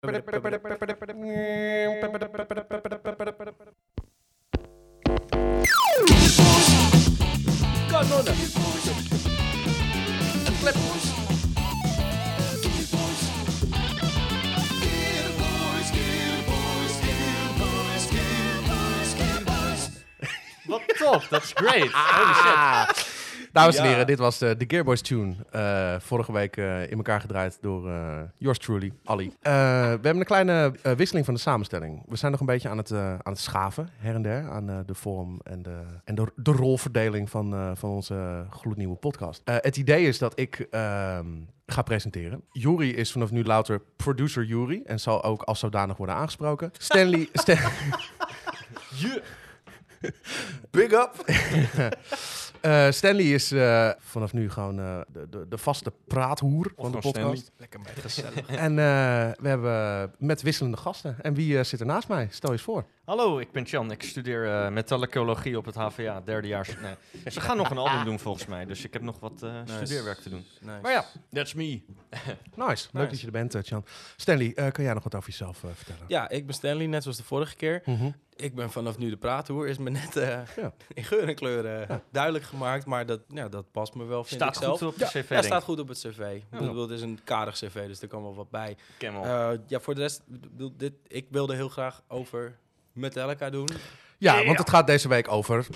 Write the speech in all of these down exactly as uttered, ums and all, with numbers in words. Kanonnen, een klepboys, killboys, killboys, killboys, killboys, killboys, killboys. Wat tof, dat is great. Holy shit. Dames en heren, dit was de, de Gearboys tune. Uh, vorige week uh, in elkaar gedraaid door uh, yours truly, Ali. Uh, we hebben een kleine uh, wisseling van de samenstelling. We zijn nog een beetje aan het, uh, aan het schaven, her en der. Aan uh, de vorm en de, en de, de rolverdeling van, uh, van onze gloednieuwe podcast. Uh, het idee is dat ik... Uh, ga presenteren. Jury is vanaf nu louter producer Jury en zal ook als zodanig worden aangesproken. Stanley... Stan- yeah. Big up! uh, Stanley is uh, vanaf nu gewoon uh, de, de, de vaste praathoer of van de podcast. Lekker met gezellig. En uh, we hebben met wisselende gasten. En wie uh, zit er naast mij? Stel je eens voor. Hallo, ik ben Jan. Ik studeer uh, metallicologie op het H V A, derdejaars. Nee. Ze gaan nog een album doen volgens mij, dus ik heb nog wat uh, nice. studeerwerk te doen. Nice. Maar ja, that's me. nice. nice, leuk dat je er bent, uh, Jan. Stanley, uh, kan jij nog wat over jezelf uh, vertellen? Ja, ik ben Stanley, net zoals de vorige keer. Mm-hmm. Ik ben vanaf nu de praathoer, is me net uh, ja. in geur en kleuren uh, ja. duidelijk gemaakt, maar dat, ja, dat past me wel, vind staat ik zelf. Staat goed op het ja. cv. Ja, staat goed op het cv. Ja. Bedoel, het is een karig cv, dus er kan wel wat bij. Uh, ja, voor de rest, bedoel, dit, ik wilde heel graag over Metallica doen. Ja, yeah. want het gaat deze week over...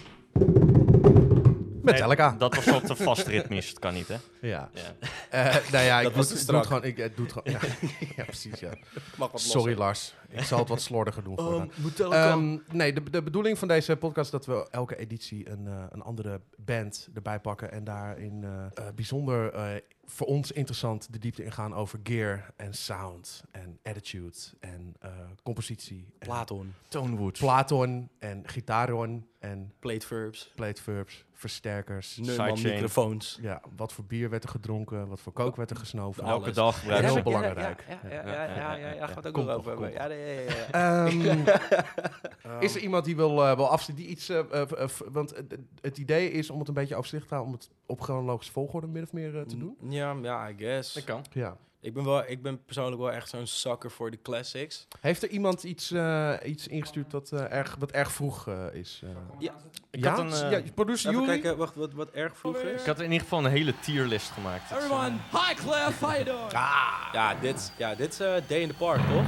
Metallica. Nee, dat was op de vast ritmisch, dat kan niet, hè? Ja. ja. Uh, nou ja, ik moet, doe het gewoon... Ik, het doet gewoon ja. ja, precies, ja. Mag wat Sorry, los, Lars. Ik zal het wat slordiger doen voor um, Metallica. Um, nee, de, de bedoeling van deze podcast is dat we elke editie een, uh, een andere band erbij pakken en daarin uh, uh, bijzonder... Uh, voor ons interessant de diepte ingaan over gear en sound en attitude en uh, compositie. Platon. Tonewood. Platon en gitaron en... Plate verbs. Plate verbs, versterkers. Neumann microfoons. Ja, wat voor bier werd er gedronken, wat voor kook werd er gesnoven. Elke dag. Ja, heel belangrijk. Ja, ja, ja, ja, ja, ja. Gaat het ook nog over hebben. Ja, nee, ja, ja. um, um. Is er iemand die wil, uh, wil afsluiten, die iets... Uh, uh, uh, f- want uh, het idee is om het een beetje overzicht te houden, om het op chronologische volgorde min of meer uh, te doen. Mm. Ja, ja, I guess. Dat kan. Ja. Ik ben, wel, ik ben persoonlijk wel echt zo'n sucker voor de classics. Heeft er iemand iets, uh, iets ingestuurd dat, uh, erg, wat erg vroeg uh, is? Uh. Ja. Ik ja? Had een, uh, ja, producer Jury. Even kijken, wacht, wat, wat erg vroeg is. Ik had in ieder geval een hele tierlist gemaakt. Everyone, uh, high class, fire door. Ah. Ja, dit, ja, dit is uh, Day in the Park, toch?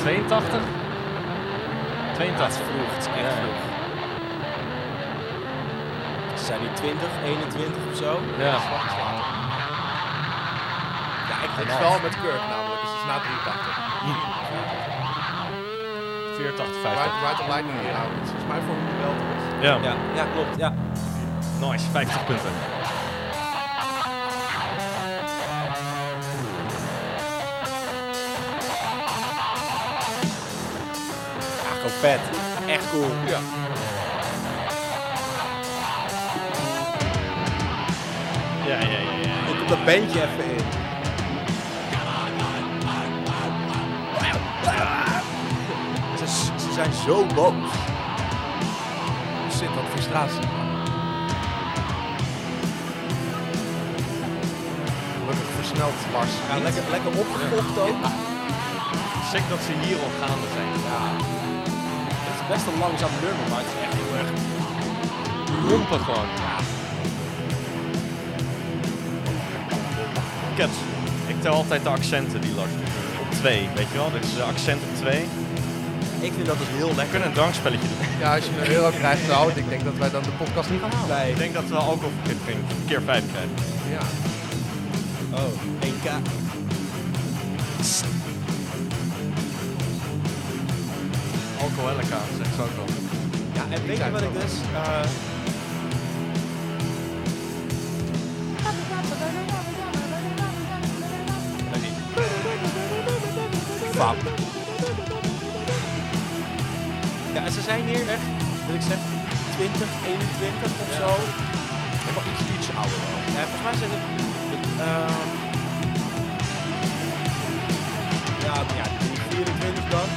tweeëntachtig tweeëntachtig vroeg, het is echt ja. vroeg. Zijn die twintig, eenentwintig of zo? Ja. Ja, ja ik ga wel met Kirk namelijk, dus het is na drieëntachtig Hm. vierentachtig, vijftig Ride, Ride the Lightning hier houden, het is volgens mij voor hoe het wel is. Ja. Ja, ja, klopt, ja. Nice, vijftig punten. Ja, gewoon vet. Echt cool. Ja. Ja, ja, ja, ja. Ik doe dat bandje even in. Ze, ze zijn zo boos. Er zit wat frustratie. Gelukkig versneld, Lars. Ja, lekker, lekker opgevocht ook. Zeg dat ze hier al gaande zijn. Ja. Het is best een langzaam nummer, maar het is echt heel erg... Rompen gewoon. Ja. Ik tel altijd de accenten die Lars doet. Op twee, weet je wel? Dit is de accent op twee. Ik vind dat dus heel lekker. We kunnen een drankspelletje doen. Ja, als je een euro krijgt, dan houdt. Ik denk dat wij dan de podcast niet gaan halen. Nee. Ik denk dat we alcoholvergiftiging keer vijf krijgen. Ja. Oh, één k Alcoholica, zeg ik zo ook wel. Ja, en weet je wat ik dus... Uh, Bam. Ja, en ze zijn hier echt, wil ik zeggen, twintig, eenentwintig of zo. En nog iets, iets ouder wel. Ja, volgens mij zijn het... Uh, ja, ja, vierentwintig dan.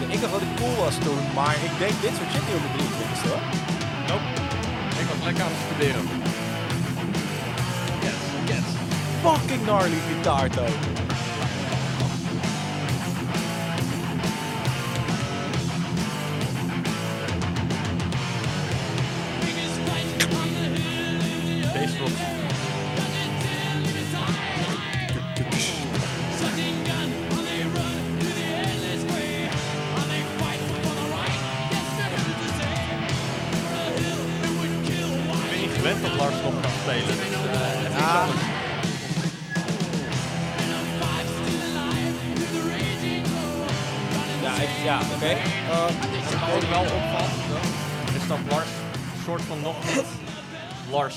Ja, ik dacht dat ik cool was toen, maar ik denk dit soort shit niet op de drieëntwintigste hoor. Nope. Ik was lekker aan het studeren. Yes, yes. fucking gnarly gitaar toon.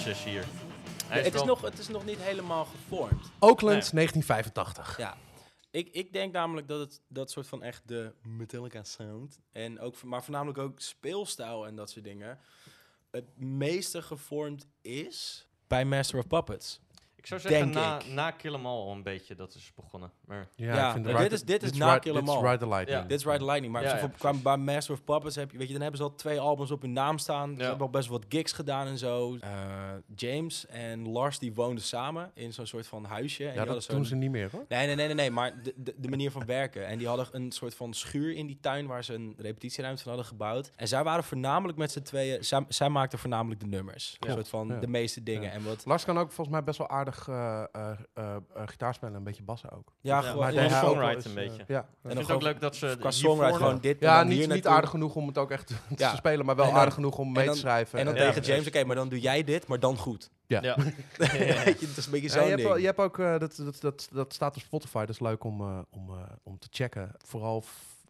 Is hier. Hij ja, is het, is nog, het is nog niet helemaal gevormd. Oakland, nee. negentien vijfentachtig. Ja. Ik, ik denk namelijk dat het dat soort van echt de Metallica sound en ook, maar voornamelijk ook speelstijl en dat soort dingen het meeste gevormd is bij Master of Puppets. Ik zou zeggen na, na Kill 'Em All al een beetje dat is begonnen. Maar ja, ja, ik vind ja dit is dit is na Kill 'Em All. Dit is Ride the Lightning. Ja. Dit is Ride the Lightning. Maar ja, ja, ja. Bij Master of Puppets heb je, weet je, dan hebben ze al twee albums op hun naam staan. Ja. Ze hebben al best wat gigs gedaan en zo. Uh, James en Lars die woonden samen in zo'n soort van huisje. En ja, die dat doen ze niet meer, hoor. Nee, nee, nee, nee, nee. Maar de, de, de manier van werken. En die hadden een soort van schuur in die tuin waar ze een repetitieruimte van hadden gebouwd. En zij waren voornamelijk met z'n tweeën. Zij, zij maakten voornamelijk de nummers. Cool. Een soort van ja. de meeste dingen. Ja. En wat Lars kan ook volgens mij best wel aardig. Uh, uh, uh, uh, gitaarspelen, een beetje bassen ook. Ja, gewoon ja, ja, songwrite is, een beetje. Uh, ja. En dan ook leuk dat ze qua songwrite gewoon dit. Ja, niet, niet aardig genoeg om het ook echt ja. te spelen, maar wel dan, aardig genoeg om mee dan, te schrijven. En dan, en dan ja, tegen ja, James, oké, okay, maar dan doe jij dit, maar dan goed. Ja. ja. ja. Dat is een beetje zo'n ja, je, ding. Hebt, je hebt ook uh, dat, dat, dat, dat staat op Spotify. Dat is leuk om, uh, om, uh, om te checken. Vooral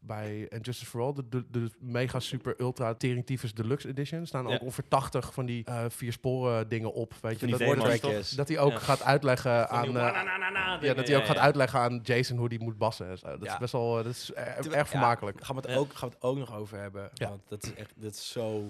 bij And Justice for All, de, de, de mega super ultra Terentiefers Deluxe Edition, staan ja. ook ongeveer tachtig van die uh, vier sporen dingen op, weet je, dat dat hij ook ja. gaat uitleggen aan, uh, na, na, na, na, ja, dat hij ook ja, gaat ja. uitleggen aan Jason hoe die moet bassen. Dus, uh, dat ja. is best wel, uh, dat is erg ja, vermakelijk. Ja, gaan we het ook, gaan we het ook nog over hebben, ja. want dat is echt, dat is zo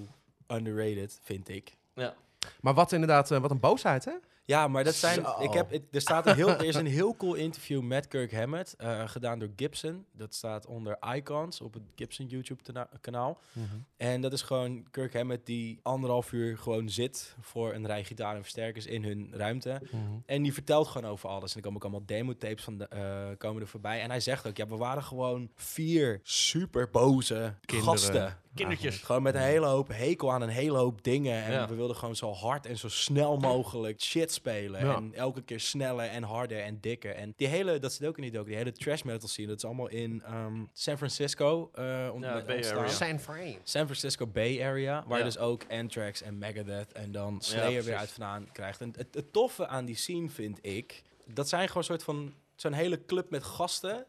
underrated, vind ik. Ja. Maar wat inderdaad, uh, wat een boosheid, hè? Ja, maar dat zijn. So. Ik heb, er, staat een heel, er is een heel cool interview met Kirk Hammett, uh, gedaan door Gibson. Dat staat onder Icons op het Gibson YouTube-kanaal. Mm-hmm. En dat is gewoon Kirk Hammett die anderhalf uur gewoon zit voor een rij gitaar en versterkers in hun ruimte. Mm-hmm. En die vertelt gewoon over alles. En er komen ook allemaal demotapes van de, uh, komen er voorbij. En hij zegt ook, ja, we waren gewoon vier superboze kinderen. Gasten. Kindertjes. Ah, gewoon met een hele hoop hekel aan een hele hoop dingen. En ja. we wilden gewoon zo hard en zo snel mogelijk shit spelen. Ja. En elke keer sneller en harder en dikker. En die hele, dat zit ook in die docu, die hele trash metal scene. Dat is allemaal in um, San Francisco. Uh, ont- ja, Bay Area. San, San Francisco Bay Area. Waar ja. dus ook Anthrax en Megadeth en dan Slayer ja, weer uit vandaan krijgt. En het, het toffe aan die scene vind ik, dat zijn gewoon een soort van, zo'n hele club met gasten.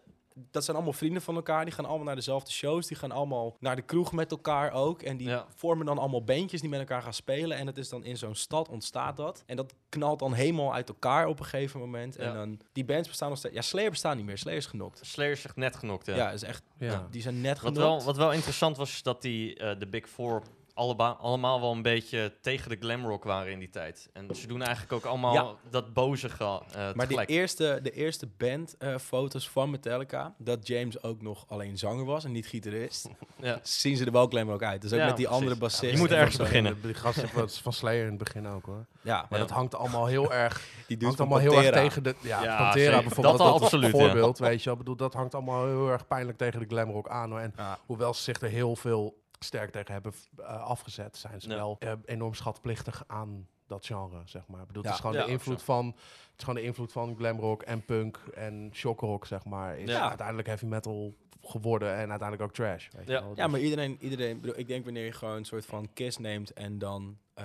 Dat zijn allemaal vrienden van elkaar. Die gaan allemaal naar dezelfde shows. Die gaan allemaal naar de kroeg met elkaar ook. En die ja. vormen dan allemaal bandjes die met elkaar gaan spelen. En dat is dan in zo'n stad ontstaat dat. En dat knalt dan helemaal uit elkaar op een gegeven moment. Ja. En dan die bands bestaan nog steeds. Ja, Slayer bestaan niet meer. Slayer is genokt. Slayer is echt net genokt, ja. Ja, is echt, ja. die zijn net genokt. Wat wel, wat wel interessant was, is dat die uh, de Big Four Alleba- allemaal wel een beetje tegen de glamrock waren in die tijd. En ze doen eigenlijk ook allemaal ja. dat boze gaan. Uh, maar de eerste, de eerste bandfoto's uh, van Metallica, dat James ook nog alleen zanger was en niet gitarist, ja. zien ze er wel glamrock uit. Dus ook ja, met die precies. andere bassisten. Ja, je moet ergens beginnen. Die gasten van Slayer in het begin ook, hoor. Ja, maar ja. dat hangt allemaal heel erg, die hangt allemaal heel erg tegen de ja, ja, Pantera bijvoorbeeld. Dat, dat absoluut, voorbeeld, ja. weet je. Ik bedoel, dat hangt allemaal heel erg pijnlijk tegen de glamrock aan, hoor. En ja. hoewel ze zich er heel veel sterk tegen hebben uh, afgezet, zijn ze ja. wel uh, enorm schatplichtig aan dat genre, zeg maar. Ik bedoel, ja. het is gewoon ja, de invloed ja. van, het is gewoon de invloed van glamrock en punk en shockrock, zeg maar, is ja. uiteindelijk heavy metal geworden en uiteindelijk ook trash. Weet ja. Je wel? Dus ja, maar iedereen, iedereen, bedoel, ik denk wanneer je gewoon een soort van Kiss neemt en dan uh,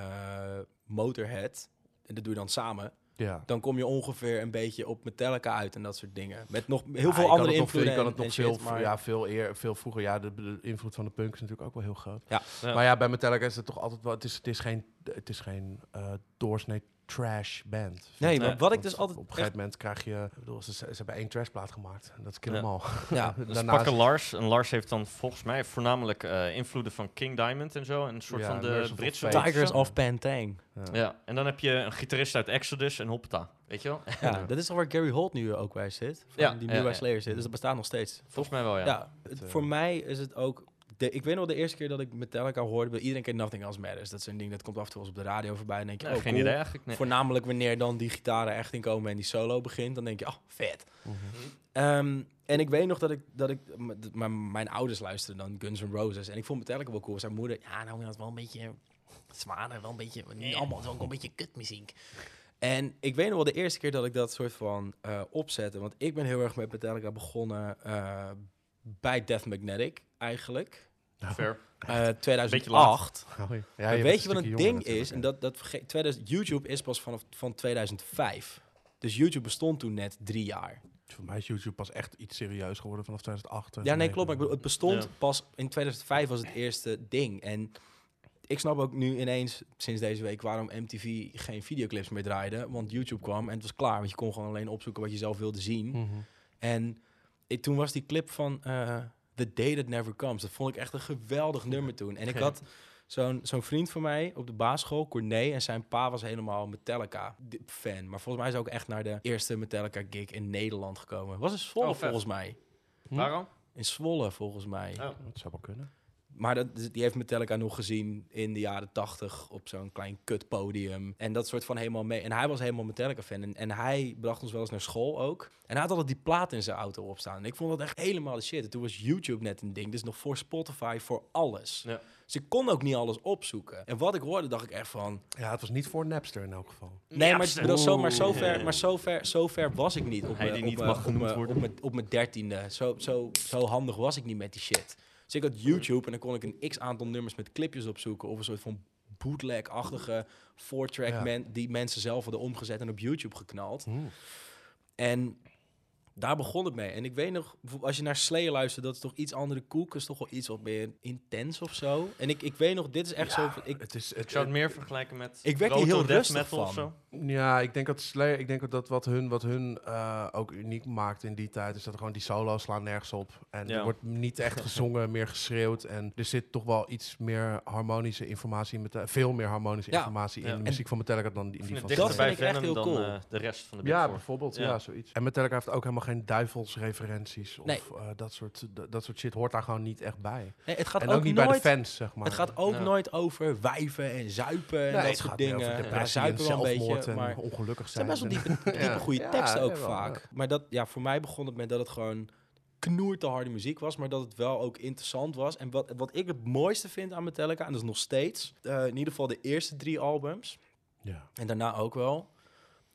Motorhead, en dat doe je dan samen. Ja. Dan kom je ongeveer een beetje op Metallica uit en dat soort dingen. Met nog heel ja, veel andere invloeden. Je kan het nog veel, maar ja, veel, eer, veel vroeger. Ja, de, de invloed van de punk is natuurlijk ook wel heel groot. Ja. Ja. Maar ja, bij Metallica is het toch altijd wel. Het is, het is geen, het is geen uh, doorsnee trash band. Nee, maar ja. wat ik dus altijd. Op een gegeven moment krijg je. Ik bedoel, ze, ze hebben één trashplaat gemaakt. En dat is Kill 'Em All. Ja, ja. Dus pakken Lars. En Lars heeft dan volgens mij voornamelijk uh, invloeden van King Diamond en zo. En een soort ja, van de Britse Tigers of Pantang. Ja. ja, en dan heb je een gitarist uit Exodus en Hoppata. Weet je wel? Ja, ja, dat is al waar Gary Holt nu ook bij zit. Van ja, die nu ja, bij Slayer ja. zit. Dus dat bestaat nog steeds. Volgens mij wel, ja. ja het, uh, voor mij is het ook. De, ik weet nog de eerste keer dat ik Metallica hoorde... Iedereen kent Nothing Else Matters. Dat is een ding dat komt af en toe op de radio voorbij. En denk je, ja, oh, geen cool. idee eigenlijk. Nee. Voornamelijk wanneer dan die gitaren echt inkomen en die solo begint. Dan denk je, oh, vet. Mm-hmm. um, en ik weet nog dat ik... dat ik m- m- mijn ouders luisterden dan Guns N' Roses. En ik vond Metallica wel cool. Zijn moeder, ja, nou, dat is wel een beetje zwaar. Wel een beetje... Niet yeah. allemaal, wel een beetje kutmuziek. En ik weet nog wel de eerste keer dat ik dat soort van uh, opzette. Want ik ben heel erg met Metallica begonnen... Uh, bij Death Magnetic, eigenlijk. Oh, fair. Uh, tweeduizend acht. Oh, ja, je weet je wat een ding jongen, is? En dat, dat vergeet, tweeduizend, YouTube is pas vanaf van tweeduizend vijf. Dus YouTube bestond toen net drie jaar. Voor mij is YouTube pas echt iets serieus geworden vanaf tweeduizend acht. Ja, nee, klopt. Maar ik bedoel, het bestond ja. pas in tweeduizend vijf was het eerste ding. En ik snap ook nu ineens, sinds deze week, waarom M T V geen videoclips meer draaide. Want YouTube kwam en het was klaar. Want je kon gewoon alleen opzoeken wat je zelf wilde zien. Mm-hmm. En... Ik, toen was die clip van uh, The Day That Never Comes. Dat vond ik echt een geweldig nummer toen. En ik had zo'n, zo'n vriend van mij op de basisschool, Corné. En zijn pa was helemaal Metallica-fan. Maar volgens mij is hij ook echt naar de eerste Metallica-gig in Nederland gekomen. Was in Zwolle, oh, volgens mij. Hm? Waarom? In Zwolle, volgens mij. Oh, dat zou wel kunnen. Maar dat, die heeft Metallica nog gezien in de jaren tachtig op zo'n klein kutpodium. En dat soort van helemaal mee. En hij was helemaal Metallica-fan. En, en hij bracht ons wel eens naar school ook. En hij had altijd die plaat in zijn auto opstaan. En ik vond dat echt helemaal de shit. En toen was YouTube net een ding. Dus nog voor Spotify, voor alles. Ja. Dus ik kon ook niet alles opzoeken. En wat ik hoorde, dacht ik echt van... Ja, het was niet voor Napster in elk geval. Nee, Napster. maar, dat zo, maar, zo, ver, maar zo, ver, zo ver was ik niet. Op mijn dertiende. Zo, zo, zo handig was ik niet met die shit. Dus ik had YouTube en dan kon ik een x-aantal nummers met clipjes opzoeken... of een soort van bootleg-achtige four-track ja. men, die mensen zelf hadden omgezet en op YouTube geknald. Mm. En daar begon het mee. En ik weet nog, als je naar Slayer luistert, dat is toch iets andere koek. Dat is toch wel iets wat meer intens of zo. En ik, ik weet nog, dit is echt ja, zo... Ik, het is, het, ik zou het meer vergelijken met... Ik werd hier heel rustig van. Of zo. Ja, ik denk dat Slayer, ik denk dat wat hun, wat hun uh, ook uniek maakt in die tijd... is dat gewoon die solo's slaan nergens op. En ja. er wordt niet echt gezongen, meer geschreeuwd. En er zit toch wel iets meer harmonische informatie... Met, uh, veel meer harmonische ja. informatie ja. in de muziek en van Metallica dan die, in die van Slayer. Dat vind ik echt heel dan, cool. Uh, de rest van de ja, bijvoorbeeld. Ja. ja, zoiets. En Metallica heeft ook helemaal... geen duivelsreferenties of nee. uh, dat, soort, d- dat soort shit hoort daar gewoon niet echt bij. Nee, het gaat en ook, ook niet nooit, bij de fans, zeg maar. Het gaat ook ja. nooit over wijven en zuipen en nee, dat soort dingen. Ja, zuipen en wel een beetje, maar en ongelukkig zijn. Het zijn best wel diepe, diepe ja. goede teksten ja, ook ja, vaak. Ja. Maar dat, ja, voor mij begon het met dat het gewoon knoer te harde muziek was, maar dat het wel ook interessant was. En wat, wat ik het mooiste vind aan Metallica, en dat is nog steeds, uh, in ieder geval de eerste drie albums, ja. en daarna ook wel,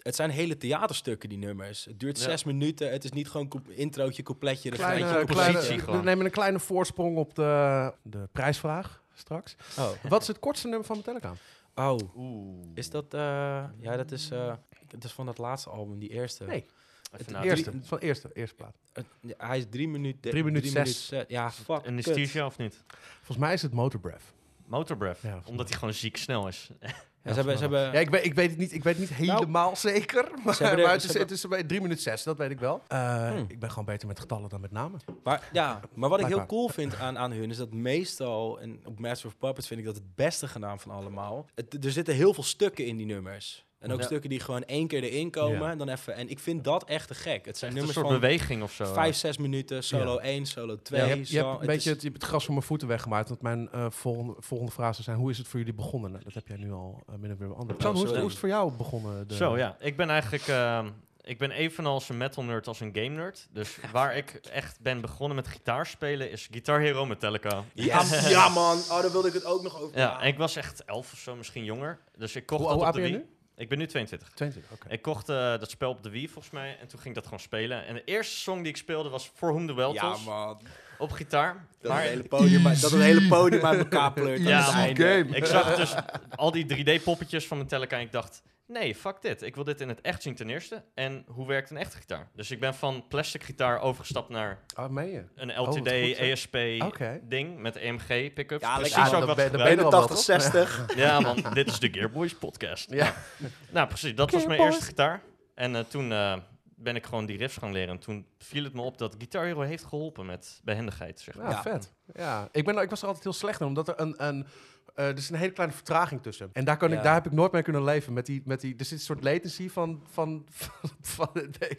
het zijn hele theaterstukken, die nummers. Het duurt ja. zes minuten. Het is niet gewoon co- introotje, coupletje, refreintje, compositie. We nemen een kleine voorsprong op de, de prijsvraag straks. Oh. Wat is het kortste nummer van Metallica? Oh, Oeh. is dat... Uh, ja, dat is, uh, dat is van dat laatste album, die eerste. Nee, het nou eerste. Drie, van eerste, eerste plaat. Uh, uh, hij is drie minuten... Drie minuten zes. Minuut, ja, fuck. En is T-shirt of niet? Volgens mij is het Motor Breath. Motor Breath, ja, omdat hij gewoon ziek snel is. Ja, ja, ze hebben, ze hebben... ja, ik, weet, ik weet het niet, ik weet het niet helemaal nou, zeker. Maar, ze er, maar het is, het is bij drie minuten zes, dat weet ik wel. Uh, hmm. Ik ben gewoon beter met getallen dan met namen. Maar, ja, maar wat ik heel cool vind aan, aan hun is dat meestal... en op Master of Puppets vind ik dat het beste gedaan van allemaal. Het, er zitten heel veel stukken in die nummers. En ook ja. stukken die gewoon één keer erin komen. Ja. Dan even, en ik vind dat echt te gek. Het zijn echt nummers een soort van beweging of zo. Vijf, zes minuten, solo één, ja. solo twee. Ja, je hebt, je hebt een het beetje het, je hebt het gras van mijn voeten weggemaakt. Want mijn uh, volgende, volgende vraag zou zijn, hoe is het voor jullie begonnen? Nou, dat heb jij nu al uh, min of meer beantwoord. Hoe, hoe is het voor jou begonnen? De... Zo ja, ik ben eigenlijk... Uh, ik ben evenals een metal nerd als een game nerd. Dus waar ik echt ben begonnen met gitaarspelen is Guitar Hero Metallica. Yes. Ja man, oh, daar wilde ik het ook nog over. Ja, en ik was echt elf of zo, misschien jonger. Dus ik kocht hoe, dat hoe op de Wii. Nu? Ik ben nu tweeëntwintig. tweeëntwintig, oké. Okay. Ik kocht uh, dat spel op de Wii, volgens mij. En toen ging ik dat gewoon spelen. En de eerste song die ik speelde was For Whom the Wild ja, Was. Man. Op gitaar. Dat maar het hele podium, dat het hele podium uit elkaar pleurt. Ja, man. Game. Ik zag dus al die drie D-poppetjes van Metallica en ik dacht... Nee, fuck dit. Ik wil dit in het echt zien ten eerste. En hoe werkt een echte gitaar? Dus ik ben van plastic gitaar overgestapt naar oh, een L T D, oh, E S P okay. ding met E M G pickups. Ja, precies ja, ook wat ben, ben tachtig, zestig. Ja man, dit is de Gearboys podcast. Ja. Nou, nou precies, dat Gearboys. was mijn eerste gitaar. En uh, toen uh, ben ik gewoon die riffs gaan leren. En toen viel het me op dat Guitar Hero heeft geholpen met behendigheid. Zeg maar. Ja, vet. Ja, ik, ben, ik was er altijd heel slecht in, omdat er een... een Uh, er is een hele kleine vertraging tussen. En daar, kan ja. ik, daar heb ik nooit mee kunnen leven. Met die, met die, er zit een soort latency van, van, van, van nee,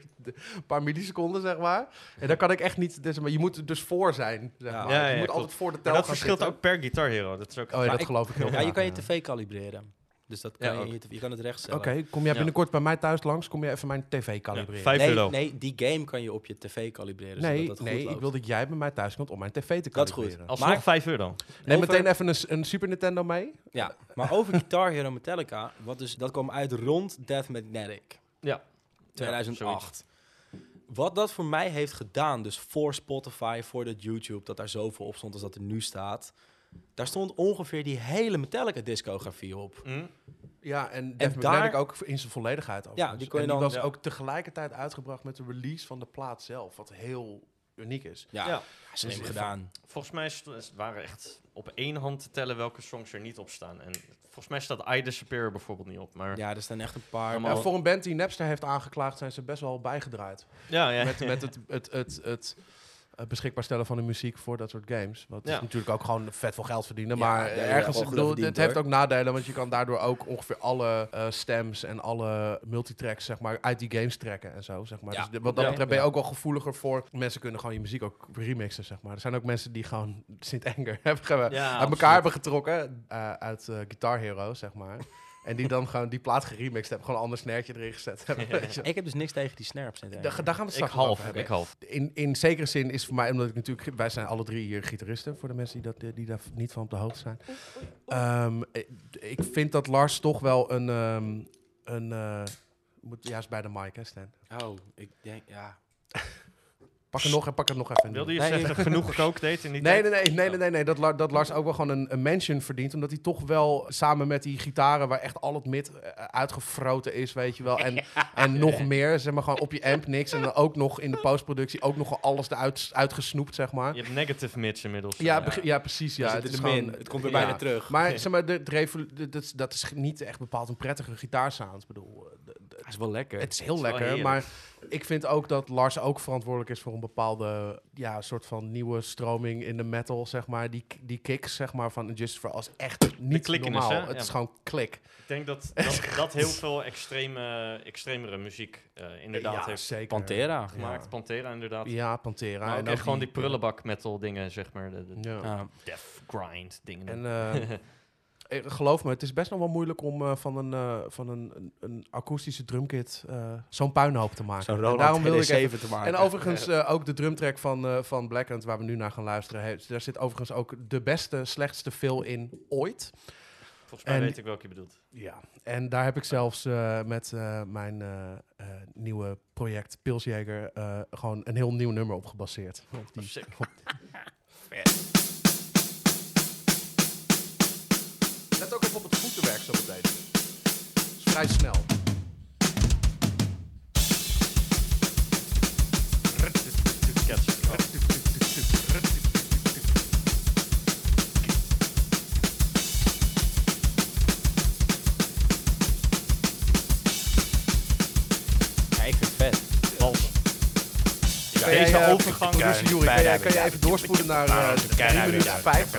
een paar milliseconden, zeg maar. En daar kan ik echt niet... Dus, maar je moet er dus voor zijn, zeg maar. Ja, ja, je ja, moet klopt. altijd voor de tel gaan. Dat verschilt zitten. Ook per Guitar Hero. Dat, is ook... oh, ja, dat ik, geloof ik heel ja, graag. Je kan je tv kalibreren. Dus dat kan ja, je, je kan het rechtstellen. Oké, okay, kom jij binnenkort ja. bij mij thuis langs, kom je even mijn tv kalibreren. Ja, nee, euro. Nee, die game kan je op je tv kalibreren. Nee, zodat dat nee goed loopt. Ik wil dat jij bij mij thuis komt om mijn tv te kalibreren. Dat is goed. Alsnog maar, vijf euro. Neem over... meteen even een, een Super Nintendo mee. Ja, maar over Guitar Hero Metallica, wat dus, dat kwam uit rond Death Magnetic. Ja. tweeduizend acht. Ja, wat dat voor mij heeft gedaan, dus voor Spotify, voor dat YouTube, dat daar zoveel op stond als dat er nu staat... Daar stond ongeveer die hele Metallica-discografie op. Mm. Ja, en Death Magnetic ook in zijn volledigheid. Over. Ja, die kon je en die dan, was ja. ook tegelijkertijd uitgebracht met de release van de plaat zelf. Wat heel uniek is. Ja, ja. ja slim dus gedaan. Volgens mij waren echt op één hand te tellen welke songs er niet op staan. En volgens mij staat I Disappear bijvoorbeeld niet op. Maar ja, er staan echt een paar. Ja, voor een band die Napster heeft aangeklaagd, zijn ze best wel bijgedraaid. Ja, ja. Met, met het... het, het, het, het Uh, beschikbaar stellen van de muziek voor dat soort games. Wat ja. is natuurlijk ook gewoon vet veel geld verdienen. Ja, maar ja, ergens, ja, bedoel, het heeft ook nadelen, want je kan daardoor ook ongeveer alle uh, stems en alle multitracks, zeg maar, uit die games trekken en zo, zeg maar. Ja. Dus wat dat betreft ben je ook wel gevoeliger voor. Mensen kunnen gewoon je muziek ook remixen, zeg maar. Er zijn ook mensen die gewoon Sint-Anger hebben ja, uit elkaar absoluut. hebben getrokken uh, uit uh, Guitar Hero, zeg maar. En die dan gewoon die plaat geremixed hebben. Gewoon een ander snaartje erin gezet. Ja, ja, ja. Ik heb dus niks tegen die snare. Daar, daar gaan we straks ik half, hebben. Ik half. In, in zekere zin is voor mij, omdat ik natuurlijk... Wij zijn alle drie hier gitaristen. Voor de mensen die, dat, die daar niet van op de hoogte zijn. Um, ik vind dat Lars toch wel een... Um, een uh, moet juist bij de mic, hè Stan? Oh, ik denk... Ja... Pak het nog en pak het nog even. Wilde je nee, zeggen nee. genoeg gekookt deed in die nee, nee, nee, nee, nee, nee, nee. Dat, La, dat Lars ook wel gewoon een, een mention verdient. Omdat hij toch wel samen met die gitaren... waar echt al het mid uitgefroten is, weet je wel. En, ja. en nog meer, zeg maar, gewoon op je amp niks. En dan ook nog in de postproductie ook nog alles eruit uitgesnoept, zeg maar. Je hebt negative mids inmiddels. Ja, ja. ja precies, ja. Dus het, het, is gewoon, het komt weer ja. bijna terug. Maar, ja. zeg maar de, de, de, dat is niet echt bepaald een prettige gitaarsound. Ik bedoel... De, de, het is wel lekker. Het is heel het is lekker, maar... Ik vind ook dat Lars ook verantwoordelijk is voor een bepaalde ja, soort van nieuwe stroming in de metal, zeg maar. Die, die kicks, zeg maar, van Injustice for All is echt niet normaal. Is, het ja. is gewoon klik. Ik denk dat dat, dat heel veel extreme, extremere muziek uh, inderdaad ja, heeft. Zeker. Pantera gemaakt. Ja. Pantera, inderdaad. Ja, Pantera. Maar en ook gewoon die prullenbak metal dingen, zeg maar. De, de ja. uh, death grind dingen. En, uh, geloof me, het is best nog wel moeilijk om uh, van, een, uh, van een, een, een akoestische drumkit uh, zo'n puinhoop te maken. Zo'n Roland en daarom wil ik even te maken. En overigens uh, ook de drumtrack van, uh, van Blackened, waar we nu naar gaan luisteren, heeft, daar zit overigens ook de beste, slechtste fill in ooit. Volgens mij en, weet ik welke je bedoelt. Ja, en daar heb ik zelfs uh, met uh, mijn uh, uh, nieuwe project Pilsjager uh, gewoon een heel nieuw nummer op gebaseerd. Op die, op vet. Let ook even op het voetenwerk zo meteen. Het is vrij snel. Ja, ik vind het vet. Walsen. Ja, deze jij, uh, overgang... Russen, Jury, kan jij, kan jij even doorspoelen naar uh, drie minuten vijf?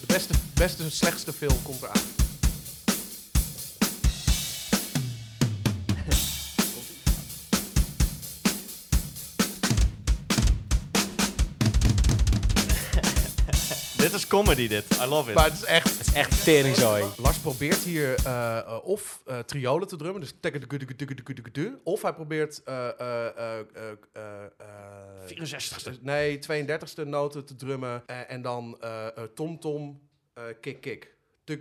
De beste, beste, slechtste film komt eraan. Dit is comedy, dit. I love it. Maar het is echt... Het is echt teringzooi. Lars probeert hier uh, uh, of uh, triolen te drummen, dus... Of hij probeert... Uh, uh, uh, uh, uh, vierenzestigste. Nee, tweeëndertigste noten te drummen. Uh, en dan uh, uh, tom-tom, uh, kick-kick. Ja.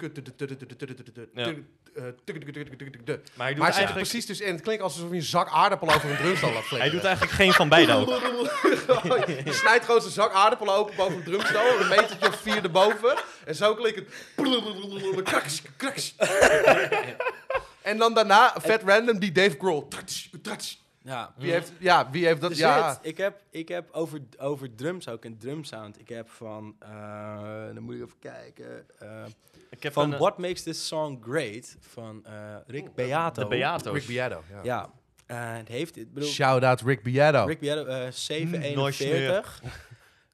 Maar hij doet maar eigenlijk... precies dus in. Het klinkt alsof je een zak aardappelen over een drumstel laat flikkeren. Hij doet eigenlijk geen van beide ook. Je snijdt gewoon zijn zak aardappelen open boven een drumstel, een metertje of vier erboven. En zo klinkt het... Kraks, kraks. En dan daarna, vet random, die Dave Grohl. Ja, wie heeft, ja, wie heeft dat? Dus ja. Het, ik heb, ik heb over, over drums ook een drumsound. Ik heb van, uh, dan moet ik even kijken. Uh, ik heb van What Makes This Song Great van uh, Rick Beato. De Beato's. Rick Beato, ja. ja. Uh, het heeft dit. Bedoel, shout out Rick Beato. Rick Beato, uh, zeven eenenveertig.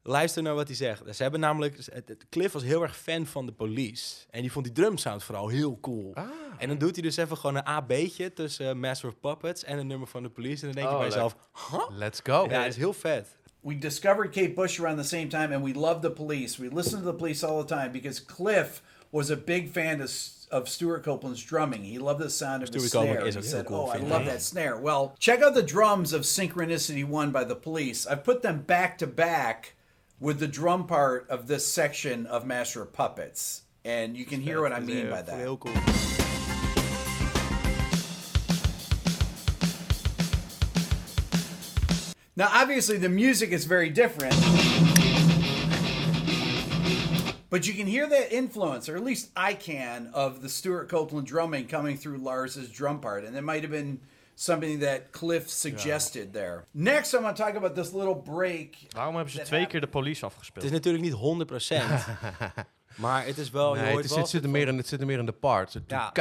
Luister naar wat hij zegt. Ze hebben namelijk... Cliff was heel erg fan van The Police. En die vond die drumsound vooral heel cool. Ah. En dan doet hij dus even gewoon een A B'tje tussen Master of Puppets en een nummer van The Police. En dan denk je oh, bij jezelf... Huh? Let's go. Ja, dat is heel vet. We discovered Kate Bush around the same time and we loved The Police. We listened to The Police all the time because Cliff was a big fan of... of Stuart Copeland's drumming. He loved the sound of Stuart his Copeland snare. Is he said, cool oh, I love that snare. Well, check out the drums of Synchronicity one by The Police. I've put them back to back with the drum part of this section of Master of Puppets. And you can hear what I mean by that. Heel cool. Now, obviously, the music is very different. But you can hear that influence, or at least I can, of the Stuart Copeland drumming coming through Lars's drum part. And it might have been something that Cliff suggested yeah. there. Next, I'm going to talk about this little break. Waarom hebben ze twee happened. keer de Police afgespeeld? Het is natuurlijk niet honderd procent. Maar het is wel... Nee, je hoort het, is, het, zit er meer in, het zit er meer in de parts. Ja.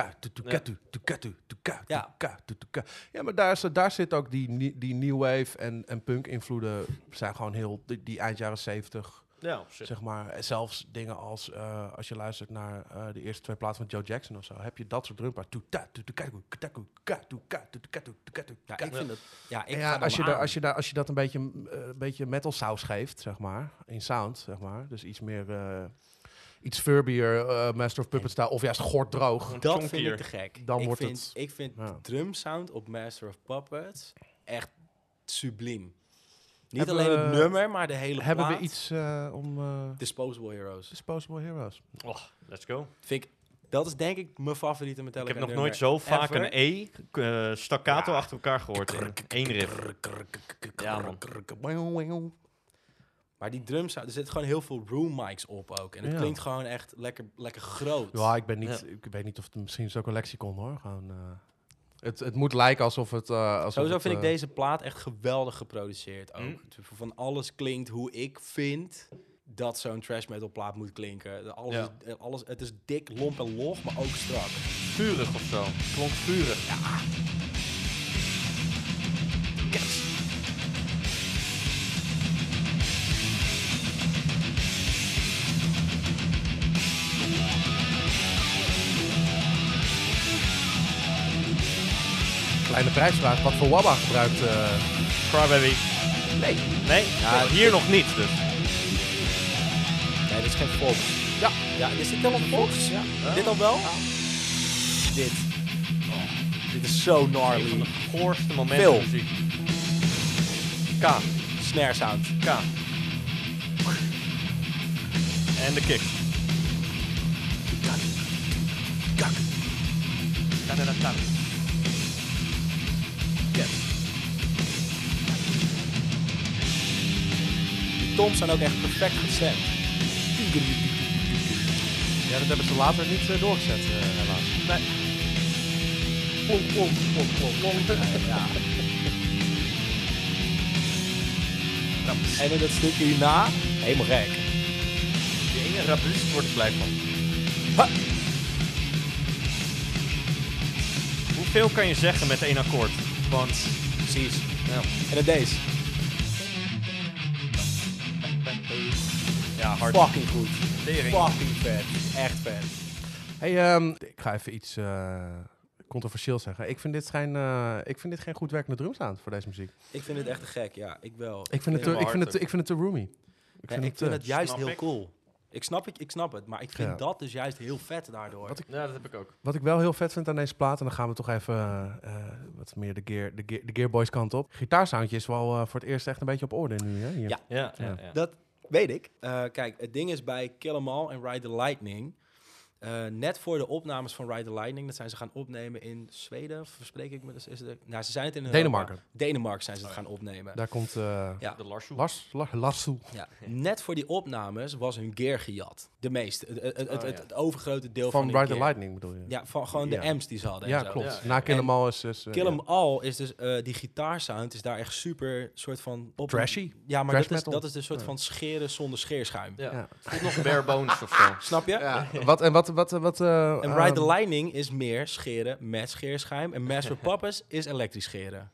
Ja, maar daar, daar zit ook die, die new wave en, en punk invloeden. Zijn gewoon heel... Die, die eind jaren zeventig... Ja, zeg maar, zelfs dingen als uh, als je luistert naar uh, de eerste twee platen van Joe Jackson of zo, heb je dat soort drumpaar. Ja, ik vind dat. Ja, ik ja als, je da, als je da, als je dat een beetje uh, een beetje metal saus geeft, zeg maar, in sound, zeg maar, dus iets meer uh, iets furbier, uh, Master of Puppets style, of juist gorddroog. Dat vind ik te gek. Dan ik wordt vind, het. Ik vind ja. de drum sound op Master of Puppets echt subliem. Niet hebben alleen het we, nummer, maar de hele hebben plaat. Hebben we iets uh, om... Uh, Disposable Heroes. Disposable Heroes. Oh, let's go. Vind ik, dat is denk ik mijn favoriete Metallica. Ik heb nog nooit zo vaak ever. een E uh, staccato ja. achter elkaar gehoord. Eén riff. Ja, man. Maar die drums, er zit gewoon heel veel room mics op ook. En het ja. klinkt gewoon echt lekker, lekker groot. Ja, ik ben niet... Ja. Ik weet niet of het misschien is ook een lexicon, hoor. Gewoon... Uh, Het, het moet lijken alsof het... Uh, alsof Sowieso het, vind uh, ik deze plaat echt geweldig geproduceerd ook. Mm. Van alles klinkt hoe ik vind dat zo'n trash metal plaat moet klinken. Alles ja. is, alles, het is dik, lomp en log, maar ook strak. Vurig of zo. Klonk vurig. Ja. Yes. En de prijsvraag, wat voor wabba gebruikt uh... Crybaby? Nee. Nee? Ja, hier nog niet, dus. Nee, dit is geen Fox. Ja. Ja, is dit al een Fox? Ja. Uh, dit al wel? Ja. Dit. Oh, dit is zo gnarly. Een van de goorste momenten in muziek. K. Snare sound. K. En de kick. Kak. Kak. Kak. Toms zijn ook echt perfect gezet. Ja, dat hebben ze later niet uh, doorgezet, uh, helaas. Nee. Plom, plom, plom, plom, plom. Ja. En in dat stukje hierna, helemaal gek. De ene rabust wordt er blij van. Ha. Hoeveel kan je zeggen met één akkoord? Want, precies. Ja. En dat deze. Ja, hard. Fucking goed. Lering. Fucking vet. Echt vet. Hey, um, ik ga even iets uh, controversieel zeggen. Ik vind dit geen, uh, ik vind dit geen goed werkende drumsound voor deze muziek. Ik vind het echt te gek, ja. Ik wel. Ik vind, het, te, ik vind, het, ik vind het te roomy. Ik vind, ja, het, ik vind uh, het juist snap heel ik. cool. Ik snap, ik, ik snap het, maar ik vind ja. dat dus juist heel vet daardoor. Wat ik, ja, dat heb ik ook. Wat ik wel heel vet vind aan deze plaat, en dan gaan we toch even uh, wat meer de, gear, de, gear, de Gearboys kant op. Gitaarsoundje is wel uh, voor het eerst echt een beetje op orde nu, hè? Hier. Ja. Ja, ja, ja, ja. Dat... Weet ik. Uh, kijk, het ding is bij Kill 'Em All en Ride the Lightning. Uh, net voor de opnames van Ride the Lightning, dat zijn ze gaan opnemen in Zweden. Verspreek ik me? Dus is het, nou, ze zijn het in Denemarken. Denemarken zijn ze het gaan opnemen. Daar komt uh, ja. de Larsoe. Lars, Lars, Larsoe. Ja. Net voor die opnames was hun gear gejat. De meeste. Het, het, het, het, het, het overgrote deel van, van Ride the Lightning bedoel je? Ja, van gewoon ja. de amps die ze hadden. Ja, en zo. Klopt. Ja. Na Kill 'Em All is dus... Uh, Kill 'Em All is dus... Uh, die gitaarsound is daar echt super soort van... Op Trashy? Ja, maar dat is, dat is dus soort ja. van scheren zonder scheerschuim. Ja. Ja. Het voelt nog bare bones of zo. Snap je? Ja. Wat, en wat... wat, wat uh, en Ride the Lightning is meer scheren met scheerschuim. En Master Puppets is elektrisch scheren.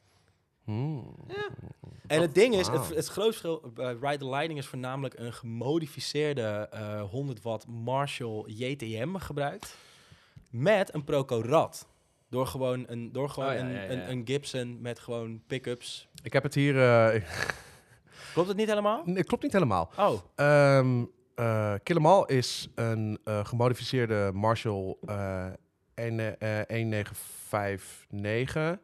Mm. Ja. En oh, het ding is, wow. het, het grootste verschil bij Ride the Lightning is voornamelijk een gemodificeerde uh, honderd watt Marshall J T M gebruikt. Met een Proco Rad. Door gewoon een, door gewoon oh, ja, een, ja, ja, ja. Een, een Gibson met gewoon pick-ups. Ik heb het hier... Uh, klopt het niet helemaal? Nee, klopt niet helemaal. Oh. Um, uh, Kill 'Em All is een uh, gemodificeerde Marshall uh, negentien vijfennegentig.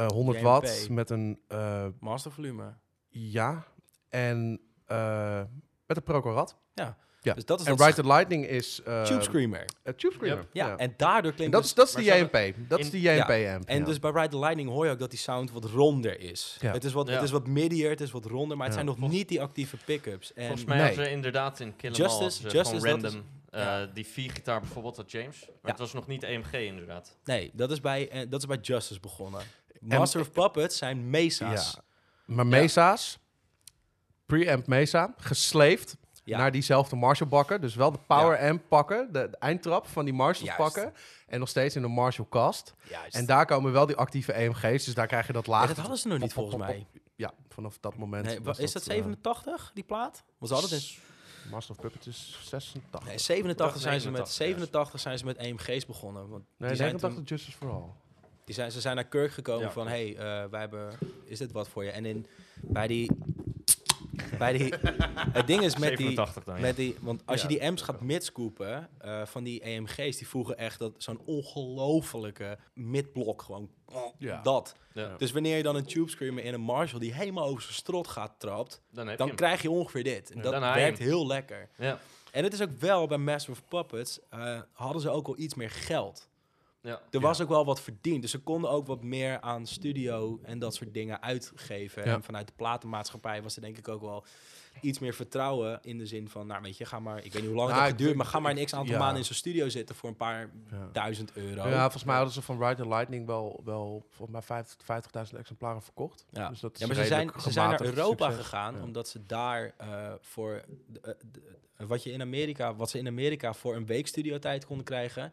Uh, honderd watt met een... Uh, mastervolume. Ja. En uh, met een Proco Rad. Ja. Ja. Dus dat is en Ride the Lightning is... Uh, Tube Screamer. Uh, Tube Screamer. Yep. Ja, ja, en daardoor klinkt... En dat, is, dat is die J M P. Dat in, is die J M P ja. amp. En ja. dus bij Ride the Lightning hoor je ook dat die sound wat ronder is. Ja. Het is wat, ja. het is wat middier, het is wat ronder, maar het ja. zijn nog Volgens, niet die actieve pick-ups. En volgens mij nee. hadden ze inderdaad in Kill 'Em All Justice, dus Justice, random... Is, Uh, ja. Die vier-gitaar bijvoorbeeld, dat James. Maar ja. het was nog niet E M G inderdaad. Nee, dat is bij, uh, dat is bij Justice begonnen. Master en, of Puppets zijn mesa's. Ja. Maar mesa's, ja. preamp mesa, gesleefd ja. naar diezelfde Marshall bakken. Dus wel de power ja. amp pakken, de, de eindtrap van die Marshalls pakken. En nog steeds in de Marshall kast. Juist. En daar komen wel die actieve E M G's, dus daar krijg je dat laag. Ja, dat hadden ze nog niet pop, volgens pop, pop, mij. Ja, vanaf dat moment. Nee, was is dat, dat zevenentachtig, uh, die plaat? Was altijd in... Master of Puppets is zesentachtig. Nee, zevenentachtig zijn ze met zevenentachtig zijn ze met E M G's begonnen. Want nee, die zijn toen, Justice for All. Die zijn, ze zijn naar Kirk gekomen ja. van, hey, uh, wij hebben, is dit wat voor je? En in bij die, bij die, het ding is met die, dan, ja. met die, want als ja, je die amps gaat midscoopen uh, van die E M G's, die voegen echt dat zo'n ongelofelijke midblok gewoon ja. dat. Ja. Dus wanneer je dan een Tube Screamer in een Marshall die helemaal over zijn strot gaat trapt, dan, dan je krijg je ongeveer dit. En ja, dat werkt heel lekker. Ja. En het is ook wel bij Master of Puppets uh, hadden ze ook al iets meer geld. Ja. Er was ja. ook wel wat verdiend. Dus ze konden ook wat meer aan studio en dat soort dingen uitgeven. Ja. En vanuit de platenmaatschappij was er denk ik ook wel iets meer vertrouwen. In de zin van, nou weet je, ga maar... Ik weet niet hoe lang nou, het duurt, maar ga maar een x-aantal ja. maanden in zo'n studio zitten voor een paar ja. duizend euro. Ja, volgens mij hadden ze van Ride the Lightning wel, wel volgens mij vijftigduizend exemplaren verkocht. Ja, dus dat ja maar ze zijn, ze zijn naar Europa succes. gegaan, ja. omdat ze daar uh, voor... Uh, wat je in Amerika, wat ze in Amerika voor een week studiotijd konden krijgen...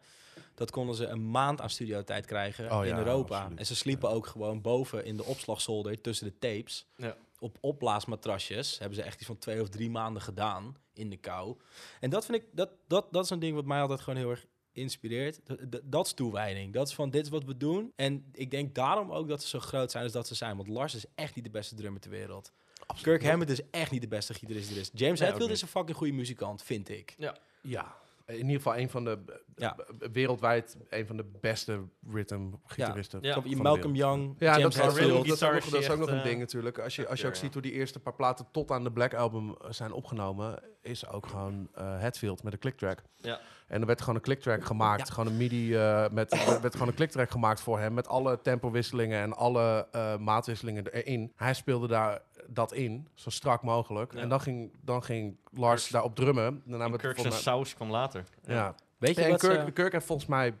dat konden ze een maand aan studiotijd krijgen oh, in ja, Europa. Absoluut. En ze sliepen ja. ook gewoon boven in de opslagzolder tussen de tapes. Ja. Op opblaasmatrasjes hebben ze echt iets van twee of drie maanden gedaan in de kou. En dat vind ik, dat, dat, dat is een ding wat mij altijd gewoon heel erg inspireert. Dat, dat is toewijding. Dat is van, dit is wat we doen. En ik denk daarom ook dat ze zo groot zijn als dat ze zijn. Want Lars is echt niet de beste drummer ter wereld. Absoluut. Kirk Hammett is echt niet de beste gitarist er is. James nee, Hetfield is een fucking goede muzikant, vind ik. Ja. ja. In ieder geval een van de ja. wereldwijd een van de beste rhythm gitaristen. Ja. Ja. Malcolm Young, ja, James dat, Hetfield, dat, is ook, nog, dat is ook nog een ding natuurlijk. Als je, als je ook ziet hoe die eerste paar platen tot aan de Black Album zijn opgenomen, is ook gewoon uh, Hetfield met een clicktrack. Ja. En er werd gewoon een clicktrack gemaakt, ja. gewoon een midi uh, met er werd gewoon een clicktrack gemaakt voor hem met alle tempowisselingen en alle uh, maatwisselingen erin. Hij speelde daar dat in, zo strak mogelijk. Ja. En dan ging, dan ging Lars Kirk, daarop drummen. Daarna en Kirk zijn saus kwam later. Ja. Ja. Weet je en wat Kirk, ze... Kirk heeft volgens mij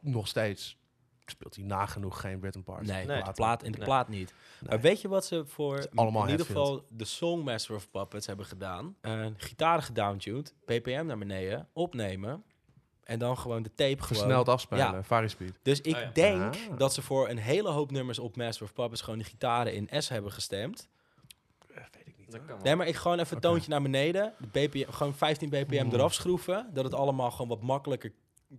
nog steeds... speelt hij nagenoeg geen rhythm parts. Nee, nee. De plaat, in de nee. plaat niet. Nee. Maar weet je wat ze voor... in Hetfield. Ieder geval de Songmaster of Puppets hebben gedaan? Uh, gitaren gedowntuned, B P M naar beneden, opnemen... en dan gewoon de tape gewoon... versneld afspelen, ja. Varispeed. Dus ik oh, ja. denk ah. dat ze voor een hele hoop nummers op Master of Puppets... gewoon de gitaren in S hebben gestemd. Nee, maar ik gewoon even een okay. toontje naar beneden. De B P M, gewoon vijftien B P M mm. eraf schroeven. Dat het allemaal gewoon wat makkelijker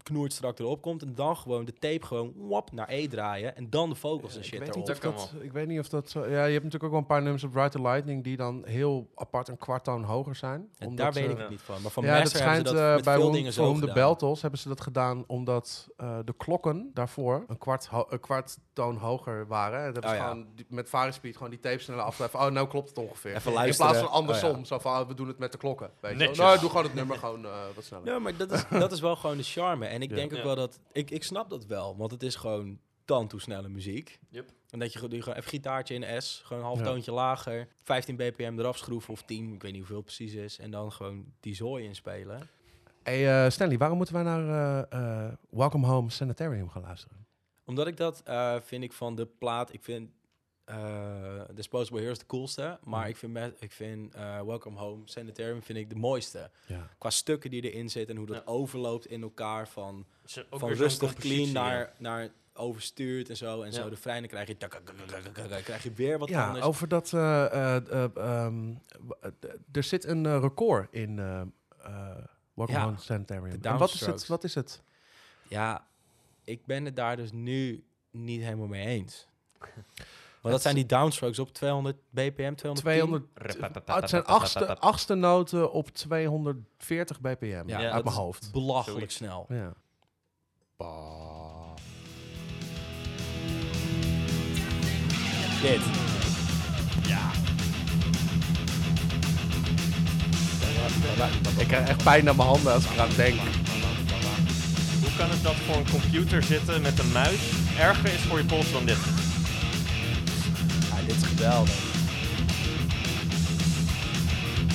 knoert strak erop komt. En dan gewoon de tape gewoon wap, naar E draaien. En dan de vocals uh, en shit erop. Dat dat, ik weet niet of dat... Zo, ja, je hebt natuurlijk ook wel een paar nummers op Ride the Lightning... die dan heel apart een kwarttoon hoger zijn. En omdat daar ze, weet ik het niet van. Maar van ja, dat schijnt, ze dat met bij veel dingen zo gedaan. De Beltels hebben ze dat gedaan... omdat uh, de klokken daarvoor een kwart, ho een kwart toon hoger waren. Dat oh, ja. gewoon die, met Varispeed gewoon die tape sneller afschrijven. Oh, nou klopt het ongeveer. Even luisteren. In plaats van andersom. Oh, ja. Zo van, oh, we doen het met de klokken. Weet je. Nou, doe gewoon het nummer gewoon uh, wat sneller. Ja, maar dat is, dat is wel gewoon de charme. En ik denk ja. ook wel dat... Ik, ik snap dat wel, want het is gewoon tantoe snelle muziek. Yep. En dat je gewoon even gitaartje in de S, gewoon een half toontje ja. lager, vijftien B P M eraf schroeven of tien, ik weet niet hoeveel het precies is. En dan gewoon die zooi inspelen. Hey uh, Stanley, waarom moeten wij naar uh, uh, Welcome Home Sanitarium gaan luisteren? Omdat ik dat uh, vind ik van de plaat... Ik vind uh, Disposable Heroes de coolste, maar mm. ik vind, met, ik vind uh, Welcome Home Sanitarium vind ik de mooiste. Ja. Qua stukken die erin zitten en hoe dat ja. overloopt in elkaar van, van rustig clean naar, naar overstuurt en zo. En ja. zo de vrij, dan krijg je, krijg je weer wat ja, anders. Ja, over dat... Uh, uh, uh, um, er zit een uh, record in uh, uh, Walk ja, on Sanitarium. En wat is het? Wat is het? Ja, ik ben het daar dus nu niet helemaal mee eens. Maar dat zijn die downstrokes op tweehonderd B P M, tweehonderd Het zijn achtste, achtste noten op tweehonderdveertig B P M. Ja, ja, uit mijn hoofd. Belachelijk Sorry. snel. Ja. Dit. Ja. Ik krijg echt pijn aan mijn handen als ik eraan denk. Hoe kan het dat voor een computer zitten met een muis erger is voor je pols dan dit? Dit is geweldig.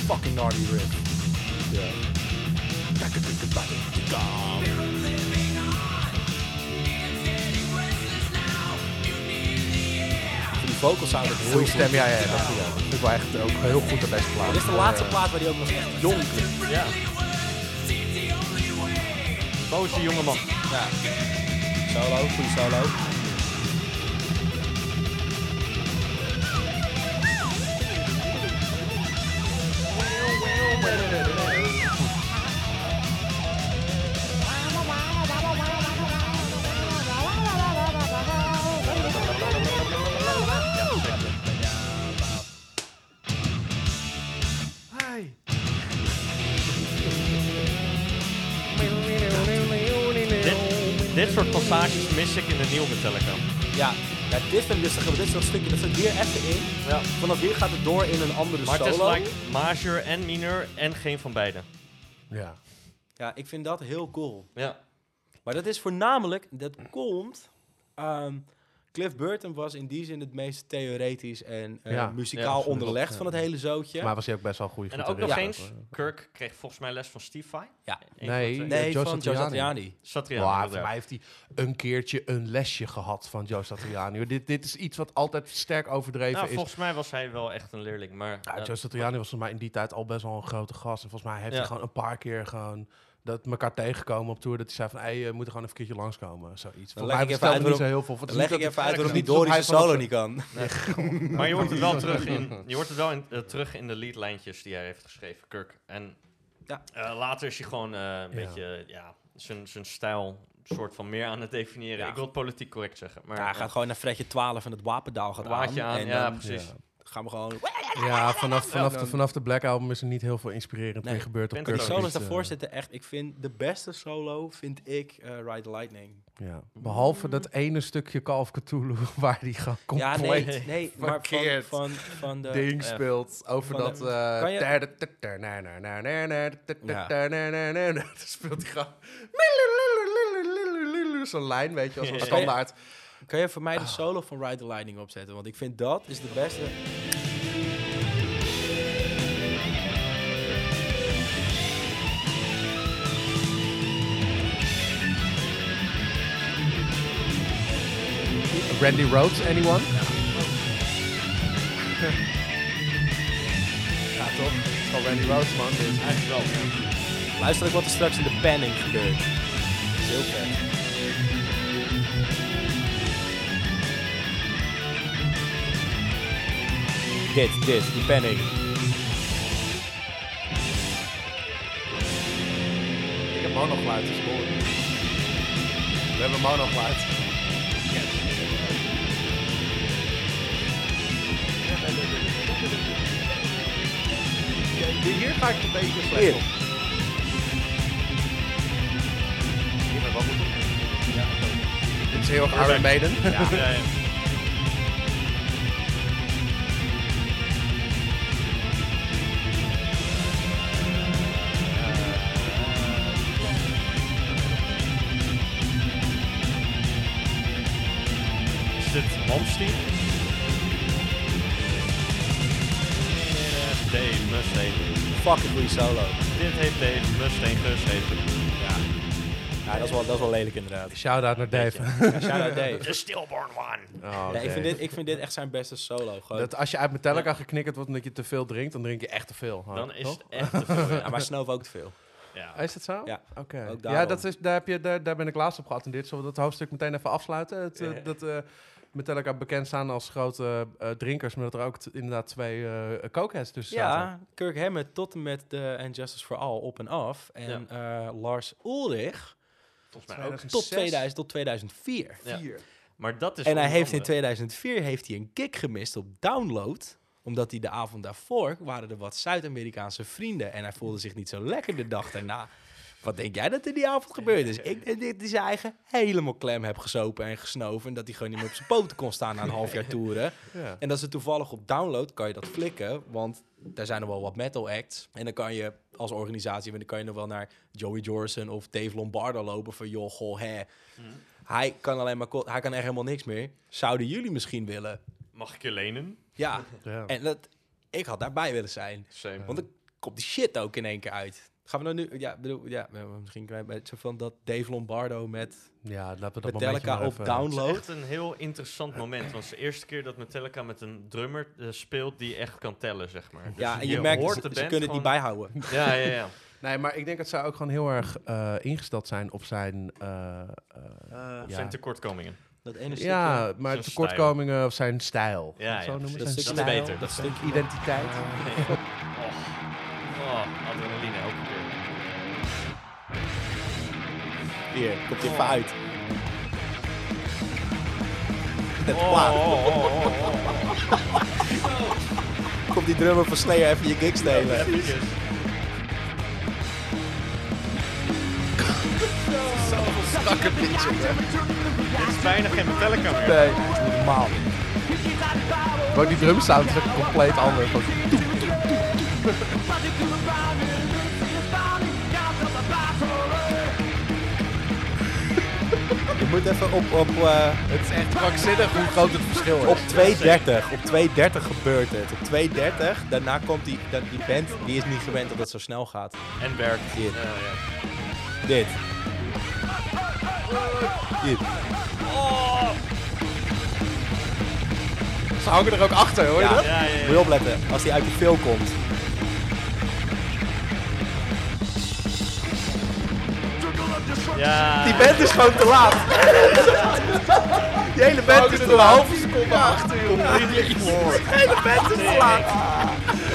Fucking Nardi Rip. Ja. Die vocals zouden het heel goed. Stem jij hebt. Ik wil echt ook heel goed op deze plaat. Dit is de laatste plaat waar die ook nog echt jong is. Ja. Boze jongeman. Ja. Solo, goede solo. Dit soort passages mis ik in de nieuwe Metallica. Ja, ja dit vind ik dus dit is dat stukje, dat zit hier even in. Ja. Vanaf hier gaat het door in een andere maar solo. Maar het is like major en minor en geen van beide. Ja. Ja, ik vind dat heel cool. Ja. Maar dat is voornamelijk, dat komt... Um, Cliff Burton was in die zin het meest theoretisch en uh, ja. muzikaal ja, onderlegd ja. van het hele zootje. Maar was hij ook best wel een goede En ook nog eens, ja. Kirk kreeg volgens mij les van Spotify. Ja. Nee, van nee, Joe van Satriani. Satriani. Wow, voor mij heeft hij een keertje een lesje gehad van Joe Satriani. dit, dit is iets wat altijd sterk overdreven nou, is. Volgens mij was hij wel echt een leerling. Maar, ja, uh, Joe Satriani was volgens mij in die tijd al best wel een grote gast. En volgens mij heeft ja. hij gewoon een paar keer gewoon... dat elkaar tegenkomen op tour, dat hij zei van... hé, hey, we moeten gewoon even een keertje langskomen. Zoiets. Dan leg ik even uit waarom die Doris de solo niet kan. Nee. Nee. Maar je hoort het wel terug in, je hoort het wel in, uh, terug in de leadlijntjes die hij heeft geschreven, Kirk. En ja. uh, later is hij gewoon uh, een ja. beetje... Ja, zijn stijl soort van meer aan het definiëren. Ja. Ik wil het politiek correct zeggen. Maar, ja, hij gaat uh, gewoon naar Fredje twaalf en het wapendaal gaat aan. aan. En ja, dan, precies. Ja. Gaan we gewoon... Ja, vanaf, vanaf, de, vanaf de Black Album is er niet heel veel inspirerend nee, meer gebeurd. Op de solo's daarvoor zitten echt... Ik vind de beste solo, vind ik, uh, Ride the Lightning. Ja, behalve dat ene stukje Call of Cthulhu waar die gaat compleet ja, nee, nee, maar van, van, van de ding speelt. Over dat... Dan speelt hij gewoon... Zo'n lijn, weet je, als een standaard... Kan je voor mij de solo van Ride the Lightning opzetten? Want ik vind dat is de beste. Randy Rhoads, anyone? Ja, toch? Het is gewoon Randy Rhoads, man. Dit is eigenlijk wel. Luister ook wat er straks in de panning gebeurt. Dat is heel vet. Dit, dit, die panic. Ik heb monogluid gescoord. We hebben monogluid. Ja. Hier ga ik een beetje slecht op. Hier ben wat goed op. Ja. Dit is heel erg Iron Maiden. Ja, ja, ja. Omstie. Dave Mustaine. Fucking goeie solo. Dit heeft Dave Mustaine geschreven. Ja, ja dat, is wel, dat is wel lelijk inderdaad. Shout-out naar Dave. Ja, shout-out Dave. The stillborn one. Oh, nee, ik, vind dit, ik vind dit echt zijn beste solo. Gewoon. Dat als je uit Metallica ja. geknikkerd wordt omdat je te veel drinkt, dan drink je echt te veel. Huh? Dan is Toch? het echt te veel. Ja, maar Snoof ook te veel. Ja. Is dat zo? Ja, okay. Ja, dat is, daar, heb je, daar, daar ben ik laatst op geattendeerd. Zullen we dat hoofdstuk meteen even afsluiten? Het, yeah. uh, dat uh, Metallica bekend staan als grote uh, drinkers, maar dat er ook t- inderdaad twee uh, cokeheads tussen ja, zaten. Ja, Kirk Hammett tot en met de And Justice for All op en af. En ja. uh, Lars Ulrich ook tot, tweeduizend, tot tweeduizend vier. Ja. Maar dat is en hij heeft andere. In tweeduizend vier heeft hij een kick gemist op Download, omdat hij de avond daarvoor waren er wat Zuid-Amerikaanse vrienden en hij voelde zich niet zo lekker de dag daarna. Wat denk jij dat er die avond gebeurd is? Ik denk dat hij zijn eigen helemaal klem heb gesopen en gesnoven en dat hij gewoon niet meer op zijn poten kon staan na een half jaar toeren. Ja. En dat ze toevallig op Download kan je dat flikken, want daar zijn nog wel wat metal acts. En dan kan je als organisatie, dan kan je nog wel naar Joey Jordison of Dave Lombardo lopen van joh, goh, hè. Mm. Hij kan alleen maar, hij kan echt helemaal niks meer. Zouden jullie misschien willen? Mag ik je lenen? Ja, ja. En dat, ik had daarbij willen zijn. Same. Want dan komt die shit ook in één keer uit. Gaan we nou nu, ja, bedoel, ja, misschien kwijt bij zo van dat Dave Lombardo met ja, dat we dat Metallica op Download. Het is echt een heel interessant moment, want het is de eerste keer dat Metallica met een drummer uh, speelt die echt kan tellen, zeg maar. Dus ja, en je, je merkt, ze, ze kunnen gewoon het niet bijhouden. Ja, ja, ja. Nee, maar ik denk dat zij ook gewoon heel erg uh, ingesteld zijn op zijn, uh, uh, uh, op ja. zijn tekortkomingen. Dat ene stukje, ja, maar tekortkomingen of zijn stijl. Ja, zo ja, noemen ze zijn stijl. Beter, dat stuk identiteit. Uh, nee. oh. oh, adrenaline elke keer. Hier, komt even oh. uit. Oh, oh, oh, oh. Komt die drummer van Slayer even je gig stelen. Ja, Stakker pitje. Het is bijna geen Metallica meer. Nee, dat is niet normaal. Maar die drumsound is echt compleet anders. Je moet even op... op uh, het is echt krankzinnig hoe groot het verschil is. Op twee dertig. Op twee dertig gebeurt het. Op twee dertig. Daarna komt die, die band. Die is niet gewend dat het zo snel gaat. En werkt. Dit. Uh, ja. Dit. Oh. Ze hangen er ook achter, hoor je ja, dat? Ja, ja, ja. Moet je opletten, als die uit de film komt. Ja. Die band is gewoon te laat. Die hele band is te laat. Een halve seconde achter, joh. Die hele band is te laat.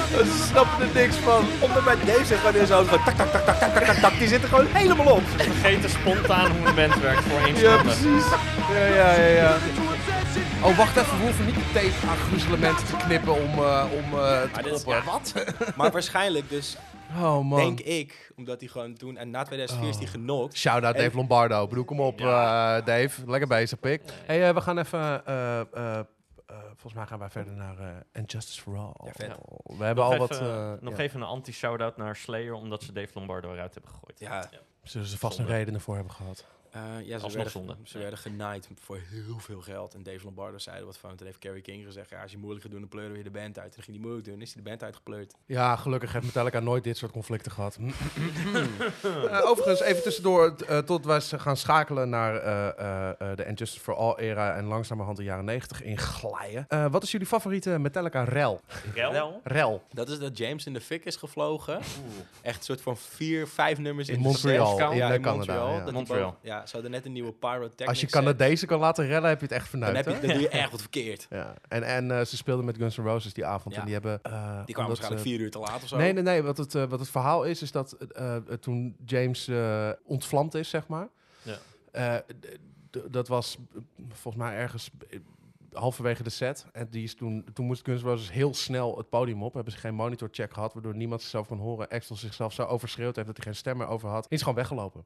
Ze snappen er niks van. Omdat bij Dave zegt wanneer zo'n tak, tak, tak, tak, tak, tak, tak. Die zitten gewoon helemaal op. Ze vergeten spontaan hoe een band werkt voor één seconde. Ja, precies. Ja, ja, ja, ja. Oh, wacht even. We hoeven niet meteen aan gruzelementen te knippen om, uh, om uh, te maar is, ja, wat? Maar waarschijnlijk dus... Oh, man. Denk ik, omdat hij gewoon toen... En na tweeduizend vier is hij genokt. Shout-out en Dave Lombardo. Bedoel, kom op, ja. uh, Dave. Lekker bezig, pik. Nee. Hey, uh, we gaan even... Uh, uh, uh, volgens mij gaan wij verder naar uh, And Justice for All. Ja, vet. We hebben nog al even, wat... Uh, nog ja. even een anti-shout-out naar Slayer, omdat ze Dave Lombardo eruit hebben gegooid. Ja. Ja. Zullen ze vast een reden ervoor hebben gehad. Uh, ja, ze werden, zonde. Ze werden genaaid voor heel veel geld. En Dave Lombardo zei er wat van. Toen heeft Kerry King gezegd, ja, als je moeilijk gaat doen, dan pleuren we je de band uit. En dan ging hij moeilijk doen, is hij de band uitgepleurd. Ja, gelukkig heeft Metallica nooit dit soort conflicten gehad. uh, overigens, even tussendoor, uh, tot wij gaan schakelen naar uh, uh, de And Justice for All era en langzamerhand de jaren negentig in glijden. Uh, wat is jullie favoriete Metallica rel? Rel? Rel. Dat is dat James in de fik is gevlogen. Oeh. Echt een soort van vier, vijf nummers in, in Montreal. De ja, in Montreal. Ja. Dat Montreal. Ja. Ze hadden net een nieuwe pyrotechnics. Als je Canadezen kan laten rellen, heb je het echt verneukt. Dan, heb je, dan doe je echt wat verkeerd. Ja. En, en uh, ze speelden met Guns N' Roses die avond. Ja. En die, hebben, uh, die kwamen waarschijnlijk ze... vier uur te laat of zo. Nee, nee, nee. Wat het, uh, wat het verhaal is, is dat uh, toen James uh, ontvlamd is, zeg maar. Ja. Uh, d- d- dat was uh, volgens mij ergens... Uh, halverwege de set. En die is toen, toen moest Guns N' Roses heel snel het podium op. Hebben ze geen monitorcheck gehad, waardoor niemand zichzelf kon horen. Axl zichzelf zo overschreeuwd heeft dat hij geen stem meer over had. Hij is gewoon weggelopen.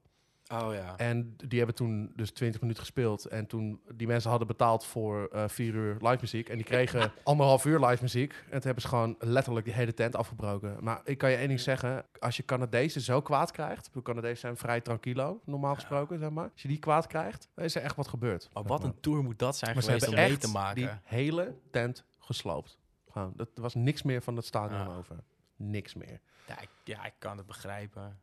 Oh, ja. En die hebben toen dus twintig minuten gespeeld. En toen die mensen hadden betaald voor uh, vier uur live muziek. En die kregen anderhalf uur live muziek. En toen hebben ze gewoon letterlijk die hele tent afgebroken. Maar ik kan je één ding zeggen. Als je Canadezen zo kwaad krijgt. Canadezen zijn vrij tranquilo, normaal gesproken. Ja. Zeg maar. Als je die kwaad krijgt, dan is er echt wat gebeurd. Oh, wat een tour moet dat zijn maar geweest om mee te maken. Ze hebben echt die hele tent gesloopt. Gewoon, dat was niks meer van dat stadion ah. over. Niks meer. Ja ik, ja, ik kan het begrijpen.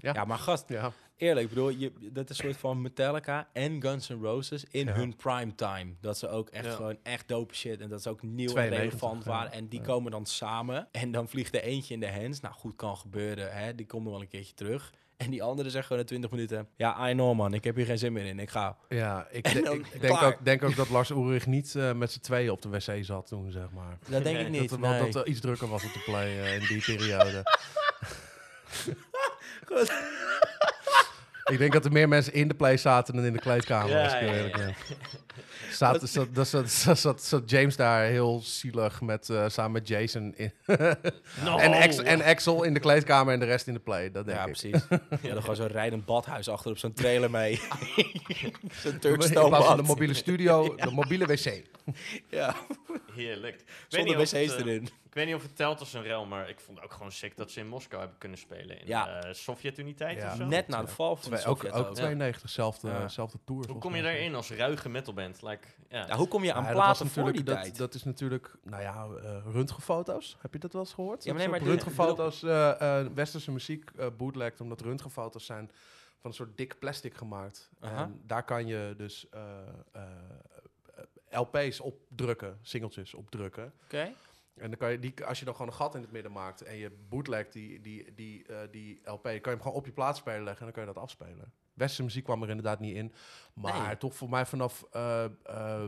Ja, ja maar gast, ja. eerlijk, ik bedoel, je, dat is een soort van Metallica en Guns N' Roses in ja. hun primetime. Dat ze ook echt ja. gewoon echt dope shit en dat ze ook nieuw en relevant ja. waren. En die ja. komen dan samen en dan vliegt er eentje in de hands. Nou, goed, kan gebeuren, hè? Die komt nog wel een keertje terug. En die andere zegt gewoon na twintig minuten... Ja, I know man, ik heb hier geen zin meer in, ik ga. Ja, ik, de, dan, ik denk, ook, denk ook dat Lars Ulrich niet uh, met z'n tweeën op de wc zat toen, zeg maar. Dat denk nee. ik niet, Dat, nee. dat, dat er iets drukker was op de play uh, in die periode. Ik denk dat er meer mensen in de play zaten dan in de kleedkamer. Ja, als ik eerlijk ben. Ja, ja. Zat, zat, zat, zat, zat, zat James daar heel zielig met, uh, samen met Jason in no. en, Ex, en Axel in de kleedkamer en de rest in de play. Dat denk ja, ik. Precies. Ja, er gewoon zo'n rijdend badhuis achter op zo'n trailer mee. Zo'n Turkstone in plaats van de mobiele studio, ja. de mobiele wc. Ja. Heerlijk. Zonder wc's het, erin. Ik weet niet of het telt als een rel, maar ik vond ook gewoon sick dat ze in Moskou hebben kunnen spelen. In ja. uh, Sovjet-uniteit ja. of zo. Net na de val van Twee, de Sovjet. Ook, ook tweeënnegentig, dezelfde ja. ja. tour. Hoe kom je daarin als ruige metalband? Like, ja. Ja, hoe kom je aan ja, platen voor die tijd? Dat, dat is natuurlijk, nou ja, uh, röntgenfoto's. Heb je dat wel eens gehoord? Ja, maar nee, maar röntgenfoto's, uh, uh, westerse muziek uh, bootlegd, omdat röntgenfoto's zijn van een soort dik plastic gemaakt. Uh-huh. En daar kan je dus uh, uh, L P's opdrukken, singeltjes opdrukken. Oké. Okay. En dan kan je die, als je dan gewoon een gat in het midden maakt en je bootlegt die, die, die, uh, die L P, kan je hem gewoon op je plaatsspeler leggen en dan kan je dat afspelen. Westerse muziek kwam er inderdaad niet in, maar nee. toch voor mij vanaf... Uh, uh, ja,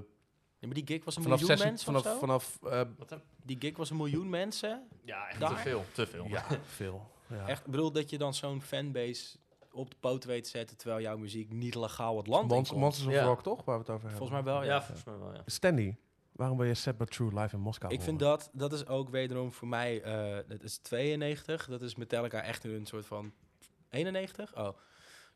maar die gig was een vanaf miljoen zes, mensen vanaf, vanaf, uh, Wat Die gig was een miljoen mensen? Ja, echt te veel. Te veel. Ja, veel. Ja. Echt, ik bedoel dat je dan zo'n fanbase op de poot weet zetten terwijl jouw muziek niet legaal het land in komt. Monsters of ja. Rock, toch? Waar we het over hebben. Volgens mij wel, ja. ja, volgens mij wel, ja. Stanley. Waarom wil je Sad But True live in Moskou? Ik horen? vind dat, dat is ook wederom voor mij, uh, dat is tweeënnegentig, dat is Metallica echt in een soort van eenennegentig? Oh, dat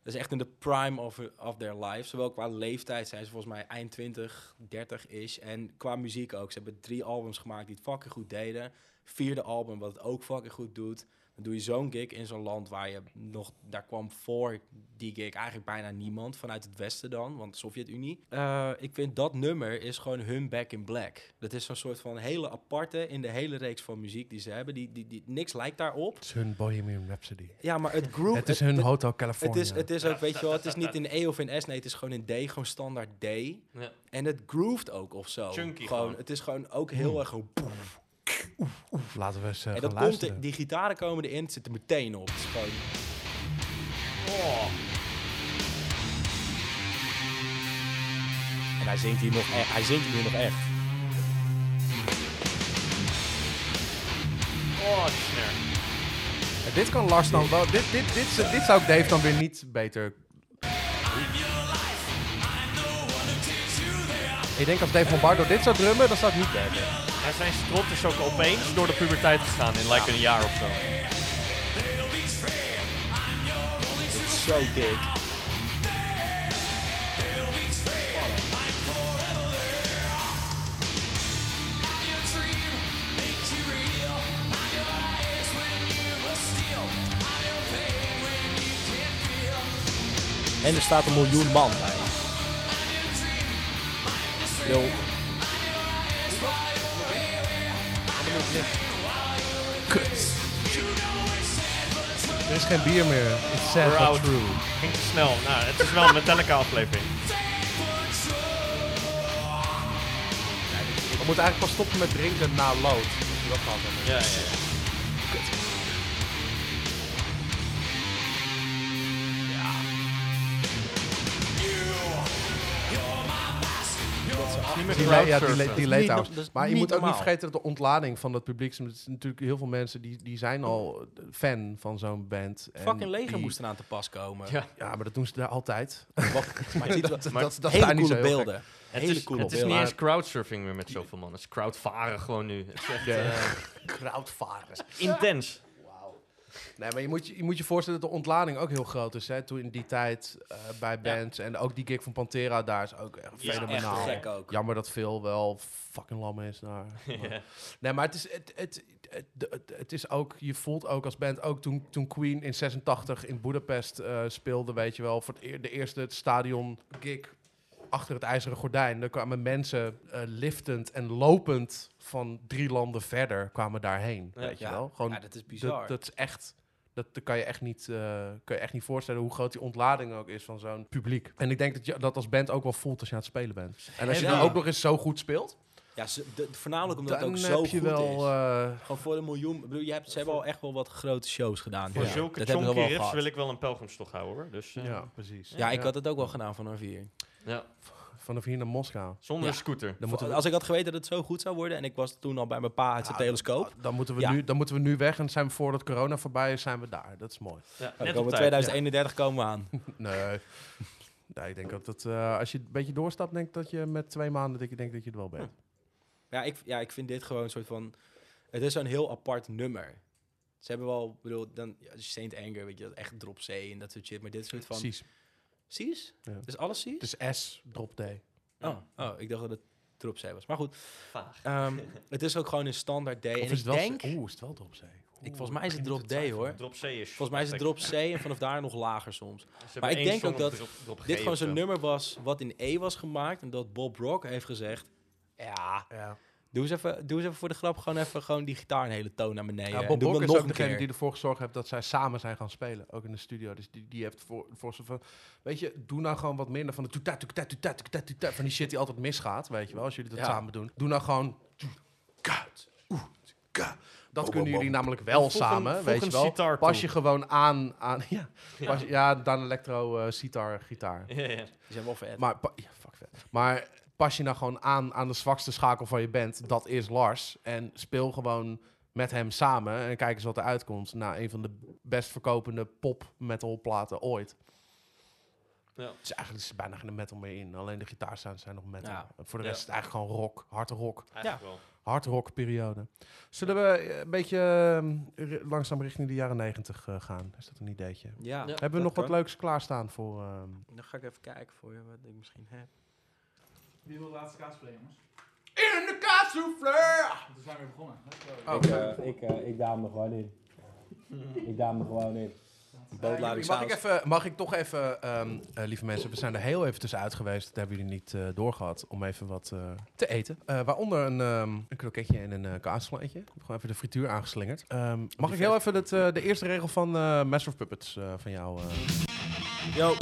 is echt in de prime of, of their life. Zowel qua leeftijd zijn ze volgens mij eind twintig, dertig-ish. En qua muziek ook. Ze hebben drie albums gemaakt die het fucking goed deden. Vierde album wat het ook fucking goed doet. Dan doe je zo'n gig in zo'n land waar je nog... Daar kwam voor die gig eigenlijk bijna niemand. Vanuit het Westen dan, want de Sovjet-Unie. Uh, ik vind dat nummer is gewoon hun Back in Black. Dat is zo'n soort van hele aparte in de hele reeks van muziek die ze hebben. Die, die, die, niks lijkt daarop. Het is hun Bohemian Rhapsody. Ja, maar het groove... het is hun het, Hotel California. Het is, het is ook, weet je wel, het is niet in E of in S. Nee, het is gewoon in D. Gewoon standaard D. Ja. En het grooved ook of zo. Chunky gewoon. gewoon. Het is gewoon ook heel mm. erg... Gewoon, boef, Oef, oef. Laten we eens uh, en dat komt de, die gitaren komen erin, het zit er meteen op. Het is gewoon... oh. En hij zingt hier nog, e- hij zingt hier nog echt. Oh, die snare. Ja, dit kan Lars dan wel... Dit, dit, dit, dit, dit zou ik Dave dan weer niet beter... Ik denk als Dave Lombardo dit zou drummen, dan zou ik niet beter. En zijn strot is ook opeens door de puberteit gegaan in like ja. een jaar of zo. Het is zo dik. En er staat een miljoen man bij. Yo. Kut. Er is geen bier meer. It's sad We're but out. true. Ging te snel. Nou, het is wel een Metallica aflevering. We moeten eigenlijk pas stoppen met drinken na lood. Dat gaat dan. Ja, ja, ja. Kut. Ja. Die, die, ja, die, le- die leed trouwens. Maar je moet ook niet vergeten dat de ontlading van dat publiek... Het is natuurlijk heel veel mensen die, die zijn al fan van zo'n band. Fucking leger moest eraan te pas komen. Ja. ja, maar dat doen ze daar altijd. Wat, maar dat, dat, maar dat, dat hele coole niet beelden. Gek. Het hele is, coole het is beelden. niet eens crowdsurfing meer met zoveel mannen. Het is crowdvaren gewoon nu. Het is echt, yeah. uh, crowdvaren. Intens. Nee, maar je moet je, je moet je voorstellen dat de ontlading ook heel groot is. Hè? Toen in die tijd uh, bij bands. Ja. En ook die gig van Pantera daar is ook echt ja, fenomenaal. Echt gek ook. Jammer dat veel wel fucking lam is daar. ja. Nee, maar het is, het, het, het, het, het is ook... Je voelt ook als band... Ook toen, toen Queen in zesentachtig in Budapest uh, speelde, weet je wel. Voor het, de eerste stadion gig achter het ijzeren gordijn. Daar kwamen mensen uh, liftend en lopend van drie landen verder kwamen daarheen. Ja, weet je ja. wel? Gewoon, ja, dat is bizar. Dat, dat is echt... Dat, dat kan je echt niet, uh, kan je echt niet voorstellen hoe groot die ontlading ook is van zo'n publiek. En ik denk dat je dat als band ook wel voelt als je aan het spelen bent. En als je ja. dan ook nog eens zo goed speelt... Ja, ze, de, voornamelijk omdat dan het ook zo goed wel, is. Uh, Gewoon voor een miljoen. Bedoel, je hebt, ze hebben al echt wel wat grote shows gedaan. Voor ja. zulke chonky riffs wil ik wel een pelgrimstocht houden, hoor. Dus, uh, ja, precies. Ja, ja, ik had het ook wel gedaan vanaf hier. Ja. Vanaf hier naar Moskou. Zonder ja. scooter. Dan moeten we... Als ik had geweten dat het zo goed zou worden... en ik was toen al bij mijn pa uit zijn ja, telescoop. Dan moeten, we ja. nu, dan moeten we nu weg en zijn we voordat corona voorbij is... zijn we daar. Dat is mooi. Ja, net dan op tweeduizend eenendertig ja. komen we aan. Nee... Nee, ik denk dat het, uh, als je een beetje doorstapt, denk dat je met twee maanden dat je denkt dat je het wel bent. Ja, ik, ja, ik vind dit gewoon een soort van... Het is een heel apart nummer. Ze hebben wel, bedoel, dan... Ja, Saint Anger, weet je, dat echt drop C en dat soort shit. Maar dit is een soort van... Cies. Cies? Ja. Dus alles Cies? Het is S, drop D. Oh, oh, ik dacht dat het drop C was. Maar goed. Vaag. Um, het is ook gewoon een standaard D. Of en is ik het denk... Oeh, is het wel drop C? Ik, volgens mij is het drop D, het hoor. Drop C is. Volgens mij is het drop C en vanaf daar nog lager soms. Dus maar ik denk ook dat drop, drop dit gewoon zo'n nummer was wat in E was gemaakt. En dat Bob Rock heeft gezegd, ja, ja. Doe, eens even, doe eens even voor de grap gewoon even gewoon die gitaar een hele toon naar beneden. Ja, Bob Rock is nog ook degene die ervoor gezorgd heeft dat zij samen zijn gaan spelen. Ook in de studio. Dus die, die heeft voor, voor van, weet je, doe nou gewoon wat minder van de tuta, tuta, tuta, tuta, tuta, van die shit die altijd misgaat, weet je wel. Als jullie dat ja. samen doen. Doe nou gewoon... Dat kunnen jullie namelijk wel volg samen, een, weet je wel. Pas je toe. gewoon aan... aan ja, pas, ja. ja, dan elektro, uh, sitar, gitaar. Ja, ja. Die zijn wel vet. Maar, pa, ja, fuck vet. Maar pas je nou gewoon aan aan de zwakste schakel van je band. Dat is Lars. En speel gewoon met hem samen. En kijk eens wat er uitkomt. Nou, een van de best verkopende pop-metal-platen ooit. Ja. Dus eigenlijk is er bijna geen metal meer in. Alleen de gitaarsounds zijn nog metal. Ja. Voor de rest ja. is het eigenlijk gewoon rock. Harde rock. Eigenlijk ja. wel. Hardrock-periode. Zullen we een beetje uh, langzaam richting de jaren negentig uh, gaan? Is dat een ideetje? Ja. ja Hebben we nog kan. wat leuks klaarstaan voor... Uh... Dan ga ik even kijken voor je wat ik misschien heb. Wie wil de laatste kaas spelen, jongens? In de kaassouffleur! Toen zijn we begonnen. Okay. Ik, uh, ik, uh, ik daam er gewoon in. ik daam er gewoon in. Uh, mag, ik even, mag ik toch even, um, uh, lieve mensen, we zijn er heel even tussenuit geweest. Dat hebben jullie niet uh, doorgehad om even wat uh, te eten. Uh, waaronder een, um, een kroketje en een uh, kaasvleetje. Ik heb gewoon even de frituur aangeslingerd. Um, mag ik heel even het, uh, de eerste regel van uh, Master of Puppets uh, van jou? Uh. Yo.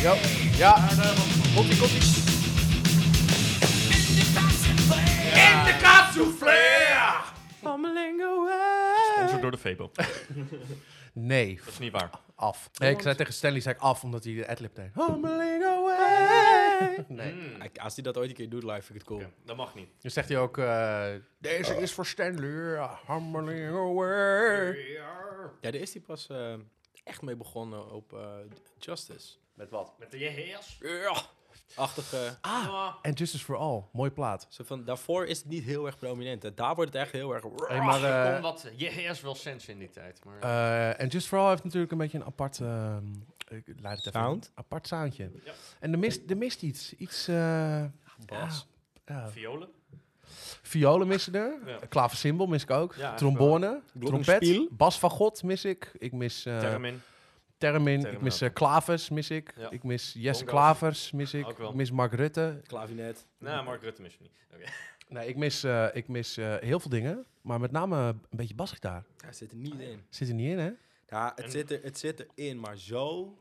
Yo. Ja. Komt-ie, komt-ie. In de kaasvleetje. Fumbling away. Sponsor door de Febo. Nee. Dat is niet waar. Af. Nee, ik zei tegen Stanley, zei ik af, omdat hij de ad-lib deed. Humbling away. Nee. Mm. Als hij dat ooit een keer doet, live vind ik het cool. Okay, dat mag niet. Dus zegt hij ook, uh, deze oh. is voor Stanley. Humbling away. Ja, daar is hij pas uh, echt mee begonnen op uh, Justice. Met wat? Met de J H's. Ja. Achtige... Ah, And Justice for All. Mooi plaat. Zo van, daarvoor is het niet heel erg prominent. Hè. Daar wordt het echt heel erg... Hey, maar, uh, er kon wat J H's wel sens in die tijd. Maar... Uh, And Justice for All heeft natuurlijk een beetje een apart... Uh, ik leid het even Sound? Een apart soundje. Ja. En er mist, er mist iets. Iets... Uh, ja, bas. Uh, uh, Violen. Violen missen er. Ja. Klaversymbol mis ik ook. Ja, trombone. Trompet. Bas van God mis ik. Ik mis... Uh, Termin. Termin, ik mis uh, Klavers, mis ik. Ja. Ik mis Jesse Bongo. Klavers, mis ik. Ik mis Mark Rutte. Klavinet. Nou, Mark Rutte mis je niet. Okay. Nee, ik mis, uh, ik mis uh, heel veel dingen, maar met name een beetje basgitaar. Hij zit er niet in. Zit er niet in, hè? Ja, het, zit er, het zit erin, maar zo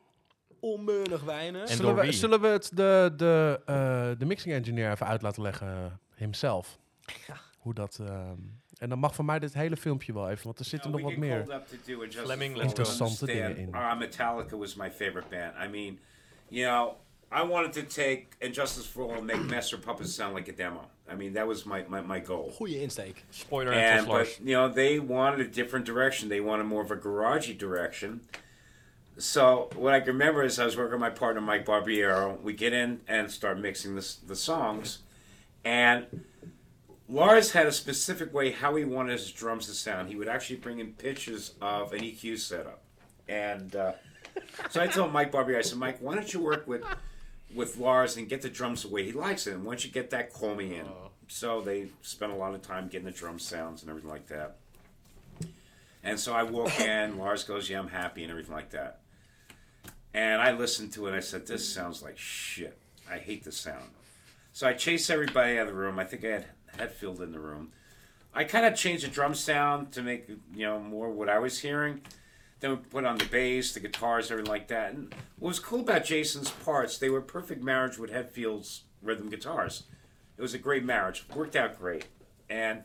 onmeunig weinig. Zullen we, zullen we het de, de, uh, de mixing engineer even uit laten leggen, himself? Ja. Hoe dat... Uh, En dan mag van mij dit hele filmpje wel even, want er zitten nog wat meer interessante dingen in. Ah, Metallica was my favorite band. I mean, you know, I wanted to take And Justice for All and make Master Puppets sound like a demo. I mean, that was my my, my goal. Goeie insteek. Spoiler alert. But you know, they wanted a different direction. They wanted more of a garagey direction. So what I can remember is I was working with my partner Mike Barbiero. We get in and start mixing the the songs, and Lars had a specific way how he wanted his drums to sound. He would actually bring in pictures of an E Q setup. And uh, so I told Mike Barbier, I said, Mike, why don't you work with with Lars and get the drums the way he likes it? And once you get that, call me in. So they spent a lot of time getting the drum sounds and everything like that. And so I walk in, Lars goes, yeah, I'm happy and everything like that. And I listened to it, and I said, this sounds like shit. I hate the sound. So I chased everybody out of the room. I think I had... Hetfield in the room. I kind of changed the drum sound to make, you know, more what I was hearing. Then we put on the bass, the guitars, everything like that. And what was cool about Jason's parts, they were a perfect marriage with Hetfield's rhythm guitars. It was a great marriage. Worked out great. And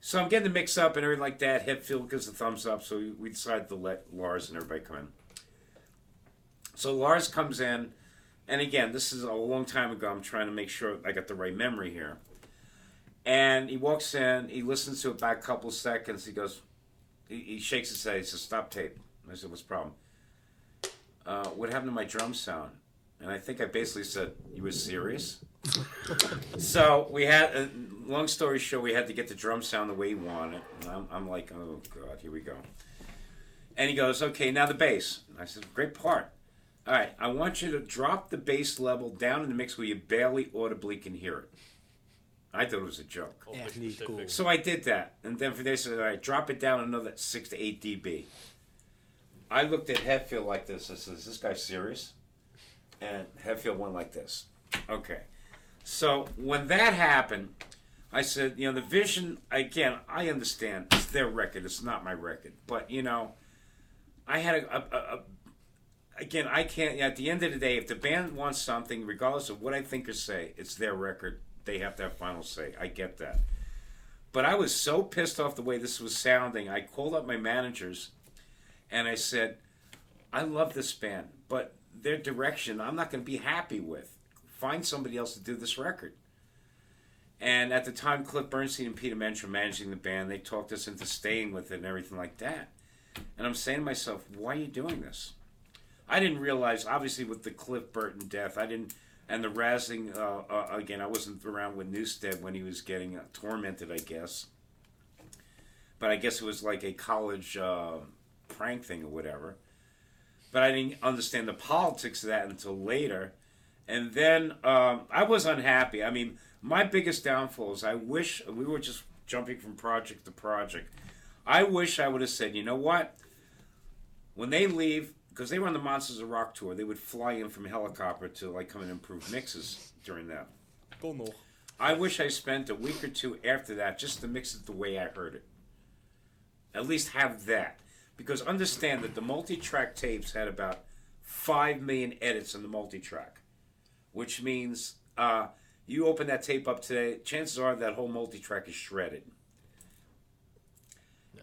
so I'm getting the mix up and everything like that. Hetfield gives the thumbs up, so we decided to let Lars and everybody come in. So Lars comes in, and again, this is a long time ago. I'm trying to make sure I got the right memory here. And he walks in, he listens to it by a couple seconds, he goes, he, he shakes his head, he says, stop tape. I said, what's the problem? Uh, what happened to my drum sound? And I think I basically said, you were serious? So we had, uh, long story short, we had to get the drum sound the way he wanted. And I'm, I'm like, oh God, here we go. And he goes, okay, now the bass. And I said, great part. All right, I want you to drop the bass level down in the mix where you barely audibly can hear it. I thought it was a joke. Yeah, cool. So I did that. And then for they said, all right, drop it down another six to eight decibels. I looked at Hetfield like this. I said, is this guy serious? And Hetfield went like this. Okay. So when that happened, I said, you know, the vision, again, I understand. It's their record. It's not my record. But, you know, I had a, a, a again, I can't, at the end of the day, if the band wants something, regardless of what I think or say, it's their record. They have to have final say. I get that. But I was so pissed off the way this was sounding. I called up my managers and I said, I love this band, but their direction I'm not going to be happy with. Find somebody else to do this record. And at the time, Cliff Bernstein and Peter Mensch were managing the band. They talked us into staying with it and everything like that. And I'm saying to myself, why are you doing this? I didn't realize, obviously, with the Cliff Burton death, I didn't. And the razzing, uh, uh, again, I wasn't around when Newstead when he was getting uh, tormented, I guess. But I guess it was like a college uh, prank thing or whatever. But I didn't understand the politics of that until later. And then um, I was unhappy. I mean, my biggest downfall is I wish, we were just jumping from project to project. I wish I would have said, you know what? When they leave, because they were on the Monsters of Rock tour, they would fly in from a helicopter to like come and improve mixes during that. I wish I spent a week or two after that just to mix it the way I heard it. At least have that. Because understand that the multi-track tapes had about five million edits on the multi-track. Which means uh, you open that tape up today, chances are that whole multi-track is shredded.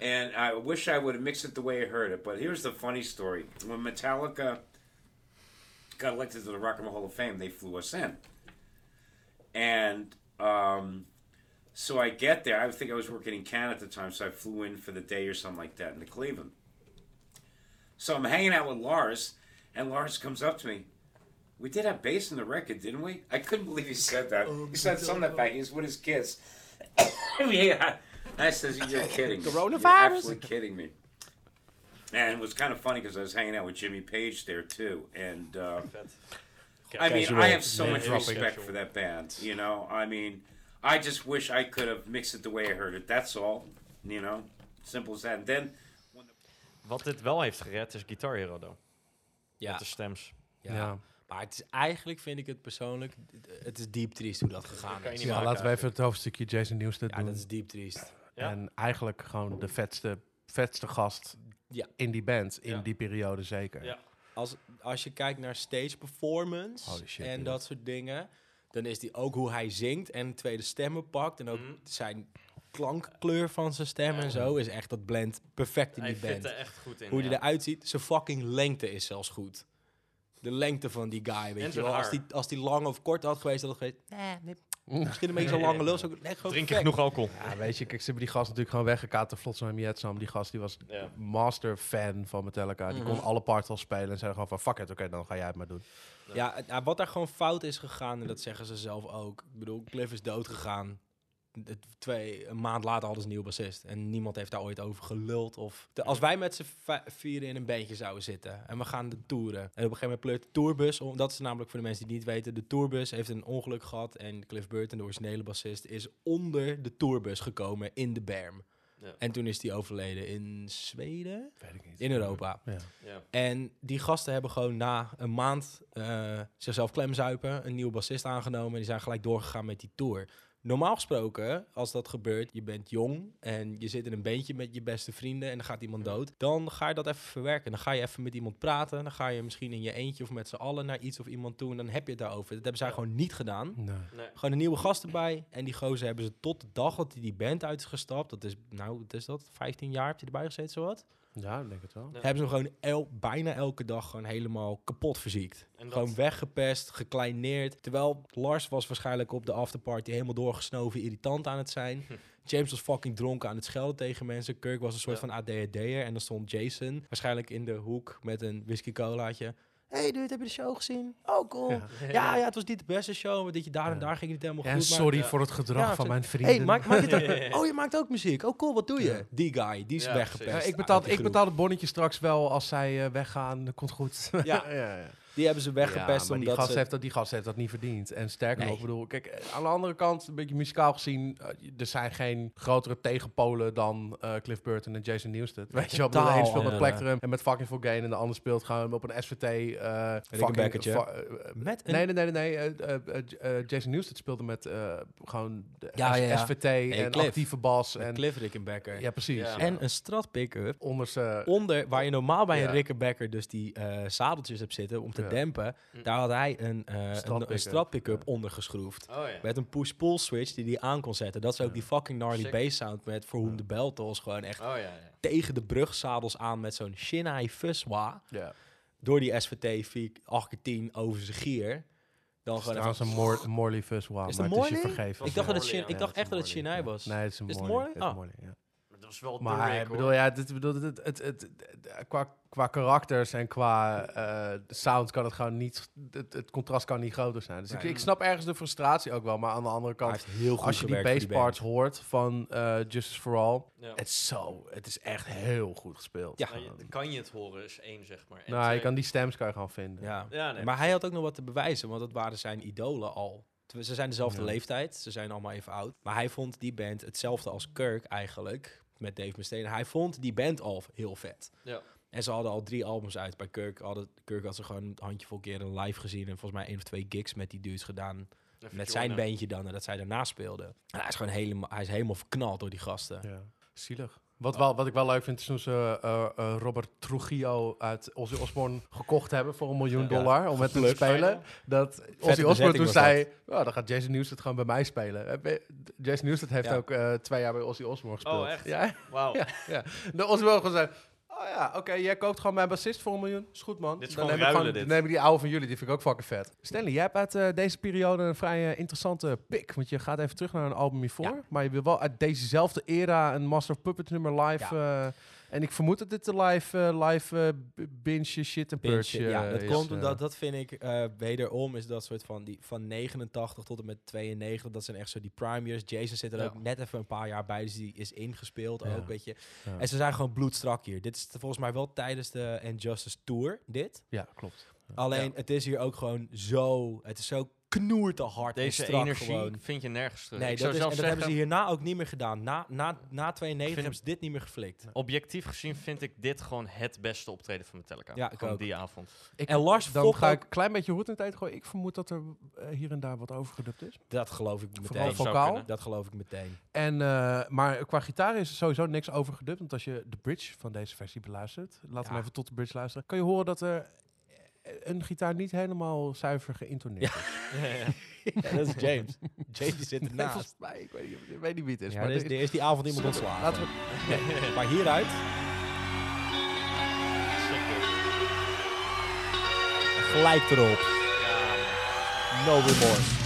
And I wish I would have mixed it the way I heard it. But here's the funny story. When Metallica got elected to the Rock and Roll Hall of Fame, they flew us in. And um, so I get there. I think I was working in Canada at the time, so I flew in for the day or something like that into Cleveland. So I'm hanging out with Lars, and Lars comes up to me. We did have bass in the record, didn't we? I couldn't believe he said that. He said something about he was with his kids. Yeah. I says, you're kidding me. Coronavirus? You're absolutely kidding me. And it was kind of funny because I was hanging out with Jimmy Page there, too. And, uh, I mean, I have so much respect for that band, you know. I mean, I just wish I could have mixed it the way I heard it. That's all, you know. Simple as that. And then... Wat dit wel heeft gered is Guitar Hero, though. Ja. Met de stems. Ja. Ja. Maar het is eigenlijk, vind ik het persoonlijk, het is diep triest hoe dat gegaan dat is. Ja, maken, laten we even het hoofdstukje Jason Newsted ja, doen. Ja, dat is diep triest. Ja. En eigenlijk gewoon de vetste, vetste gast ja. in die band, in ja. die periode zeker. Ja. Als, als je kijkt naar stage performance shit, en dat soort dingen, dan is die ook hoe hij zingt en tweede stemmen pakt. En ook mm. zijn klankkleur van zijn stem ja. en zo is echt, dat blend perfect in die hij band. Hij fit er echt goed in. Hoe ja. die eruit ziet, zijn fucking lengte is zelfs goed. De lengte van die guy, weet je wel. Als die, als die lang of kort had geweest, had het geweest... Nee, nee. Misschien een beetje zo'n lange lul. Zo, nee, drink je genoeg alcohol? Ja, weet je, kijk, ze hebben die gast natuurlijk gewoon weggekaterd. Flotsam en Jetsam. Die gast, die was ja. master fan van Metallica. Die mm-hmm. kon alle parts al spelen. En zei gewoon van, fuck it, oké, okay, dan ga jij het maar doen. Ja, ja, wat daar gewoon fout is gegaan, en dat zeggen ze zelf ook. Ik bedoel, Cliff is dood gegaan. Twee, een maand later hadden ze een nieuw bassist. En niemand heeft daar ooit over geluld. Of de, als wij met z'n va- vieren in een bandje zouden zitten. En we gaan de toeren. En op een gegeven moment pleurt de tourbus. Om, dat is namelijk voor de mensen die het niet weten. De tourbus heeft een ongeluk gehad. En Cliff Burton, de originele bassist, is onder de tourbus gekomen in de berm. Ja. En toen is die overleden in Zweden? Weet ik niet. In Europa. Ja. Ja. En die gasten hebben gewoon na een maand uh, zichzelf klemzuipen. Een nieuwe bassist aangenomen. En die zijn gelijk doorgegaan met die tour. Normaal gesproken, als dat gebeurt, je bent jong en je zit in een beentje met je beste vrienden en dan gaat iemand dood, dan ga je dat even verwerken. Dan ga je even met iemand praten, dan ga je misschien in je eentje of met z'n allen naar iets of iemand toe en dan heb je het daarover. Dat hebben zij gewoon niet gedaan. Nee. Nee. Gewoon een nieuwe gast erbij en die gozer hebben ze tot de dag dat hij die band uit is gestapt. Dat is, nou, wat is dat? vijftien jaar heb je erbij gezeten, zowat? Ja, ik denk het wel. Ja. Hebben ze hem gewoon el, bijna elke dag gewoon helemaal kapot verziekt. En dat... Gewoon weggepest, gekleineerd. Terwijl Lars was waarschijnlijk op de afterparty helemaal doorgesnoven, irritant aan het zijn. Hm. James was fucking dronken aan het schelden tegen mensen. Kirk was een soort ja. van A D H D'er. En dan stond Jason waarschijnlijk in de hoek met een whisky-colaatje. Hey dude, heb je de show gezien? Oh, cool. Ja, ja, ja het was niet de beste show, maar dat je daar en ja. daar ging niet helemaal ja, goed. En sorry maar, ja. voor het gedrag ja, van mijn vrienden. Hey, maak, maak je ook, oh, je maakt ook muziek. Oh, cool, wat doe je? Ja. Die guy, die is ja, weggepest. Ja, ik betaal, ik betaal het bonnetje straks wel als zij uh, weggaan. Dat komt goed. Ja, ja, ja. Die hebben ze weggepest. Ja, omdat die, gast ze... heeft dat, die gast heeft dat niet verdiend. En sterker nog, nee. bedoel, kijk, aan de andere kant, een beetje muzikaal gezien, er zijn geen grotere tegenpolen dan uh, Cliff Burton en Jason Newsted. Weet je wel, de een speelt ja, met Plectrum ja. en met fucking For Gain en de ander speelt gewoon op een S V T. Uh, fucking, een uh, met een... Nee, nee, nee, nee. nee uh, uh, uh, Jason Newsted speelde met uh, gewoon de ja, ja, ja. S V T nee, en Cliff. Actieve bas. En Cliff Rickenbacker. Ja, precies. Ja. Ja. En een Strat pick-up onder, uh, onder, waar je normaal bij ja. een Rickenbacker dus die uh, zadeltjes hebt zitten om te ja. dempen, mm. daar had hij een, uh, een, een Strat pick-up ja. ondergeschroefd. Oh, ja. Met een push-pull switch die hij aan kon zetten. Dat is ook ja. die fucking gnarly bass sound met For Whom ja. the Bell Tolls. Gewoon echt oh, ja, ja. tegen de brugzadels aan met zo'n shinai fuswa. Ja. Door die S V T vier acht keer tien over zijn gier. Dan het is gewoon even... een Mor- Morley fuswa. Is het een Morley? Vergeven. Ik dacht, dat het Shin- ja. ik dacht echt dat het shinai ja. was. Nee, het is een Morley. Is het Morley? Dat is wel maar ik bedoel, ja, dit, bedoel, dit, het, het, het, het, qua, qua karakters en qua uh, sound kan het gewoon niet... Het, het contrast kan niet groter zijn. Dus nee, ik, ik snap ergens de frustratie ook wel. Maar aan de andere kant, heel goed als je die bass parts hoort van uh, Justice for All... Ja. Het, is zo, het is echt heel goed gespeeld. Ja. Nou, je, kan je het horen is één, zeg maar. En nou, twee. Je kan die stems kan je gewoon vinden. Ja. Ja, nee, maar hij had ook nog wat te bewijzen, want dat waren zijn idolen al. Ze zijn dezelfde ja. leeftijd, ze zijn allemaal even oud. Maar hij vond die band hetzelfde als Kirk eigenlijk... met Dave Mustaine. Hij vond die band al heel vet. Ja. En ze hadden al drie albums uit. Bij Kirk, hadden, Kirk had ze gewoon een handjevol keren live gezien... en volgens mij één of twee gigs met die dudes gedaan... Even met zijn joinen. bandje dan, en dat zij daarna speelden. En hij is gewoon helemaal, hij is helemaal verknald door die gasten. Ja. Zielig. Wat, wel, wat ik wel leuk vind is toen ze uh, uh, Robert Trujillo uit Ozzy Osbourne gekocht hebben voor een miljoen dollar ja, om met hem te spelen. Dat Ozzy Osbourne toen zei, oh, dan gaat Jason Newsted gewoon bij mij spelen. Jason Newsted heeft ja. ook uh, twee jaar bij Ozzy Osbourne gespeeld. Oh echt? Ja? Wauw. Ja, ja. De Ozzy Osbourne zei, oh ja, oké, okay, jij koopt gewoon mijn bassist voor een miljoen. Is goed man. Dit is dan neem ruilen, ik gewoon, dit. Dan neem ik die oude van jullie, die vind ik ook fucking vet. Stanley, jij hebt uit uh, deze periode een vrij uh, interessante pick. Want je gaat even terug naar een album hiervoor. Ja. Maar je wil wel uit dezezelfde era een Master of Puppets nummer live... Ja. Uh, en ik vermoed dat dit de live, uh, live uh, binge shit en purge uh, ja, dat is, komt omdat, uh, dat vind ik uh, wederom, is dat soort van die van negenentachtig tot en met tweeënnegentig, dat zijn echt zo die prime years. Jason zit er ja. ook net even een paar jaar bij, dus die is ingespeeld ja. ook, weet je. Ja. En ze zijn gewoon bloedstrak hier. Dit is volgens mij wel tijdens de And Justice Tour, dit. Ja, klopt. Ja. Alleen, ja. het is hier ook gewoon zo, het is zo knoert te hard. Deze energie gewoon. Vind je nergens terug. Nee, ik dat, is, en dat hebben ze hierna ook niet meer gedaan. Na, na, na tweeënnegentig hebben ze dit niet meer geflikt. Objectief gezien vind ik dit gewoon het beste optreden van Metallica. Ja, ik ook. Die avond. Ik en Lars dan Volk ga ik een klein beetje hoed in de tijd gooien. Ik vermoed dat er uh, hier en daar wat overgedubt is. Dat geloof ik meteen. Vooral vocaal. Dat geloof ik meteen. En, uh, maar qua gitaar is er sowieso niks overgedubt. Want als je de bridge van deze versie beluistert, laten we ja. even tot de bridge luisteren, kan je horen dat er... een gitaar niet helemaal zuiver geïntoneerd is. Ja. Ja, ja. Ja, dat is James. James zit ernaast. Nee, ik, weet niet, ik weet niet wie het is. Ja, maar er is, er is die avond iemand ontslagen. Laten we... ja. Maar hieruit... gelijk erop. No remorse.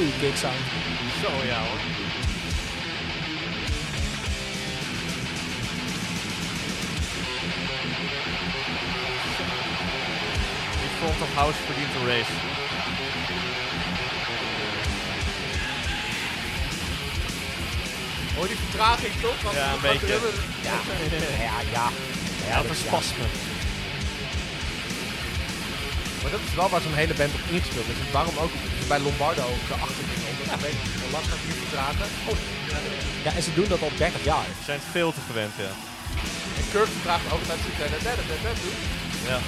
Goeie kicksound. Zo ja hoor. Die front of house verdient de race. Hoor die vertraging toch? Als ja, een beetje. Ja. ja, ja. Ja, dat is spasme. Maar dat is wel waar zo'n hele band op ingespeeld is. Dus waarom ook bij Lombardo de achterdingen onder Ik weet niet hoe lang gaat jullie praten. Oh, ja, en ze doen dat al dertig jaar. Ze zijn veel te gewend, ja. En Kirk vraagt ook naar het doen. Ja.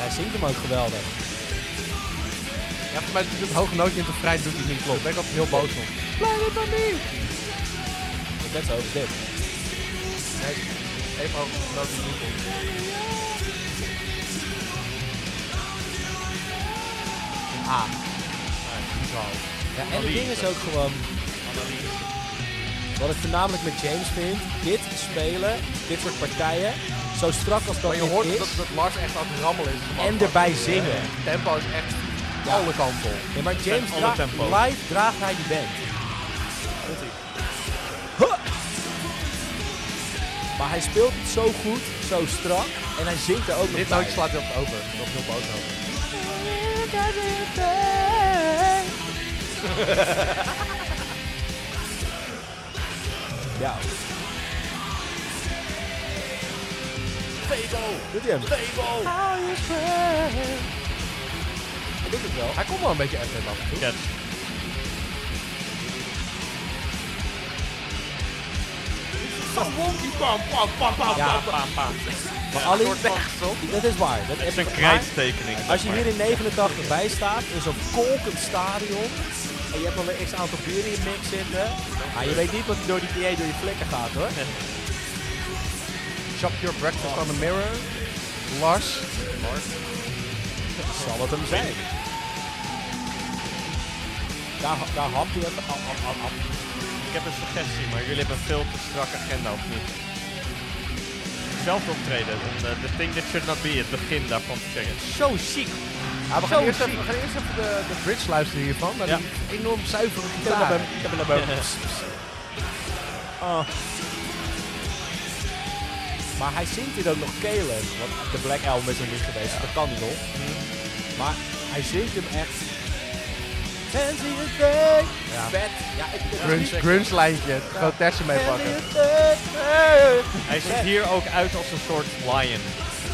Hij zingt hem ook geweldig. Ja, voor mij doet het hoge nootje in de vrij doet hij niet klopt. Daar ben ik altijd heel boos op. Blijf het maar niet! Ik ben zo over dit. Nee, even hoge nootje niet klopt. Een A. Nee, niet hoog. Ja, en het ding is ook gewoon... Wat ik voornamelijk met James vind, dit spelen, dit soort partijen, zo strak als dat maar je hoort is, dat, dat Lars echt aan het rammelen is. En erbij zingen. Ja. Tempo is echt ja. alle kanten op. Ja, maar James draagt, live draagt hij die band. Huh. Maar hij speelt het zo goed, zo strak en hij zingt er ook nog. Dit nooit slaat hij op het open, op heel boos over. Ja. Fable! Doet hij hem? Fable! Hij doet het wel. Hij komt wel een beetje F F af en toe. Yes. Zo wonky pam pam pam pam pam pam. Maar Ali, dat is waar. Dat is een krijtstekening. Als je hier in negenentachtig bij staat, in zo'n kolkend stadion, en je hebt alweer x aantal bieren in je mix zitten. Ah, je weet niet wat door die P A door je flikken gaat hoor. Chop your breakfast on the mirror. Lars. Lars. Zal het hem zijn. Daar, daar hapt hij even. Hap, hap, hap. Ik heb een suggestie, maar jullie hebben een veel te strakke agenda of niet? Zelf optreden. The, the thing that should not be. Het begin daarvan te checken. Zo chic. Ja, we, gaan eerst even, we gaan eerst even de, de bridge luisteren hiervan, maar ja. Die enorm zuivere gitaar. Ik heb hem naar boven. Oh. Maar hij zingt dit ook nog kelen, want de Black Album is er niet geweest, ja. Dat kan niet nog. Mm-hmm. Maar hij zingt hem echt... Fancy the thing! Ja. Vet! Ja, grunge, grunge lijntje, gewoon ja. Tersen mee pakken. Hij ziet hier ook uit als een soort lion.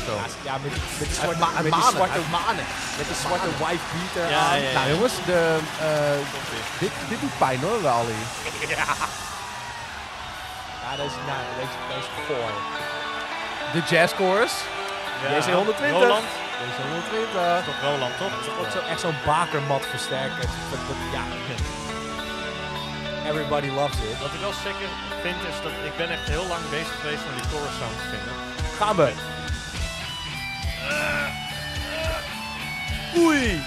Ja, ja, met, met die zwarte manen. Met die zwarte, manen. Met die zwarte wife beater ja, aan. Ja, ja, ja. Nou jongens, de, uh, dit, dit doet pijn hoor, wel Ali. Ja. Ja, dat is nou, dat is voor. De jazz chorus. Ja. Deze honderdtwintig. Roland. Deze honderdtwintig. Toch Roland, toch? Dat is ook zo, echt zo'n bakermat versterker. Ja. Everybody loves it. Wat ik wel zeker vind is dat ik ben echt heel lang bezig geweest om die chorus sound te vinden. Gaan we. Oei!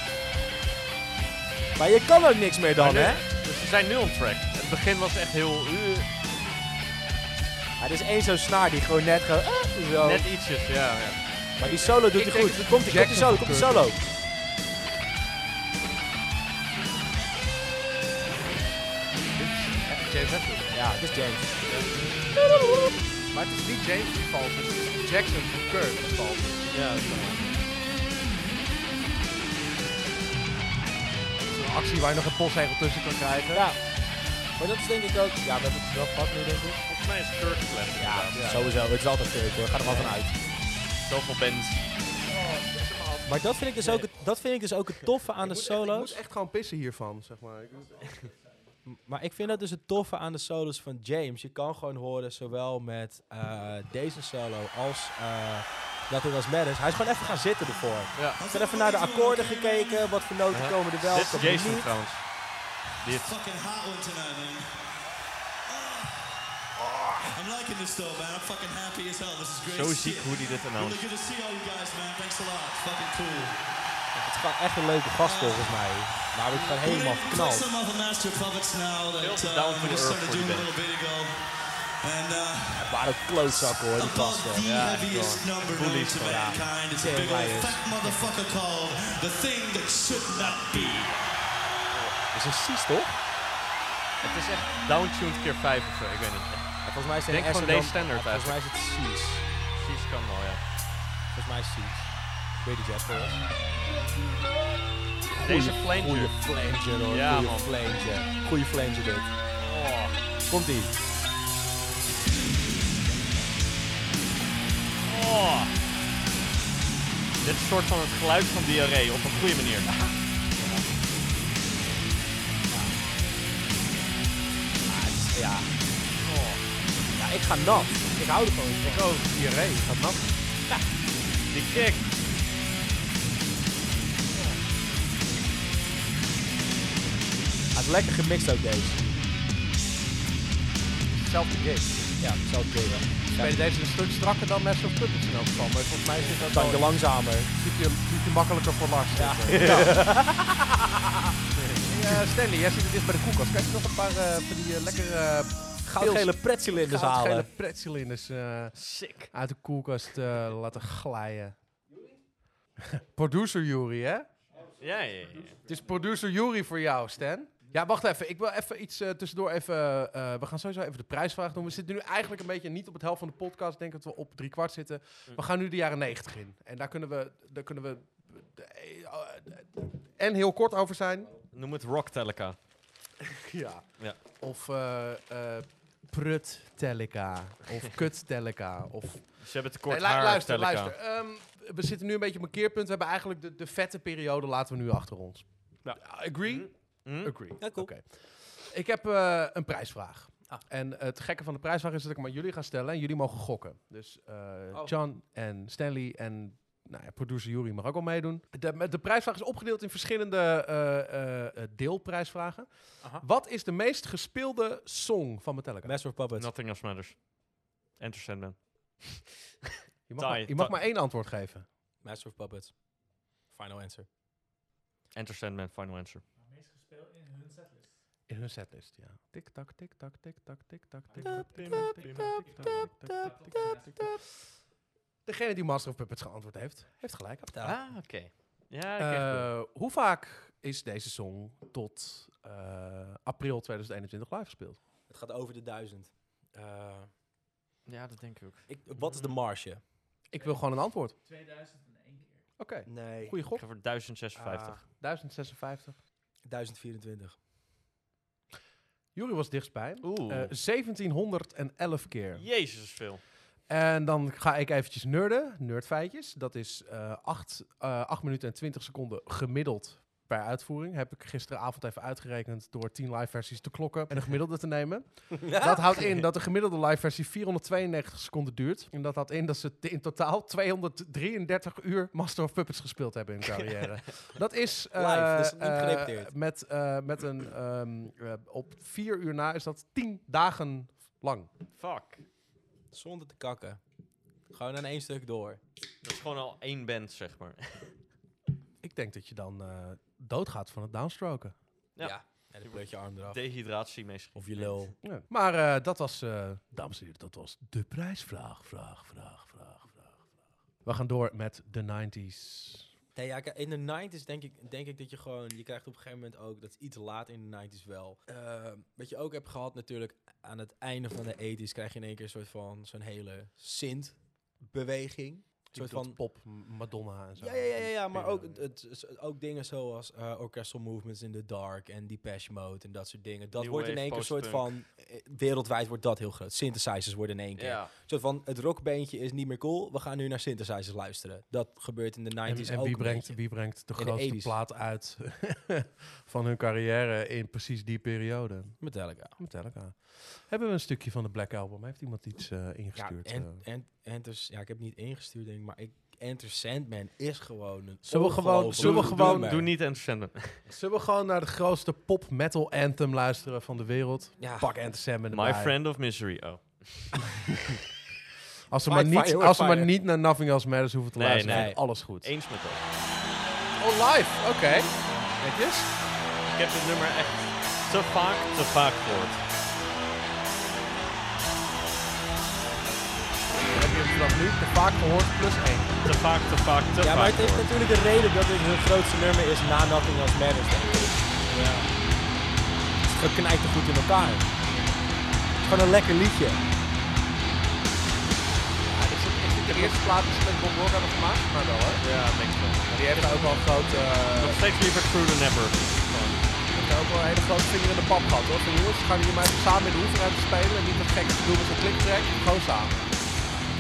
Maar je kan ook niks meer dan, nu, hè? Dus we zijn nu on track. Het begin was echt heel... Uh. Ja, er is één zo'n snaar die gewoon net gewoon... Uh, zo. Net ietsjes, ja, ja. Maar die solo doet hij goed. Komt die, komt die solo, komt die solo. James Hetfield. Ja, dit is James. Ja. Maar het is niet James die valt, het is Jackson van Kurt die valt. Ja, dat is waar. Actie waar je nog een postzegel tussen kan krijgen. Ja. Maar dat is denk ik ook... Ja, we hebben het wel gehad nu denk ik. Volgens mij is het Kirk gelegd. Ja, ja, sowieso. Het is altijd Kirk hoor. Ga er maar ja. vanuit. Zoveel bands. Oh, maar dat vind ik dus ook het, dat vind ik dus ook het toffe aan ik de solo's. Echt, ik moet echt gewoon pissen hiervan, zeg maar. Ik maar ik vind dat dus het toffe aan de solo's van James. Je kan gewoon horen zowel met uh, deze solo als... Uh, Nothing Else Matters. Hij is gewoon even gaan zitten ervoor. Ja. Ik ben even naar de akkoorden gekeken. Wat voor noten uh-huh. komen er wel. Dit is Jason niet. Trouwens. Dit. Zo ziek hoe die dit announced. Het is gewoon echt een leuke gast volgens mij. Maar we gaan helemaal verknald. Heel te down to earth voor die band. En uh, waren ook klootzakken hoor, die gasten. Ja, echt wel. De Police van, ja. Teerlijers. Dat is een cis, toch? Het is echt downtuned keer vijf of zo, ik weet niet. Ja, volgens mij is het denk van deze standaard. Volgens mij is het cis. Cis kan wel, ja. Volgens mij is het cis. Ik weet niet wat voor is. Deze flanger. Goeie flanger hoor, ja, goeie flanger. Goeie flanger dit. Oh. Komt-ie. Dit is een soort van het geluid van diarree, op een goede manier. Ja. Oh. Ja, ik ga nat. Ik hou er gewoon van. Ik ook. Diarree, ik ga nat. Ja. Die kick. Hij is lekker gemixt ook, deze. Zelfde kick. Ja, zelfde kick. Ja. Deze is een stuk strakker dan Master of Puppets in elk geval, maar volgens mij zit dat dan je langzamer. Ziet je makkelijker voor Lars. Ja. Ja. Uh, Stanley, jij zit er dicht bij de koelkast. Kijk je nog een paar uh, van die uh, lekkere uh, goudgele pretzelinders halen? Goudgele pretzelinders uh, sick uit de koelkast uh, laten glijden. Producer Jury, hè? Ja, ja, ja. Het is producer Jury voor jou, Stan. Ja, wacht even. Ik wil even iets uh, tussendoor even... Uh, we gaan sowieso even de prijsvraag doen. We zitten nu eigenlijk een beetje niet op het helft van de podcast. Ik denk dat we op drie kwart zitten. We gaan nu de jaren negentig in. En daar kunnen we... Daar kunnen we en heel kort over zijn. Noem het Rock-Telica. Ja. Ja. Of uh, uh, Prut-Telica. Of Kut-Telica. Of... Ze hebben tekort nee, haar luister, luister. Um, we zitten nu een beetje op een keerpunt. We hebben eigenlijk de, de vette periode laten we nu achter ons. Ja. Agree? Mm. Mm. Agree. Ja, cool. Okay. Ik heb uh, een prijsvraag. Ah. En uh, het gekke van de prijsvraag is dat ik hem aan jullie ga stellen. En jullie mogen gokken. Dus uh, oh. Jan en Stanley en... Nou ja, producer Jury mag ook al meedoen. De, de prijsvraag is opgedeeld in verschillende uh, uh, deelprijsvragen. Aha. Wat is de meest gespeelde song van Metallica? Master of Puppets. Nothing Else Matters. Enter Sandman. Je mag, maar, je mag maar één antwoord geven. Master of Puppets. Final answer. Enter Sandman, final answer. De meest gespeeld in hun setlist. In hun setlist, ja. Tik tak, tik tak, tik tak, tik tak, tik tak, tik tak, tik tak, tik tak, tik tak. Degene die Master of Puppets geantwoord heeft, heeft gelijk. Ah, oké. Okay. Ja, uh, hoe vaak is deze song tot uh, april tweeduizend eenentwintig live gespeeld? Het gaat over de duizend. Uh, ja, dat denk ik ook. Ik, wat is de marge? Ik wil gewoon een antwoord. tweeduizend in één keer. Oké, okay. Nee. Goeie gok. Ik ga voor duizend zesenvijftig. Uh, duizend zesenvijftig. duizend vierentwintig. Jury was dichtstbij. Uh, zeventienhonderdelf keer. Jezus, veel. En dan ga ik eventjes nerden, nerdfeitjes. Dat is acht uh, uh, minuten en twintig seconden gemiddeld per uitvoering. Heb ik gisteravond even uitgerekend door tien live versies te klokken en een gemiddelde te nemen. Ja. Dat houdt in dat de gemiddelde live versie vierhonderdtweeënnegentig seconden duurt. En dat houdt in dat ze in totaal tweehonderddrieëndertig uur Master of Puppets gespeeld hebben in hun carrière. Dat is uh, live, dus niet gerepeteerd. Uh, met, uh, met een um, uh, op vier uur na is dat tien dagen lang. Fuck. Zonder te kakken. Gewoon aan één stuk door. Dat is gewoon al één band, zeg maar. Ik denk dat je dan uh, doodgaat van het downstroken. Ja. Ja. En dan pleut je arm eraf. Dehydratie meestal. Of je lul. Ja. Maar uh, dat was, uh, dames en heren, dat was de prijsvraag. Vraag, vraag, vraag, vraag, vraag. We gaan door met de negentiger jaren. Nee, ja, in de negentiger jaren denk ik, denk ik dat je gewoon... Je krijgt op een gegeven moment ook... Dat is iets laat in de negentiger jaren wel. Uh, wat je ook hebt gehad natuurlijk... Aan het einde van de tachtiger jaren krijg je in één keer... een soort van zo'n hele synth-beweging. Soort van pop, Madonna en zo. Ja, ja, ja, ja, maar ook, het, ook dingen zoals... Uh, orchestral movements in the dark... en Depeche Mode en dat soort dingen. Dat New wordt in één keer een soort van... Wereldwijd wordt dat heel groot. Synthesizers worden in één keer. Yeah. Een soort van, het rockbeentje is niet meer cool. We gaan nu naar synthesizers luisteren. Dat gebeurt in de negentiger jaren en, en ook. En wie brengt, wie brengt de grootste de plaat uit... van hun carrière in precies die periode? Metallica. Metallica. Hebben we een stukje van de Black Album? Heeft iemand iets uh, ingestuurd? Ja, en, en, en dus, ja, ik heb niet ingestuurd, denk ik, maar ik... Enter Sandman is gewoon een... Zullen we gewoon... Zullen we gewoon... Doe niet Enter Sandman. Zullen we gewoon naar de grootste pop-metal anthem luisteren van de wereld? Ja. Pak Enter Sandman erbij. My Friend of Misery. Oh. Als we, maar niet, fire, als we maar niet naar Nothing Else Matters hoeven te nee, luisteren, nee. Alles goed. Eens met dat. Oh, live. Oké. Okay. Netjes. Ik heb dit nummer echt te vaak, te vaak gehoord. Dat nu te vaak gehoord plus één. Te vaak, te vaak, te vaak. Ja, maar het heeft natuurlijk de reden dat dit hun grootste nummer is na Nothing Else Matters. Ja. Het knijpt er goed in elkaar. Gewoon een lekker liedje. Ja, is, het, is dit de eerste plaat die ze met Bob Rock hebben gemaakt? Maar wel, hè? Ja, denk ik wel. Die hebben ook wel een grote... Uh, Nog steeds liever True Than Ever. Ik heb ook wel een hele grote vinger in de pap gehad, hoor. Van jongens, gaan jullie mij samen in de hoeven te spelen en niet dat gekke gedoe met een kliktrek. Gewoon samen.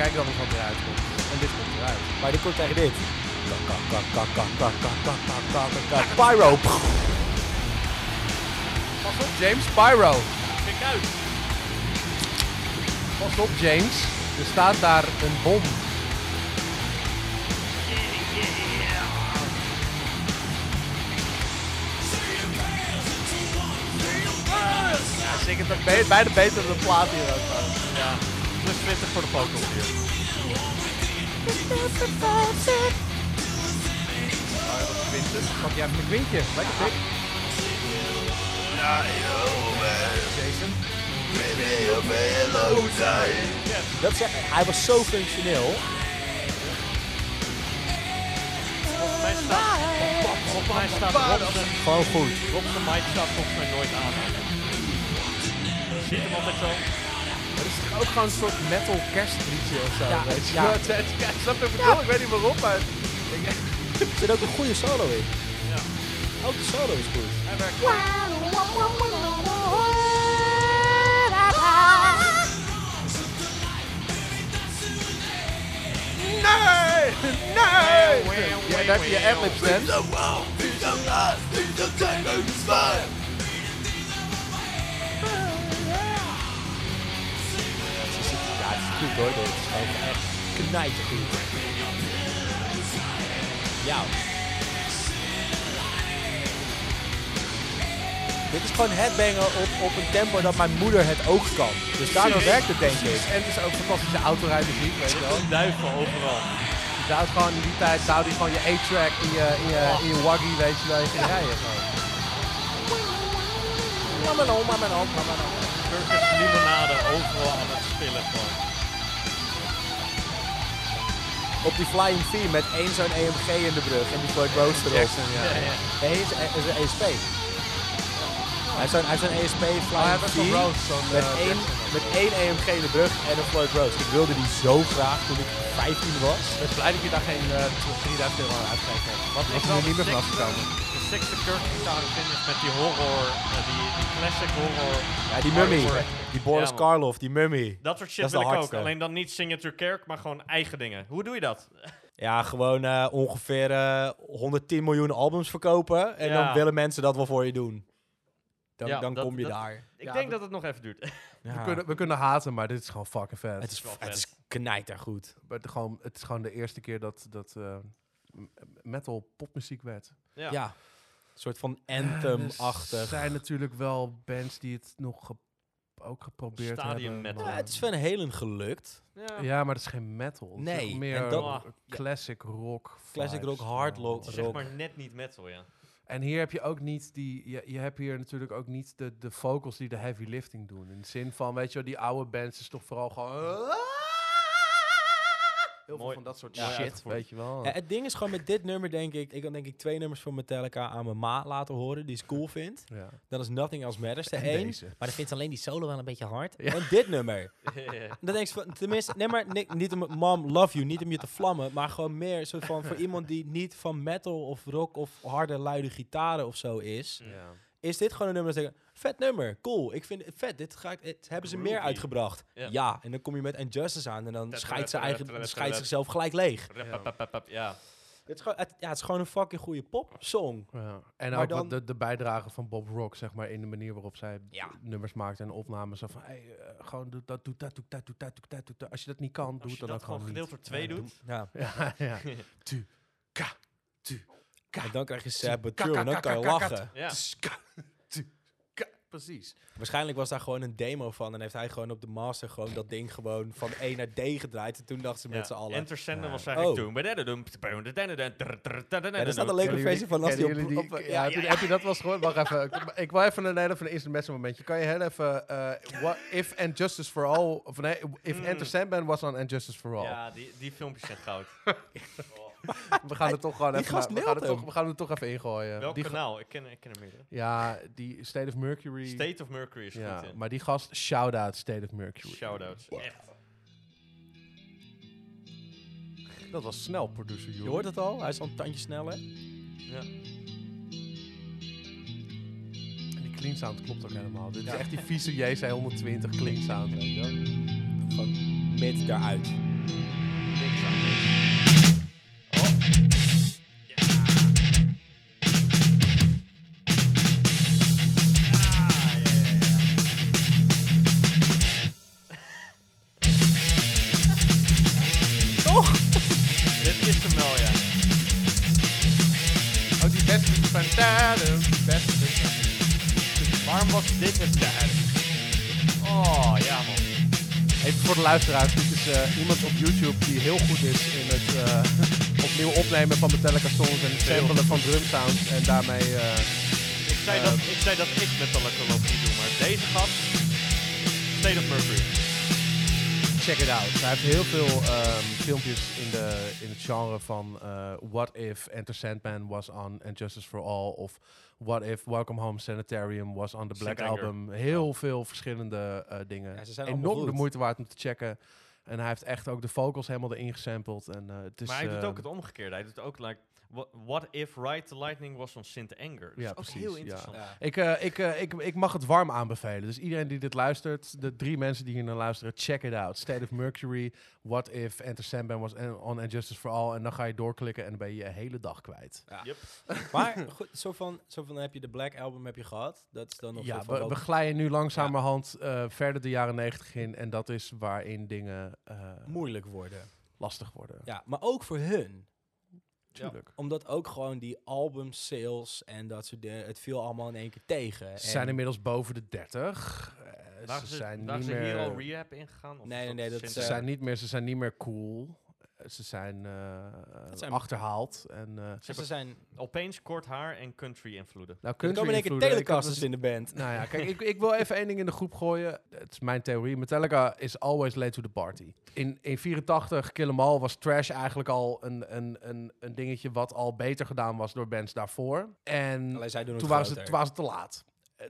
Kijk dan eens wat eruit komt. En dit komt eruit. Maar dit komt tegen dit. Pyro. Pas op, James. Pyro. Kijk uit. Pas op, James. Er staat daar een bom. Ja, zeker toch be- bijna beter dan de plaat hier ook. Ja. Plus twintig voor de Pokémon hier. Oh, dat is twintig. Pak jij even een kwintje. Lekker dik. Jason. Dat is echt, hij was zo functioneel. Volgens mij staat, volgens mij staat Robson, gewoon goed. Robson Might staat volgens mij nooit aan. Zit hem altijd zo. Het is toch ook gewoon een soort metal kerstliedje of zo. Ja, weet je. Ja. Ja, ik snap het bedoel, ja. Ik weet niet waarom, maar... Er zit ook een goede solo in. Ja. Ook de solo is goed. Hij werkt Nee! Nee! Ja, daar heb je ad-libs, Dan. Ja, het is goed hoor, dit is gewoon echt knijtergoed. Ja. Dit is gewoon headbangen op, op een tempo dat mijn moeder het ook kan. Dus daardoor werkt het denk ik. En het is ook fantastische autorijmuziek, weet je wel. Duiven overal. Dus daar is gewoon in die tijd, zou die gewoon je A-track in je, in je, in je waggy, weet je wel, je ging rijden. Mama no, mama no, mama no. Burgers limonade overal aan het spillen gewoon. Op die Flying V met één zo'n E M G in de brug en die Floyd Rose erop. Nee, het is een E S P. Hij heeft zo'n E S P Flying V met één E M G in de brug en een Floyd Rose. Ik wilde die zo graag toen ik vijftien was. Ik ben blij dat je daar geen drieduizend euro aan uitgegeven hebt. Want ik ben er niet meer vanaf gekomen. De sixte Kirk Guitar finish met die horror, uh, die, die classic horror. Ja, die mummy. Die Boris ja, Karloff, die mummy. Dat soort shit dat wil ik hardste. Ook. Alleen dan niet Signature Kirk, maar gewoon eigen dingen. Hoe doe je dat? Ja, gewoon uh, ongeveer uh, honderdtien miljoen albums verkopen. En ja. Dan willen mensen dat wel voor je doen. Dan, ja, dan dat, kom je dat, daar. Ik ja, denk dat, dat het nog even duurt. Ja. We, kunnen, we kunnen haten, maar dit is gewoon fucking vet. Het is, het vet. is knijtergoed. Maar het, gewoon, het is gewoon de eerste keer dat, dat uh, metal popmuziek werd. Ja. ja. Een soort van anthem-achtig. Er zijn natuurlijk wel bands die het nog ge- ook geprobeerd Stadium hebben. Metal. Ja, het is Van Halen gelukt. Ja. ja, maar het is geen metal. Nee. Het is meer en dat, oh, classic rock. Classic vibes, rock, hard rock. Het is zeg maar net niet metal, ja. En hier heb je ook niet die... Je, je hebt hier natuurlijk ook niet de, de vocals die de heavy lifting doen. In de zin van, weet je wel, die oude bands is toch vooral gewoon... Uh, heel Mooi. veel van dat soort ja, shit, weet je wel. Ja, het ding is gewoon met dit nummer, denk ik... Ik kan denk ik twee nummers van Metallica aan mijn ma laten horen, die ze cool vindt. Ja. Dat is Nothing Else Matters, de één. Maar dan vindt ze alleen die solo wel een beetje hard. Ja. En dit nummer. Yeah. Dan denk ik van, tenminste... Nee, maar nee, niet om... Mom, love you. Niet om je te vlammen, maar gewoon meer soort van... Voor iemand die niet van metal of rock of harde, luide gitaren of zo is... Ja. Is dit gewoon een nummer dat ik... Vet nummer, cool. Ik vind het vet. Dit ga ik, het hebben ze Ruby. meer uitgebracht. Ja. ja, en dan kom je met And Justice aan en dan scheidt ze eigen, scheidt zichzelf gelijk leeg. Ja. ja. Het, is gewoon, het, ja, het is gewoon een fucking goede popsong. Ja. En maar ook dan, de, de bijdrage van Bob Rock, zeg maar, in de manier waarop zij ja. nummers maakt en opnames. Zo van, hey, uh, gewoon doe dat, doe dat, doe dat, doe dat, doe dat. Als je dat niet kan, doe het dan ook gewoon niet. Als je dat gewoon gedeeld door twee ja, doet. Ja, ja. ja. Tu, ka, tu, ka. En dan krijg je saboteur en dan kan je lachen. Ja. Precies. Waarschijnlijk was daar gewoon een demo van en heeft hij gewoon op de master gewoon dat ding gewoon van E naar D gedraaid en toen dachten ze ja. met z'n allen. Enter Sender ja. was eigenlijk oh. toen. Ja, er staat een leuke versie van als die op... Die, op ja, ja, ja, ja. Heb je dat wel eens gehoord? Wacht even. Ik, ik wil even een hele van een instant message momentje. Kan je heel even uh, what, If And Justice For All of nee, If mm. Enter Sandman was on And Justice For All. Ja, die, die filmpjes zijn goud. We gaan het toch gewoon even, we gaan het toch, we gaan het toch even ingooien. Welk die kanaal? Ga- ik ken, ik ken hem meer. Ja, die State of Mercury. State of Mercury is ja, goed in. Maar die gast, shout-out State of Mercury. Shout-out. Echt. Dat was snel, producer. Joh. Je hoort het al? Hij is al een tandje sneller. Ja. En die clean sound klopt ook helemaal. Dit ja. is echt die vieze J C honderdtwintig clean sound. Gewoon mid daaruit. Niks aan. Oh. dit werd duidelijk. Oh, ja man. Even voor de luisteraars. Dit is uh, iemand op YouTube die heel goed is in het uh, opnieuw opnemen van Metallica songs en het samplen van drum sounds. En daarmee... Uh, ik, zei uh, dat, ik zei dat ik Metallica loop niet doe, maar deze gast... State of Mercury. Check it out. Hij heeft heel veel um, filmpjes in, de, in het genre van uh, What If Enter Sandman was on And Justice for All of What If Welcome Home Sanitarium was on the Black Saint Album. Anger. Heel ja. veel verschillende uh, dingen. Ja, ze zijn enorm de moeite waard om te checken. En hij heeft echt ook de vocals helemaal erin gesampled. En, uh, het is, maar hij uh, doet ook het omgekeerde. Hij doet ook like What If Ride the Lightning was van Saint Anger. Dus ja, precies. Ook heel interessant. Ja. Ja. Ik, uh, ik, uh, ik, ik mag het warm aanbevelen. Dus iedereen die dit luistert, de drie mensen die hier naar luisteren, check it out. State of Mercury, What If, Enter Sandman was on And Justice for All. En dan ga je doorklikken en dan ben je je hele dag kwijt. Ja. Yep. Maar goed, zo van, zo van heb je de Black Album heb je gehad. Dat is dan nog ja, we, we glijden nu langzamerhand ja. uh, verder de jaren negentig in. En dat is waarin dingen... Uh, moeilijk worden. Lastig worden. Ja, maar ook voor hun... Ja. Omdat ook gewoon die album sales en dat soort dingen, het viel allemaal in één keer tegen. Ze zijn inmiddels boven de dertig. Uh, ze, ze zijn niet meer... hier al rehab ingegaan? Of nee, nee, nee. Dat dat ze, zijn niet meer, ze zijn niet meer cool. Ze zijn, uh, zijn achterhaald. En, uh, ze, ze, ze zijn opeens kort haar en country invloeden. Nou, country er komen in één keer telecasters in de band. Nou ja, kijk, ik, ik wil even één ding in de groep gooien. Het is mijn theorie. Metallica is always late to the party. In negentien vierentachtig, Kill 'Em All, was trash eigenlijk al een, een, een, een dingetje wat al beter gedaan was door bands daarvoor. En toen was het, was het te laat.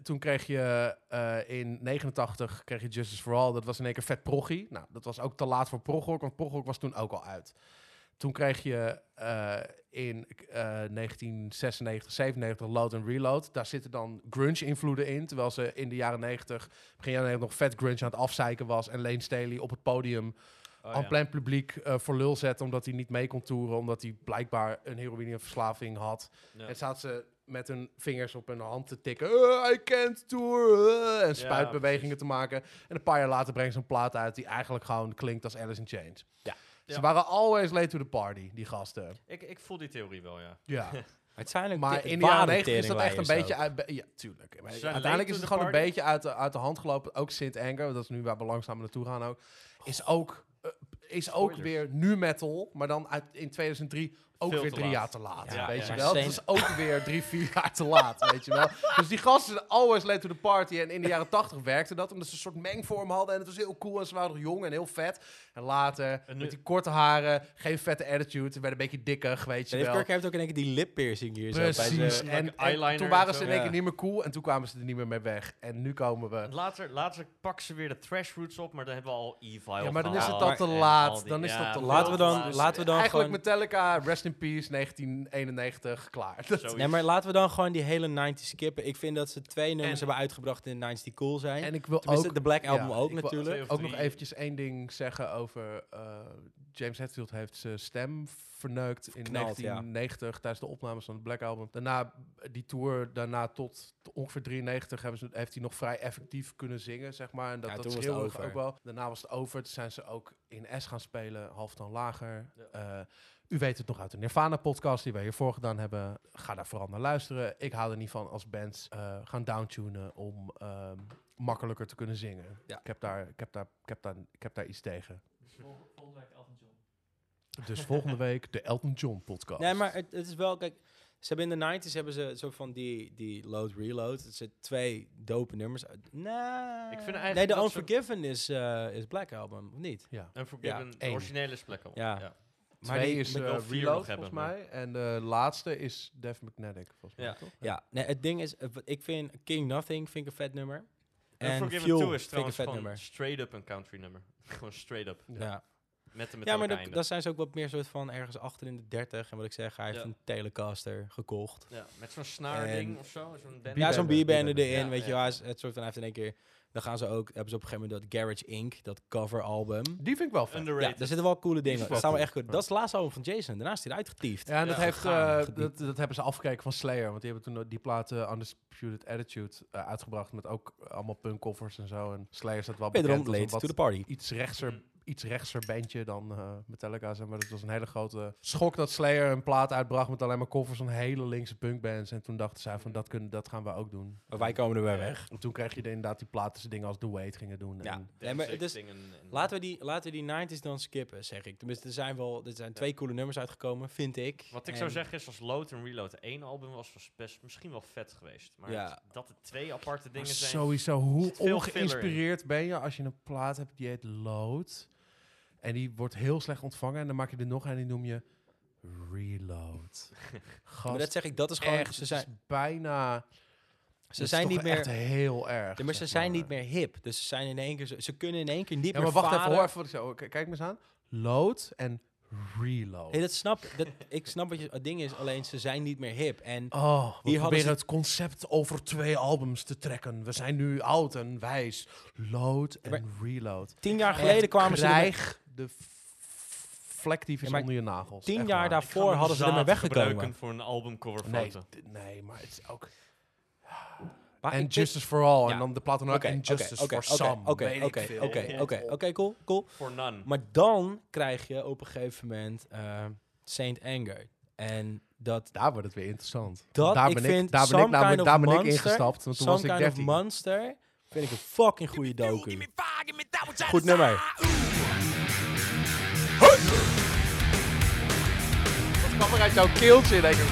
Toen kreeg je uh, in negenentachtig kreeg je Justice for All. Dat was in één keer vet proggy. Nou, dat was ook te laat voor progrock, want progrock was toen ook al uit. Toen kreeg je uh, in uh, negentien zesennegentig, zevenennegentig Load and Reload. Daar zitten dan grunge-invloeden in. Terwijl ze in de jaren negentig, begin jaren negentig nog vet grunge aan het afzeiken was. En Lane Staley op het podium... Oh, aan ja. plein publiek uh, voor lul zetten, omdat hij niet mee kon toeren, omdat hij blijkbaar een heroïneverslaving had. Ja. En zaten ze met hun vingers op hun hand te tikken. Uh, I can't tour! Uh, en spuitbewegingen ja, te maken. En een paar jaar later brengen ze een plaat uit die eigenlijk gewoon klinkt als Alice in Chains. Ja. Ja. Ze waren always late to the party, die gasten. Ik, ik voel die theorie wel, ja. Ja. Uiteindelijk maar in de jaren negentig is dat echt een beetje... Uit, be- ja, tuurlijk. Uiteindelijk is het gewoon party? een beetje uit de, uit de hand gelopen. Ook Saint Anger, dat is nu waar we langzaam naartoe gaan ook. Is ook... Uh, is Spoilers. ook weer nu metal, maar dan uit, in tweeduizend drie ook weer drie laat. jaar te laat. Ja, weet ja, je wel? Het is ook weer drie, vier jaar te laat, weet je wel? Dus die gasten zijn always late to the party. En in de jaren tachtig werkte dat, omdat ze een soort mengvorm hadden. En het was heel cool en ze waren nog jong en heel vet. En later, en met die korte haren, geen vette attitude. Ze werden een beetje dikker, weet je en wel. Kirk heeft ook in één keer die lippiercing hier. Precies. Zo bij ze, en, en, en toen waren ze in één keer ja. niet meer cool en toen kwamen ze er niet meer mee weg. En nu komen we... Later, later pakken ze weer de thrash roots op, maar dan hebben we al E-Vile. Ja, maar dan is het al te laat. Dan is dat te laat. Laten we dan, laten we dan eigenlijk gewoon... Metallica, Rest in Peace, negentien eenennegentig, klaar. Nee, maar laten we dan gewoon die hele negentiger skippen. Ik vind dat ze twee nummers en hebben uitgebracht in de negentiger die cool zijn. En ik wil Tenminste, ook... de Black Album ja, ook natuurlijk. Ook nog eventjes één ding zeggen over... Uh, James Hetfield heeft zijn stem verneukt in Knald, negentien negentig ja. tijdens de opnames van de Black Album. Daarna, die tour, daarna tot ongeveer drieënnegentig hebben ze, heeft hij nog vrij effectief kunnen zingen, zeg maar. En dat, ja, dat schreeuwde ook wel. Daarna was het over. Toen zijn ze ook in S gaan spelen, half dan lager. Ja. Uh, U weet het nog uit de Nirvana-podcast die wij hiervoor gedaan hebben. Ga daar vooral naar luisteren. Ik hou er niet van als bands uh, gaan downtunen om uh, makkelijker te kunnen zingen. Ja. Ik, heb daar, ik, heb daar, ik, heb daar, ik heb daar iets tegen. Dus vol- volgende week Elton John. Dus volgende week de Elton John-podcast. Nee, maar het, het is wel... Kijk, ze hebben in de negentiger hebben ze zo van die, die Load Reload. Het zijn twee dope nummers. Nee, ik vind eigenlijk nee de Unforgiven is, uh, is Black Album, of niet? Ja. Unforgiven, ja. originele is Black Album. Ja. Ja. Maar Twee die is uh, Reload, volgens mij. En de laatste is Death Magnetic, volgens mij, ja. toch? Ja, ja. Nee, het ding is, uh, ik vind King Nothing vind ik een vet nummer. En Forgiven two is trouwens gewoon straight-up een country nummer. Gewoon straight-up. Ja. ja. Met de ja, maar dat, dat zijn ze ook wat meer soort van ergens achter in de dertig. En wat ik zeg, hij heeft ja. een Telecaster gekocht. Ja, met zo'n snaar-ding of zo. Zo'n band- ja, zo'n b-bander erin, ja, weet ja. je wel. Het soort van, hij heeft in één keer... Dan gaan ze ook, hebben ze op een gegeven moment dat Garage Incorporated, dat coveralbum. Die vind ik wel vet. Ja, daar zitten wel coole dingen. Dat, wel cool. echt goed. dat is het laatste album van Jason. Daarna is hij uitgetiefd. Ja, en ja. Dat, heeft, uh, dat, dat hebben ze afgekeken van Slayer. Want die hebben toen die platen Undisputed Attitude uh, uitgebracht. Met ook allemaal punkcovers en zo. En Slayer staat wel bekend. Wederom, late to the party. Iets rechtser iets rechtser bandje dan uh, Metallica zijn. Maar dat was een hele grote schok dat Slayer een plaat uitbracht met alleen maar covers van hele linkse punkbands. En toen dachten zij van, dat, kunnen, dat gaan we ook doen. Oh, wij komen er wel weg. En toen kreeg je de, inderdaad die platen dingen als The Wait gingen doen. Ja, en, ja maar dus, en, en, laten we die, laten we die nineties dan skippen, zeg ik. Tenminste, er zijn, wel, er zijn twee ja. coole nummers uitgekomen, vind ik. Wat ik en, zou zeggen is, als Load en Reload één album was, was best misschien wel vet geweest. Maar ja. het, dat het twee aparte dingen maar zijn... Sowieso, hoe ongeïnspireerd ben je als je een plaat hebt die heet Load... En die wordt heel slecht ontvangen. En dan maak je er nog een en die noem je Reload. Gast, maar dat zeg ik, dat is gewoon... Echt, ze zijn is bijna... Ze zijn niet meer... heel erg. Ja, maar ze zijn maar. niet meer hip. Dus ze zijn in één keer... Ze kunnen in één keer niet ja, maar meer wacht varen. Even, hoor, even hoor. Kijk me eens aan. Load en Reload. Nee, dat snap dat, ik. snap wat je, het ding is, alleen ze zijn niet meer hip. En oh, we hier proberen ze... het concept over twee albums te trekken. We zijn nu oud en wijs. Load en ja, Reload. Tien jaar geleden kwamen ze... Krijg... De vlek die is onder je nagels. Tien jaar daarvoor hadden ze er maar weggekomen. Voor een albumcover foto. Nee, nee, maar het is ook... Maar And Justice for All. Ja. En dan de Platon ook. Okay, And Justice okay, for okay, Some. Oké, okay, oké, okay, okay, yeah. okay, okay, cool, cool. For none. Maar dan krijg je op een gegeven moment uh, Saint Anger. En dat... Daar wordt het weer interessant. Dat daar ik ben vind ik, daar ben ik namelijk, kind of daar ben monster, ik ingestapt. Want toen was ik dertien. Some Kind of Monster vind ik een fucking goede docu. Goed nummer. Dat kwam er uit jouw keeltje, denk ik.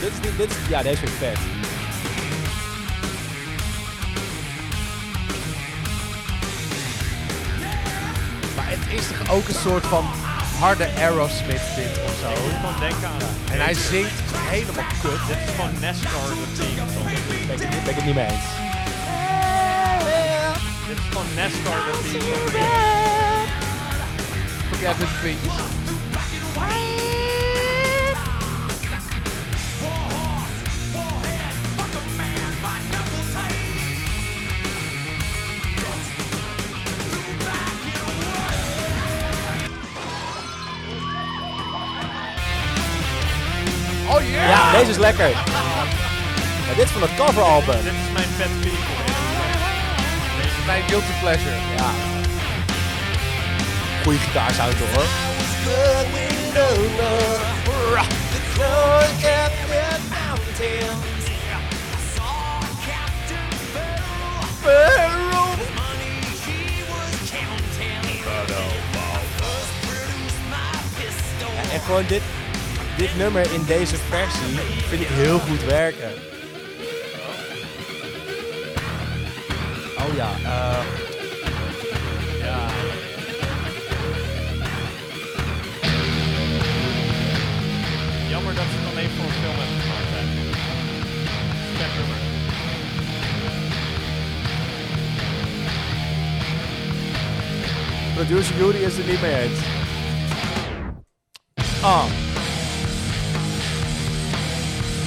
Dit is, dit is, ja, deze is vet. Maar het is toch ook een soort van harde Aerosmith dit of zo. Ik moet gewoon denken aan... Ja. En hij zingt helemaal kut. Dit is gewoon NASCAR de team. Ben ik, ben ik het niet mee eens. Dit is gewoon NASCAR de team. Ja, dit vind ik. Oh yeah! Ja, deze is lekker. Ja, dit is van het coveralbum. Dit is mijn pet people. Dit is mijn guilty pleasure. Ja. Goeie gitaarsound hoor. Ja, en gewoon dit, dit nummer in deze versie vind ik heel goed werken. Oh ja, uh, ja. Jammer dat ze dan even voor een film hebben gemaakt zijn. Sterk nummer. Producer Jury is er niet mee eens. Ah.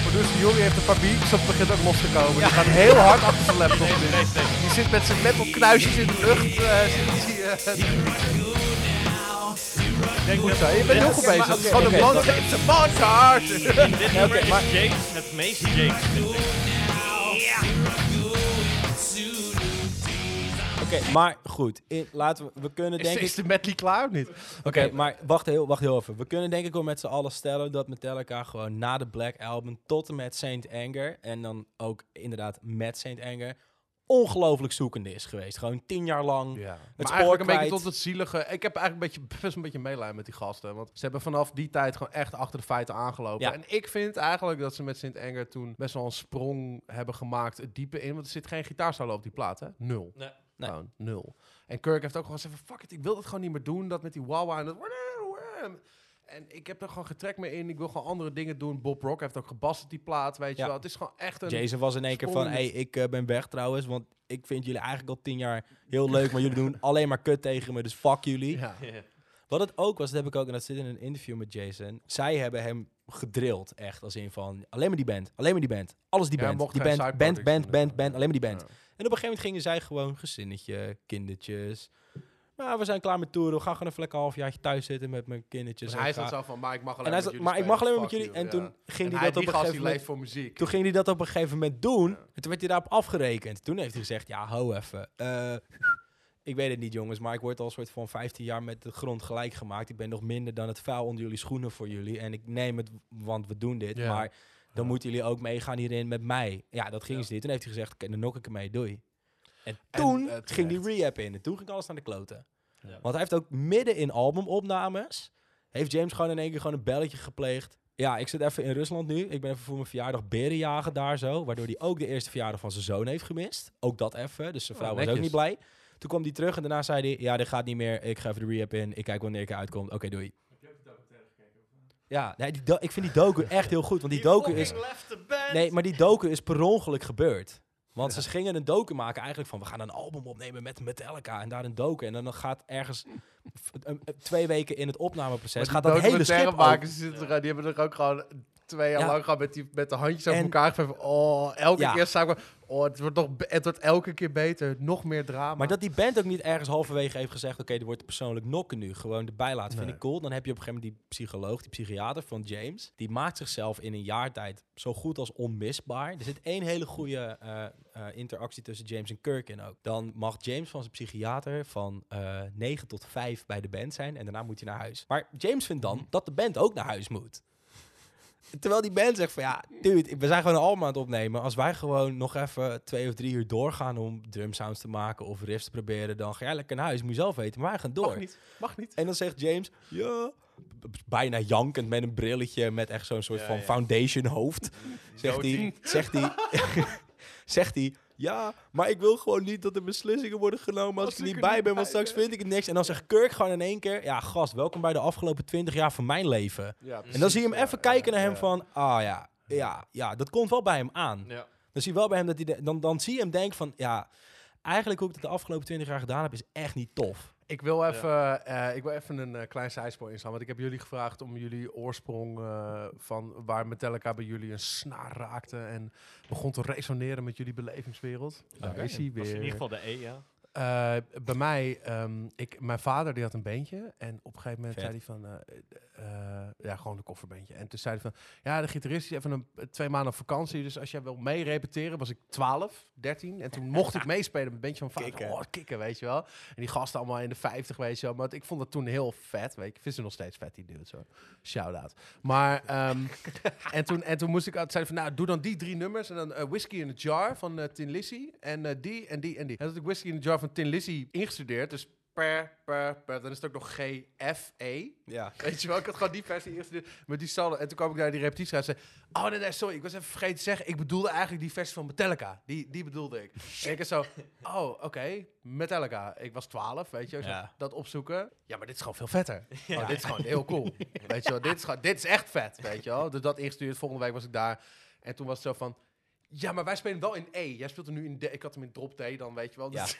Producer Jury heeft een fabriek, dus dat begint ook los te komen. Ja. Die gaat heel hard achter zijn laptop in. Die zit met zijn metalknuisjes in de lucht. Uh, zit die, uh, Denk Goed zo, je bent heel goed bezig. Het is gewoon een blanke, het is een bankkaart. Dit nummer is Jakes, het meest Jakes. Oké, okay, maar goed, in, laten we, we kunnen denk is, ik... Is de medley klaar of niet? Oké, okay, okay. maar wacht heel, wacht heel even. We kunnen denk ik wel met z'n allen stellen dat Metallica gewoon na de Black Album tot en met Saint Anger, en dan ook inderdaad met Saint Anger, ongelooflijk zoekende is geweest. Gewoon tien jaar lang. Ja. Het maar eigenlijk een beetje tot het zielige... Ik heb eigenlijk een beetje, best een beetje meelijden met die gasten. Want ze hebben vanaf die tijd gewoon echt achter de feiten aangelopen. Ja. En ik vind eigenlijk dat ze met Saint Anger toen best wel een sprong hebben gemaakt. Het diepe in. Want er zit geen gitaarsolo op die plaat, hè? Nul. Nee. Nee. Gewoon nul. En Kirk heeft ook gewoon gezegd van... Fuck it, ik wil dat gewoon niet meer doen. Dat met die wawa en dat... En ik heb er gewoon getrek mee in. Ik wil gewoon andere dingen doen. Bob Rock heeft ook gebast op die plaat, weet je ja. wel. Het is gewoon echt een... Jason was in één keer van... Hé, hey, ik uh, ben weg trouwens, want ik vind jullie eigenlijk al tien jaar heel leuk. Maar jullie doen alleen maar kut tegen me, dus fuck jullie. Ja. Yeah. Wat het ook was, dat heb ik ook... En dat zit in een interview met Jason. Zij hebben hem gedrild, echt. Als in van, alleen maar die band, alleen maar die band. Alles die band, ja, die band, band, band, band, band, band, alleen maar die band. Ja. En op een gegeven moment gingen zij gewoon gezinnetje, kindertjes... Nou, we zijn klaar met toeren. We gaan gewoon een lekker halfjaartje thuis zitten met mijn kindertjes. En en hij zat zo van, maar ik mag alleen met jullie. Maar ik mag alleen met jullie. En toen ging hij dat op een gegeven moment voor muziek. Toen ging hij dat op een gegeven moment doen. Ja. En toen werd hij daarop afgerekend. Toen heeft hij gezegd, ja, hou even. Uh, Ik weet het niet, jongens, maar ik word al een soort van vijftien jaar met de grond gelijk gemaakt. Ik ben nog minder dan het vuil onder jullie schoenen voor jullie. En ik neem het, want we doen dit. Yeah. Maar dan ja. moeten jullie ook meegaan hierin met mij. Ja, dat ging ja. ze niet. Toen heeft hij gezegd, dan nok ik ermee, doei. En toen en, uh, ging die re-app in. En toen ging alles aan de kloten. Ja. Want hij heeft ook midden in albumopnames... heeft James gewoon in één keer gewoon een belletje gepleegd. Ja, ik zit even in Rusland nu. Ik ben even voor mijn verjaardag berenjagen daar zo. Waardoor hij ook de eerste verjaardag van zijn zoon heeft gemist. Ook dat even. Dus zijn vrouw oh, was ook niet blij. Toen kwam hij terug en daarna zei hij... ja, dit gaat niet meer. Ik ga even de re-app in. Ik kijk wanneer ik eruit kom. Oké, okay, doei. Heb je ook de documentaire gekeken? Ja, nee, die do- ik vind die docu echt heel goed. Want die, die docu is... Nee, maar die docu is per ongeluk gebeurd. Want ja. ze gingen een docu maken eigenlijk van... we gaan een album opnemen met Metallica en daar een docu. En dan gaat ergens f- een, twee weken in het opnameproces... gaat dat hele schip maken, ze zitten ja. er, die hebben er ook gewoon twee jaar ja. lang... Gaan met, die, met de handjes over elkaar gegeven. Oh, elke ja. keer samen... Oh, het wordt, nog, het wordt elke keer beter. Nog meer drama. Maar dat die band ook niet ergens halverwege heeft gezegd... oké, okay, er wordt persoonlijk nokken nu. Gewoon erbij laten, nee. vind ik cool. Dan heb je op een gegeven moment die psycholoog, die psychiater van James... die maakt zichzelf in een jaar tijd zo goed als onmisbaar. Er zit één hele goede uh, uh, interactie tussen James en Kirk in ook. Dan mag James van zijn psychiater van uh, negen tot vijf bij de band zijn... en daarna moet hij naar huis. Maar James vindt dan dat de band ook naar huis moet. Terwijl die band zegt van ja, dude, we zijn gewoon allemaal aan het opnemen. Als wij gewoon nog even twee of drie uur doorgaan om drumsounds te maken of riffs te proberen, dan ga jij lekker naar huis. Moet je zelf weten, maar wij gaan door. Mag niet, mag niet. En dan zegt James, ja, bijna jankend met een brilletje, met echt zo'n soort ja, van ja. foundation hoofd. Zegt hij, zegt hij, zegt hij, ja, maar ik wil gewoon niet dat er beslissingen worden genomen als, als ik er niet bij ben, want straks vind ik het niks. En dan zegt Kirk gewoon in één keer, ja gast, welkom bij de afgelopen twintig jaar van mijn leven. Ja, precies, en dan zie je hem ja, even ja, kijken ja, naar hem ja. van, ah ja, ja, ja, dat komt wel bij hem aan. Ja. Dan zie je wel bij hem dat hij, de, dan, dan zie je hem denken van, ja, eigenlijk hoe ik dat de afgelopen twintig jaar gedaan heb is echt niet tof. Ik wil even, ja. uh, ik wil even een uh, klein zijspoor inslaan. Want ik heb jullie gevraagd om jullie oorsprong uh, van waar Metallica bij jullie een snaar raakte. En begon te resoneren met jullie belevingswereld. Okay. Daar is hij weer. Dat is in ieder geval de E, ja. Uh, bij mij, um, ik, mijn vader die had een bandje. En op een gegeven moment Vet. zei hij van... Uh, uh, ja, gewoon een kofferbandje. En toen zei hij van... Ja, de gitarist is even een, twee maanden op vakantie. Dus als jij wil mee repeteren, was ik twaalf, dertien. En toen mocht ik meespelen met een bandje van vader. Kikken. Oh, kikken, weet je wel. En die gasten allemaal in de vijftig, weet je wel. Maar ik vond dat toen heel vet. Weet je, ik vind ze nog steeds vet, die dude. Zo. Shout-out. Maar... Um, en, toen, en toen moest ik... Toen zei hij van... Nou, doe dan die drie nummers. En dan uh, Whiskey in a Jar van uh, Tin Lizzy. En uh, die en die en die. En dat ik Whiskey in a Jar van Tin Lizzy ingestudeerd, dus per, per, per, dan is het ook nog G F E. Ja. Weet je wel, ik had gewoon die versie ingestudeerd met die solo. En toen kwam ik naar die repetitie en zei, oh nee, nee, sorry, ik was even vergeten te zeggen, ik bedoelde eigenlijk die versie van Metallica. Die, die bedoelde ik. En ik was zo, oh, oké, okay, Metallica. Ik was twaalf, weet je, ja. zo, dat opzoeken. Ja, maar dit is gewoon veel vetter. Ja. Oh, dit is gewoon heel cool. Weet je wel, dit is, gewoon, dit is echt vet, weet je wel. Dus dat ingestudeerd, volgende week was ik daar. En toen was het zo van... Ja, maar wij spelen wel in E. Jij speelt hem nu in D. Ik had hem in drop D dan, weet je wel. Dus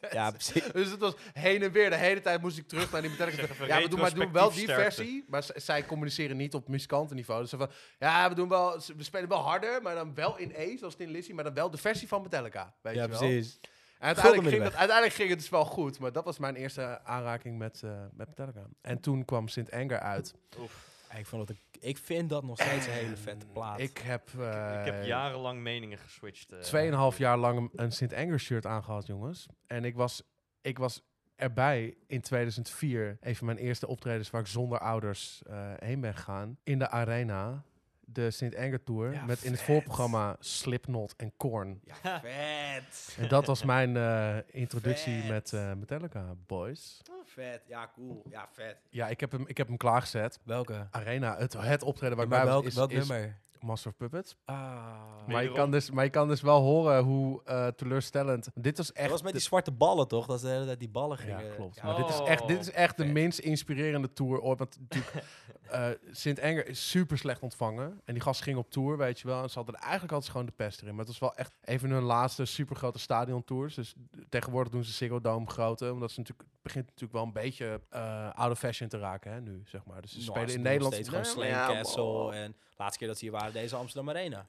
ja, ja precies. Dus het was heen en weer. De hele tijd moest ik terug naar die Metallica. Ja, we doen, maar doen wel die sterkte. versie. Maar z- zij communiceren niet op muzikantenniveau. Dus van, ja, we doen wel, we spelen wel harder, maar dan wel in E, zoals Tin Lizzy. Maar dan wel de versie van Metallica, weet ja, je wel. Ja, precies. En uiteindelijk, ging dat, uiteindelijk ging het dus wel goed. Maar dat was mijn eerste aanraking met, uh, met Metallica. En toen kwam Saint Anger uit. Oef. Ik, vond dat een, ik vind dat nog steeds een hele vette plaat. Ik heb, uh, ik, ik heb jarenlang meningen geswitcht. Uh, tweeënhalf jaar lang een Saint Anger shirt aangehad, jongens. En ik was, ik was erbij in tweeduizend vier, een van mijn eerste optredens waar ik zonder ouders uh, heen ben gegaan. In de arena, de Saint Anger Tour. Ja, met in het voorprogramma Slipknot en Korn. Ja, vet! En dat was mijn uh, introductie vet. met uh, Metallica, boys. Vet, ja, cool. Ja, vet. Ja, ik heb hem, ik heb hem klaargezet. Welke? Arena, het, het optreden waar ja, ik bij welk, was, is, welk is nummer? Master of Puppets. Ah. Maar, je kan dus, maar je kan dus wel horen hoe uh, teleurstellend... Dit was echt... Dat was met die zwarte ballen, toch? Dat is de hele tijd die ballen gingen... Ja, klopt. Ja. Maar oh. dit is echt, dit is echt de minst inspirerende tour ooit. Want natuurlijk, uh, Saint Anger is super slecht ontvangen. En die gast ging op tour, weet je wel. En ze hadden eigenlijk altijd gewoon de pest erin. Maar het was wel echt een van hun laatste supergrote stadiontours. Dus tegenwoordig doen ze Ziggo Dome grote. Omdat ze natuurlijk... begint natuurlijk wel een beetje uh, out of fashion te raken, hè, nu, zeg maar. Dus ze no, spelen ze in Nederland... steeds gewoon Slam ja, Castle. Oh. En de laatste keer dat ze hier waren, deze Amsterdam Arena.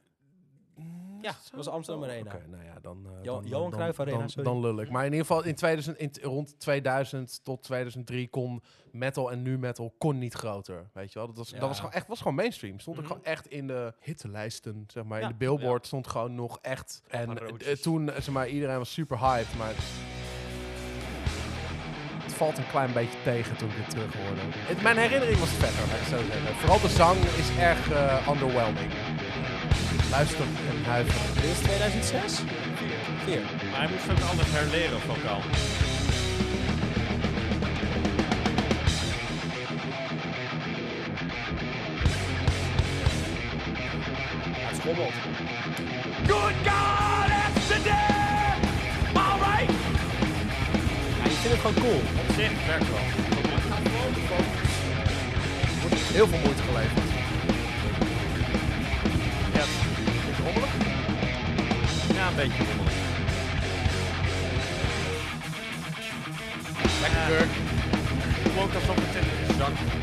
Mm, ja, dat was Amsterdam oh, Arena. Oké, okay, nou ja, dan... Uh, jo- dan Johan Cruijff Arena, dan, sorry. Dan lul ik. Maar in ieder geval, in tweeduizend, in t- rond tweeduizend tot tweeduizend drie kon metal en nu metal kon niet groter, weet je wel. Dat was, ja. dat was, gewoon, echt, was gewoon mainstream. Stond mm-hmm. ik gewoon echt in de hitlijsten, zeg maar. Ja. In de Billboard ja. stond gewoon nog echt... En uh, toen, zeg maar, iedereen was super hyped, maar... valt een klein beetje tegen toen ik het terug hoorde. Het, mijn herinnering was vetter, laat ik het zo zeggen. Vooral de zang is erg uh, underwhelming. Luister en huiver. Dit is tweeduizend zes? vier. Maar hij moest ook anders herleren of ook al. Het schommelt. Good God, it's the day! All right! Ja, ik vind het gewoon cool. Op zich werkt wel. Het gaat gewoon gewoon. Er wordt heel veel moeite geleverd. Ja, is het rommelig? Ja, een beetje rommelig. Lekker Kirk. Het klonk alsof het in de zak.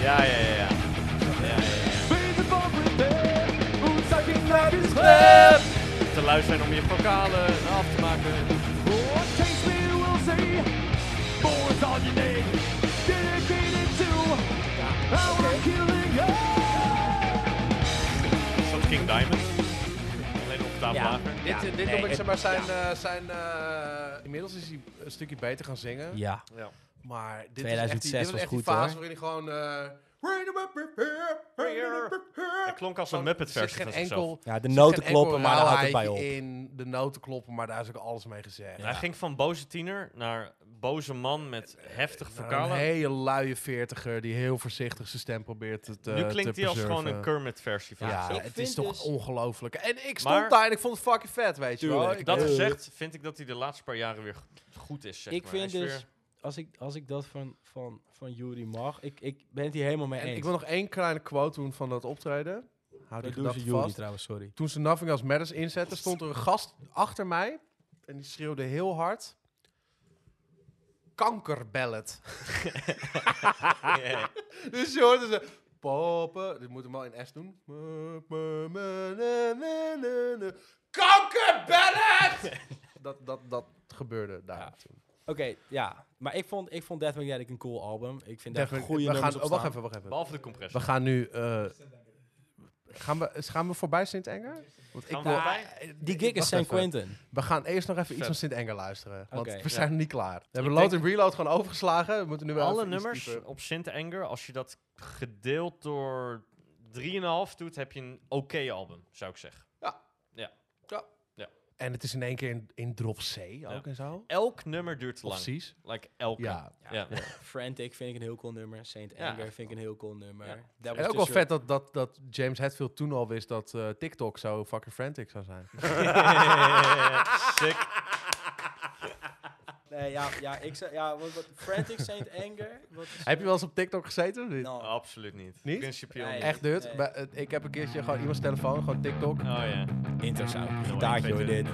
Ja, ja, ja, ja. Te lui zijn om je vocalen af te maken. Is dat King Diamond? Alleen op tafel lager. Ja. Dit, dit nee, noem ik zeg maar zijn... Ja. Uh, zijn uh, inmiddels is hij een stukje beter gaan zingen. Ja. ja. Maar dit tweeduizend zes is echt die, dit was, was echt goed, die fase hoor. Waarin hij gewoon... Uh, het klonk als een Muppet-versie van zichzelf. Ja, de noten kloppen, maar daar houdt het bij op. In de noten kloppen, maar daar is ook alles mee gezegd. Ja. Hij ging van boze tiener naar boze man met heftig vocalen. Een hele luie veertiger die heel voorzichtig zijn stem probeert te preserven. Nu klinkt hij als gewoon een Kermit-versie van zichzelf. Ja, het is toch ongelooflijk. En ik stond daar en ik vond het fucking vet, weet je wel. Dat gezegd vind ik dat hij de laatste paar jaren weer goed is, zeg maar. Ik vind dus... Als ik, als ik dat van, van, van Jury mag, ik, ik ben het hier helemaal mee en eens. Ik wil nog één kleine quote doen van dat optreden. Houd die gedachte vast. Trouwens, sorry. Toen ze Nothing Else Matters inzetten, stond er een gast achter mij. En die schreeuwde heel hard. Kankerballet. yeah. Dus je hoorde ze... Poppen. Dit moet hem wel in S doen. Kankerballet! dat, dat, dat gebeurde daar ja. toen. Oké, okay, ja. Maar ik vond, ik vond Death Magnetic een cool album. Ik vind dat een goede nummers gaan, op oh, wacht even, wacht even. Behalve de compressie. We gaan nu... Uh, gaan, we, gaan we voorbij Sint-Enger? Want gaan ik, we nou, voorbij? Die gig is Saint Quentin. We gaan eerst nog even Vet. iets van Sint-Enger luisteren. Want okay, we zijn ja. nog niet klaar. We hebben Load en Reload gewoon overgeslagen. We moeten nu alle nummers dieper. Op Sint-Enger, als je dat gedeeld door drie komma vijf doet, heb je een oké okay album, zou ik zeggen. Ja. Ja. Ja. En het is in één keer in, in drop C ook ja. en zo. Elk nummer duurt te lang. Precies. Like elke. Ja. Ja. Ja. Ja. Frantic vind ik een heel cool nummer. Saint ja. Anger vind ik een heel cool nummer. Ja. Dat en was ook dus wel vet dat, dat, dat James Hetfield toen al wist dat uh, TikTok zo fucking frantic zou zijn. Sick. Nee, ja, ja, ik zou, ja wat, wat, Frantic Saint Anger. Wat heb je wel eens op TikTok gezeten of niet? No. Absoluut niet. Niet? Principieel. Nee, echt dit? Nee. Uh, ik heb een keertje gewoon iemands telefoon, gewoon TikTok. Oh ja. Interessant. Gitaartje hoor dit.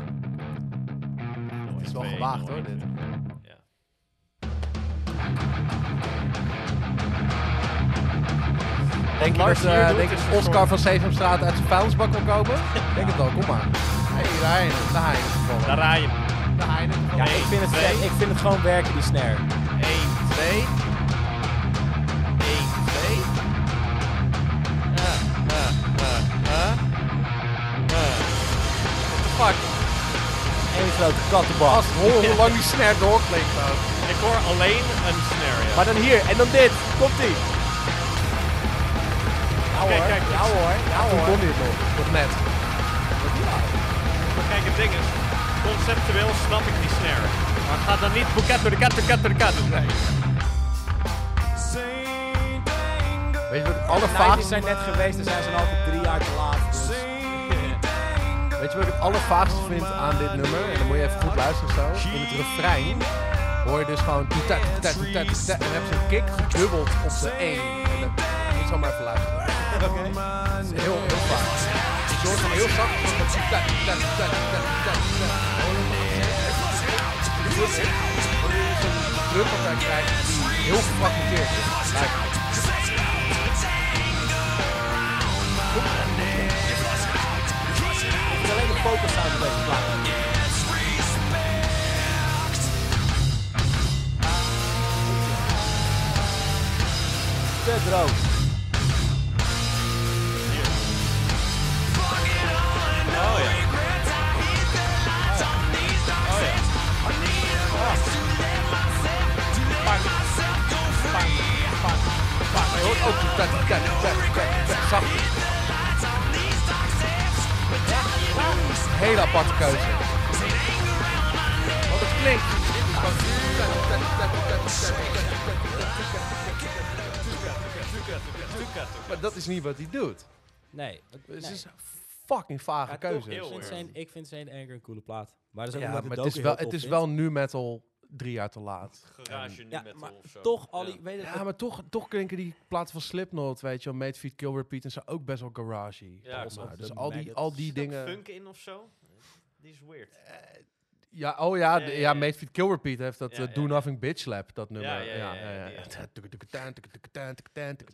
Het is wel gewaagd hoor dit. Ja. Denk je dat uh, denk je Oscar van Sesamstraat uit zijn vuilnisbak wil kopen? Ja. Denk het wel, kom maar. Hey, daar rijden we. Daar rijden Daar rijden we. Ja, ik vind, het, ik vind het gewoon werken, die snare. één, twee. één, twee. Uh, uh, uh, uh. Uh. What the fuck? Eén grote kattenbak. Als hoor hoe lang die snare doorklinkt. Ik hoor alleen een snare, ja. Maar dan hier, en dan dit. Komt-ie. Ja hoor, kijk, ja hoor. Ja hoor. Toen kon dit nog, tot net. Kijk, het ding is... Conceptueel snap ik die snare. Maar ga dan niet boeket door de kat, door de kat, door de kat. Nee. Weet je wat alle vaagste... zijn net geweest en zijn ze altijd drie jaar te laat. Dus. Yeah. Weet je wat ik het allervaagste vind aan dit nummer? En dan moet je even goed luisteren zo. In het refrein hoor je dus gewoon... En dan hebben ze een kick gedubbeld op de één. En dan moet je zo maar even luisteren. Oké. Dat is heel, heel vaag. Je hoort heel zacht. Een druk wat hij krijgt die heel gefragmenteerd is. Ik moet alleen de focus aan op deze plaat. Te droog. hele aparte keuze. Want het klinkt. Maar dat is niet wat hij doet. Nee. Het is een fucking vage keuze. Ik vind Saint Anger een coole plaat. Maar dat is ook ja, maar het is, wel, het is wel nu metal drie jaar te laat. Garage nu ja, metal maar of zo. Toch al die, ja. Weet ja, maar toch, toch klinken die platen van Slipknot, weet je wel, Made Feed Kill Repeat en zo ook best wel garage. Ja, nou, dus al die, al die dingen. Funk in of zo? Die is weird. Uh, ja, oh ja, ja, ja, ja. ja Made Feed Kill Repeat heeft dat ja, ja. Do Nothing Bitch Slap, dat nummer. Ja, ja, ja.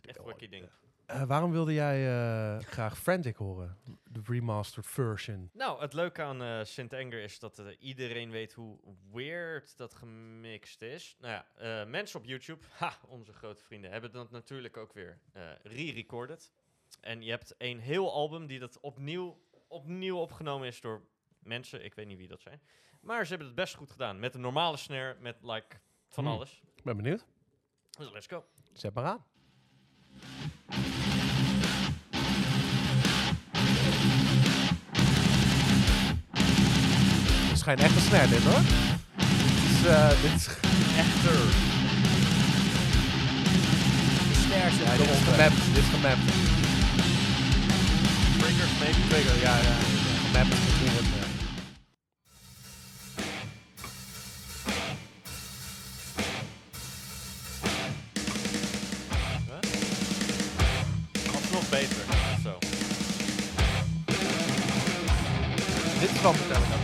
Echt wacky ding. Uh, waarom wilde jij uh, graag Frantic horen? De remastered version. Nou, het leuke aan uh, Saint Anger is dat uh, iedereen weet hoe weird dat gemixt is. Nou ja, uh, mensen op YouTube, ha, onze grote vrienden, hebben dat natuurlijk ook weer uh, re-recorded. En je hebt een heel album die dat opnieuw, opnieuw opgenomen is door mensen. Ik weet niet wie dat zijn. Maar ze hebben het best goed gedaan. Met een normale snare, met like van hmm. alles. Ik ben benieuwd. Dus let's go. Zet maar aan. Het schijnt echt een snare dit hoor. Dit is, uh, dit is echter. De snares zijn ja, dit is gemapt. Dit is gemapt. Triggers, maybe trigger. Ja, ja. Gemapt is natuurlijk. Ja. Van Metallica.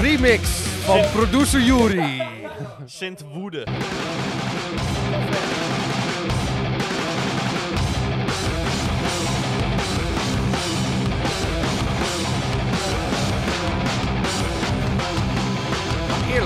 Remix van Sint. Producer Jury. Sint Woede. Eerlijk,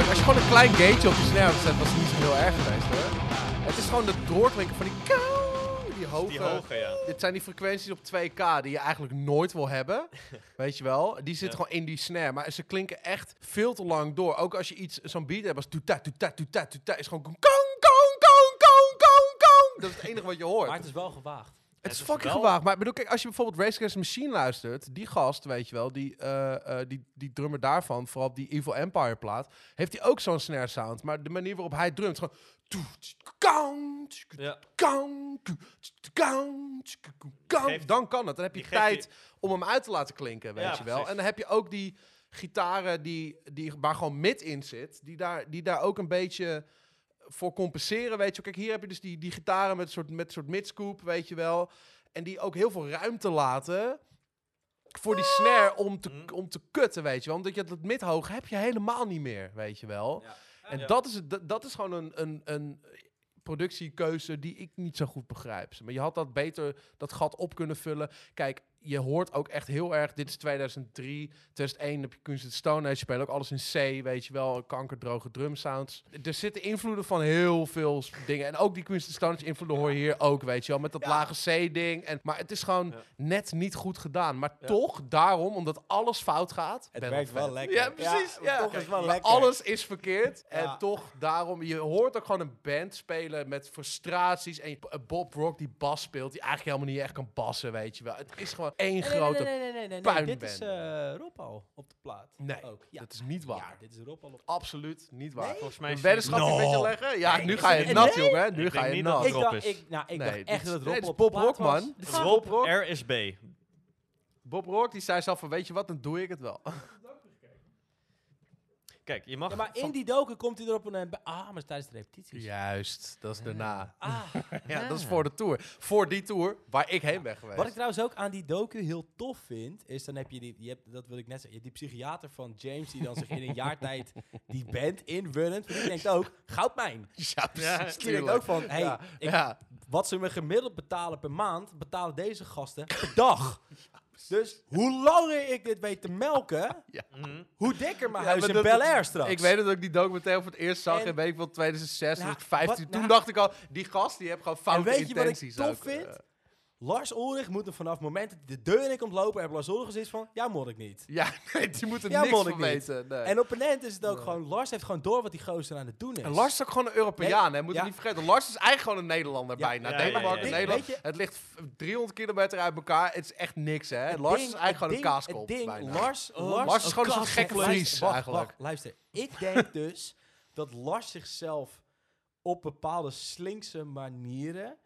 als je gewoon een klein gateje op je snare zet, was het niet zo heel erg geweest hoor. Het is gewoon de doorklinken van die kou, die hoge. Die hoge ja. Dit zijn die frequenties op twee k die je eigenlijk nooit wil hebben. Weet je wel? Die zit ja. gewoon in die snare. Maar ze klinken echt veel te lang door. Ook als je iets, zo'n beat hebt als toeta, toeta, toeta, toeta. Is gewoon kong, kong, kong, kong, kong, kong. Dat is het enige wat je hoort. Maar het is wel gewaagd. Het is fucking gewaagd. Maar ik bedoel, kijk, als je bijvoorbeeld Rage Against the Machine luistert, die gast, weet je wel, die, uh, uh, die, die drummer daarvan, vooral op die Evil Empire plaat, heeft hij ook zo'n snare sound. Maar de manier waarop hij drumt, gewoon ja. Dan kan het. Dan heb je tijd die... om hem uit te laten klinken, weet ja, je wel. Precies. En dan heb je ook die gitaren die, die, waar gewoon mid in zit, die daar, die daar ook een beetje voor compenseren, weet je wel. Kijk, hier heb je dus die, die gitaren met een soort, met een soort midscoop, weet je wel. En die ook heel veel ruimte laten voor die snare om te, mm. om te kutten, weet je wel. Omdat je dat midhoog heb je helemaal niet meer, weet je wel. Ja. En ja. dat, is, dat, dat is gewoon een, een, een productiekeuze die ik niet zo goed begrijp. Maar je had dat beter, dat gat op kunnen vullen. Kijk, je hoort ook echt heel erg, dit is tweeduizend drie, tweeduizend één heb je Queens of the Stone Age, spelen ook alles in C, weet je wel, kankerdroge drumsounds. Er zitten invloeden van heel veel dingen. En ook die Queens of the Stone Age invloeden hoor je hier ook, weet je wel, met dat ja. lage C-ding. En, maar het is gewoon ja. net niet goed gedaan. Maar ja. toch, daarom, omdat alles fout gaat. Het werkt wel lekker. Ja, precies. Ja, ja. Toch is wel maar lekker. Alles is verkeerd. Ja. En toch, daarom, je hoort ook gewoon een band spelen met frustraties. En Bob Rock die bas speelt, die eigenlijk helemaal niet echt kan bassen, weet je wel. Het is gewoon Eén nee, grote nee, nee, nee, nee, nee, nee, nee. Dit is uh, Rob al op de plaat. Nee, ook. Ja. Dat is niet waar. Ja, dit is Rob al op de plaat. Absoluut niet waar. Nee? Volgens mij een weddenschap no. een beetje leggen? Ja, nee, nu ga je het nat, nee? jongen. Nu ik ga je nat. Ik dacht, ik, nou, ik nee, dacht echt dat het Rob nee, op Bob Rock, man. Dit is Rob Rock. R S B. Bob Rock, die zei zelf van, weet je wat, dan doe ik het wel. Kijk, je mag ja, maar in die doken komt hij erop een... Ah, maar tijdens de repetities. Juist, dat is daarna. Ah, ja, ah. dat is voor de tour. Voor die tour waar ik heen ja. ben geweest. Wat ik trouwens ook aan die doku heel tof vind, is dan heb je die... Je hebt, dat wil ik net zeggen. Je hebt die psychiater van James die dan zich in een jaar tijd die band inrunnend... Die denkt ook, goudmijn. Ja, precies. Die denkt ook van, hey, ja. Ik, ja. wat ze me gemiddeld betalen per maand, betalen deze gasten per dag. Ja. Dus hoe langer ik dit weet te melken, ja. hoe dikker mijn ja, huis in dat, Bel Air straks. Ik weet dat ik die documentaire voor het eerst zag en, in weet ik wel tweeduizend zes, nou, tweeduizend vijftien. Wat, nou, toen dacht ik al, die gast die heeft gewoon foute intenties. En weet intenties je wat ik tof vind? Uh, Lars Ulrich moet hem vanaf het moment dat de deur in komt lopen, heb Lars Ulrich zoiets van, ja, moet ik niet. Ja, nee, die moet er ja, niks van weten. Nee. En op een end is het ook nee. gewoon, Lars heeft gewoon door wat die gozer aan het doen is. En Lars is ook gewoon een Europeaan, nee, hè, moet ja. niet vergeten. Lars is eigenlijk gewoon een Nederlander ja, bijna. Ja, Denemarken, ja, ja, ja. Nederland, je, het ligt driehonderd kilometer uit elkaar, het is echt niks, hè. Lars ding, is eigenlijk gewoon ding, een kaaskop bijna. Ding, Lars, oh, Lars, Lars is gewoon een gekke Fries eigenlijk. Wacht, luister, ik denk dus dat Lars zichzelf op bepaalde slinkse manieren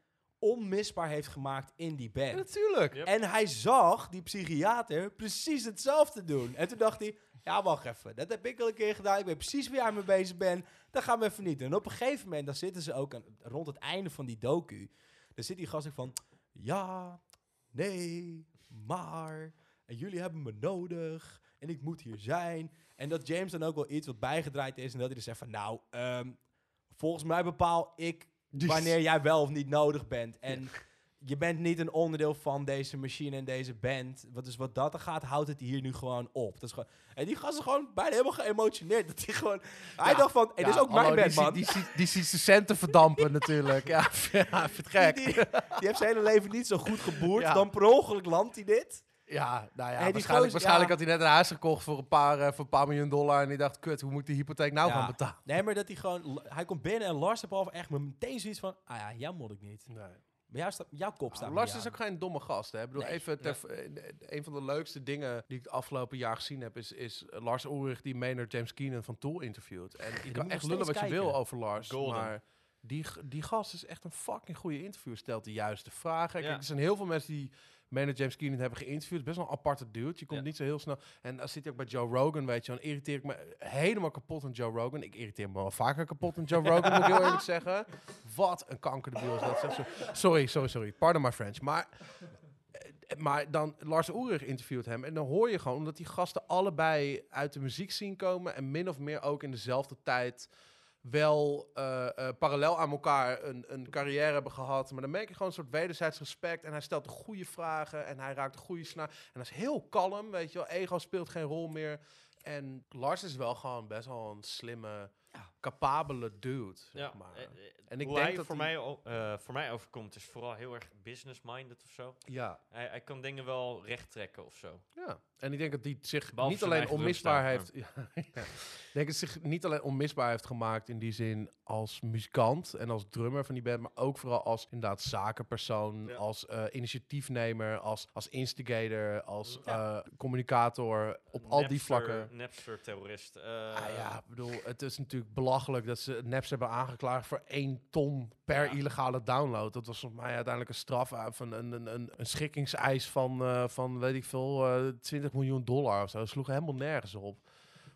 onmisbaar heeft gemaakt in die band. Ja, natuurlijk. Yep. En hij zag die psychiater precies hetzelfde doen. En toen dacht hij, ja, wacht even. Dat heb ik al een keer gedaan. Ik weet precies waar jij mee bezig bent. Dat gaan we even niet doen. En op een gegeven moment, dan zitten ze ook aan, rond het einde van die docu. Dan zit die gast van, ja, nee, maar. En jullie hebben me nodig. En ik moet hier zijn. En dat James dan ook wel iets wat bijgedraaid is. En dat hij dus zegt van, nou, um, volgens mij bepaal ik dus wanneer jij wel of niet nodig bent. En ja. je bent niet een onderdeel van deze machine en deze band. Wat dus wat dat er gaat, houdt het hier nu gewoon op. Dat is gewoon, en die gast is gewoon bijna helemaal geëmotioneerd. Dat hij gewoon, ja, hij dacht van, hey, ja, dit is ook hallo, mijn band, die man. Die, die, die ziet zijn centen verdampen natuurlijk. Ja, ja, vind het gek. Die, die, die heeft zijn hele leven niet zo goed geboerd. Ja. Dan per ongeluk landt hij dit. Ja, nou ja, hey, waarschijnlijk, waarschijnlijk ja. had hij net een huis gekocht voor een paar, uh, voor een paar miljoen dollar. En die dacht, kut, hoe moet ik die hypotheek nou ja. gaan betalen? Nee, maar dat hij gewoon... Hij komt binnen en Lars heeft al echt meteen zoiets van, ah ja, jou moet ik niet. Nee. Maar jou sta, jouw kop staat ah, Lars is aan. Ook geen domme gast, hè? Ik bedoel, nee. even ter, nee. Een van de leukste dingen die ik het afgelopen jaar gezien heb, is, is Lars Ulrich die mee naar James Keenan van Tool interviewt. En je kan echt lullen wat kijken. Je wil over Lars, Golden. Maar... Die, die gast is echt een fucking goede interview. Stelt de juiste vragen. Ja. Kijk, er zijn heel veel mensen die Maynard James Keenan hebben geïnterviewd. Best wel een aparte dude. Je komt ja. niet zo heel snel... En dan zit je ook bij Joe Rogan, weet je. Dan irriteer ik me helemaal kapot aan Joe Rogan. Ik irriteer me wel vaker kapot aan Joe Rogan, moet ik heel eerlijk zeggen. Wat een kankerdebiel is dat. Sorry, sorry, sorry. Pardon my French. Maar... Maar dan, Lars Ulrich interviewt hem en dan hoor je gewoon... Omdat die gasten allebei uit de muziek zien komen... En min of meer ook in dezelfde tijd... wel uh, uh, parallel aan elkaar een, een carrière hebben gehad. Maar dan merk je gewoon een soort wederzijds respect. En hij stelt de goede vragen en hij raakt de goede snaar. En hij is heel kalm, weet je wel. Ego speelt geen rol meer. En Lars is wel gewoon best wel een slimme, ja. capabele dude, zeg ja. maar. En ik Hoe denk hij dat voor, mij o- uh, voor mij overkomt is vooral heel erg business-minded of zo. Ja. Hij, hij kan dingen wel recht trekken of zo. Ja, en ik denk dat hij zich Behalve niet alleen onmisbaar heeft... Ja. Ja. Ja. Ik denk dat hij zich niet alleen onmisbaar heeft gemaakt in die zin als muzikant en als drummer van die band, maar ook vooral als inderdaad zakenpersoon, ja. als uh, initiatiefnemer, als, als instigator, als ja. uh, communicator, op Napster, al die vlakken. Napster-terrorist. Uh, ah ja, ik bedoel, het is natuurlijk belachelijk dat ze Napster hebben aangeklaagd voor één ton per ja. illegale download. Dat was volgens mij uiteindelijk een straf uh, van een, een, een, een schikkingseis van, uh, van, weet ik veel, uh, twintig miljoen dollar of zo. Dat sloeg helemaal nergens op.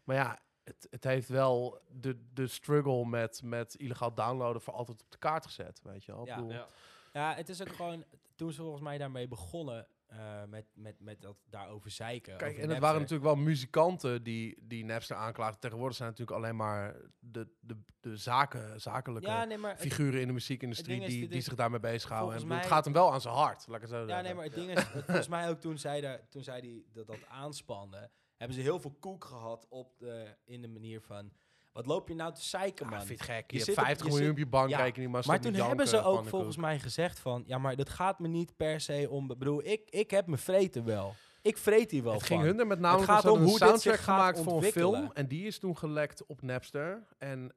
Maar ja, Het, het heeft wel de, de struggle met, met illegaal downloaden voor altijd op de kaart gezet, weet je wel. Ja, ja. ja het is ook gewoon... Toen ze volgens mij daarmee begonnen uh, met, met, met dat daarover zeiken. Kijk, en het waren natuurlijk wel muzikanten die, die Napster aanklaagden. Tegenwoordig zijn natuurlijk alleen maar de, de, de zaken, zakelijke ja, nee, figuren het, in de muziekindustrie die, die, die zich daarmee bezighouden. En het gaat hem wel aan zijn hart, laat ik het zo ja, zeggen. Ja, nee, maar het ding is... Het, volgens mij ook toen zij, daar, toen zij die, dat, dat aanspande... Hebben ze heel veel koek gehad op de, in de manier van... Wat loop je nou te zeiken, man? Ah, vind het gek. Je, je hebt vijftig miljoen op je bankrekening. Ja, maar, maar toen hebben ze ook pannenkoek. Volgens mij gezegd van... Ja, maar dat gaat me niet per se om... Bedoel, ik, ik heb mijn vreten wel. Ik vreet hier wel het van. Ging hun er met name het gaat om hoe soundtrack gemaakt voor een film. En die is toen gelekt op Napster. En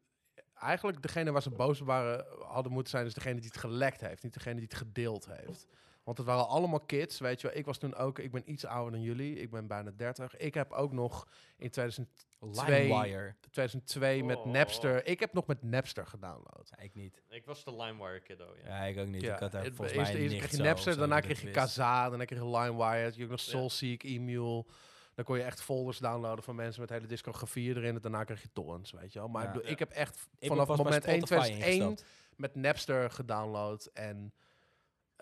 eigenlijk degene waar ze boos waren hadden moeten zijn... is degene die het gelekt heeft. Niet degene die het gedeeld heeft. Want het waren allemaal kids, weet je wel. Ik was toen ook... Ik ben iets ouder dan jullie. Ik ben bijna dertig. Ik heb ook nog in tweeduizend twee, tweeduizend twee oh. met Napster... Ik heb nog met Napster gedownload. Ja, ik niet. Ik was de LimeWire kiddo, ja. Ja, ik ook niet. Ja. Ik had daar volgens mij eerst kreeg je Napster, zo, daarna kreeg je Kazaa, daarna kreeg je LimeWire. Je had ook nog SoulSeek, ja. E-Mule. Dan kon je echt folders downloaden van mensen met hele discografieën erin. En daarna kreeg je torrents, weet je wel. Maar ja. ik, bedoel, ja. ik heb echt vanaf het moment één, tweeduizend één met Napster gedownload en...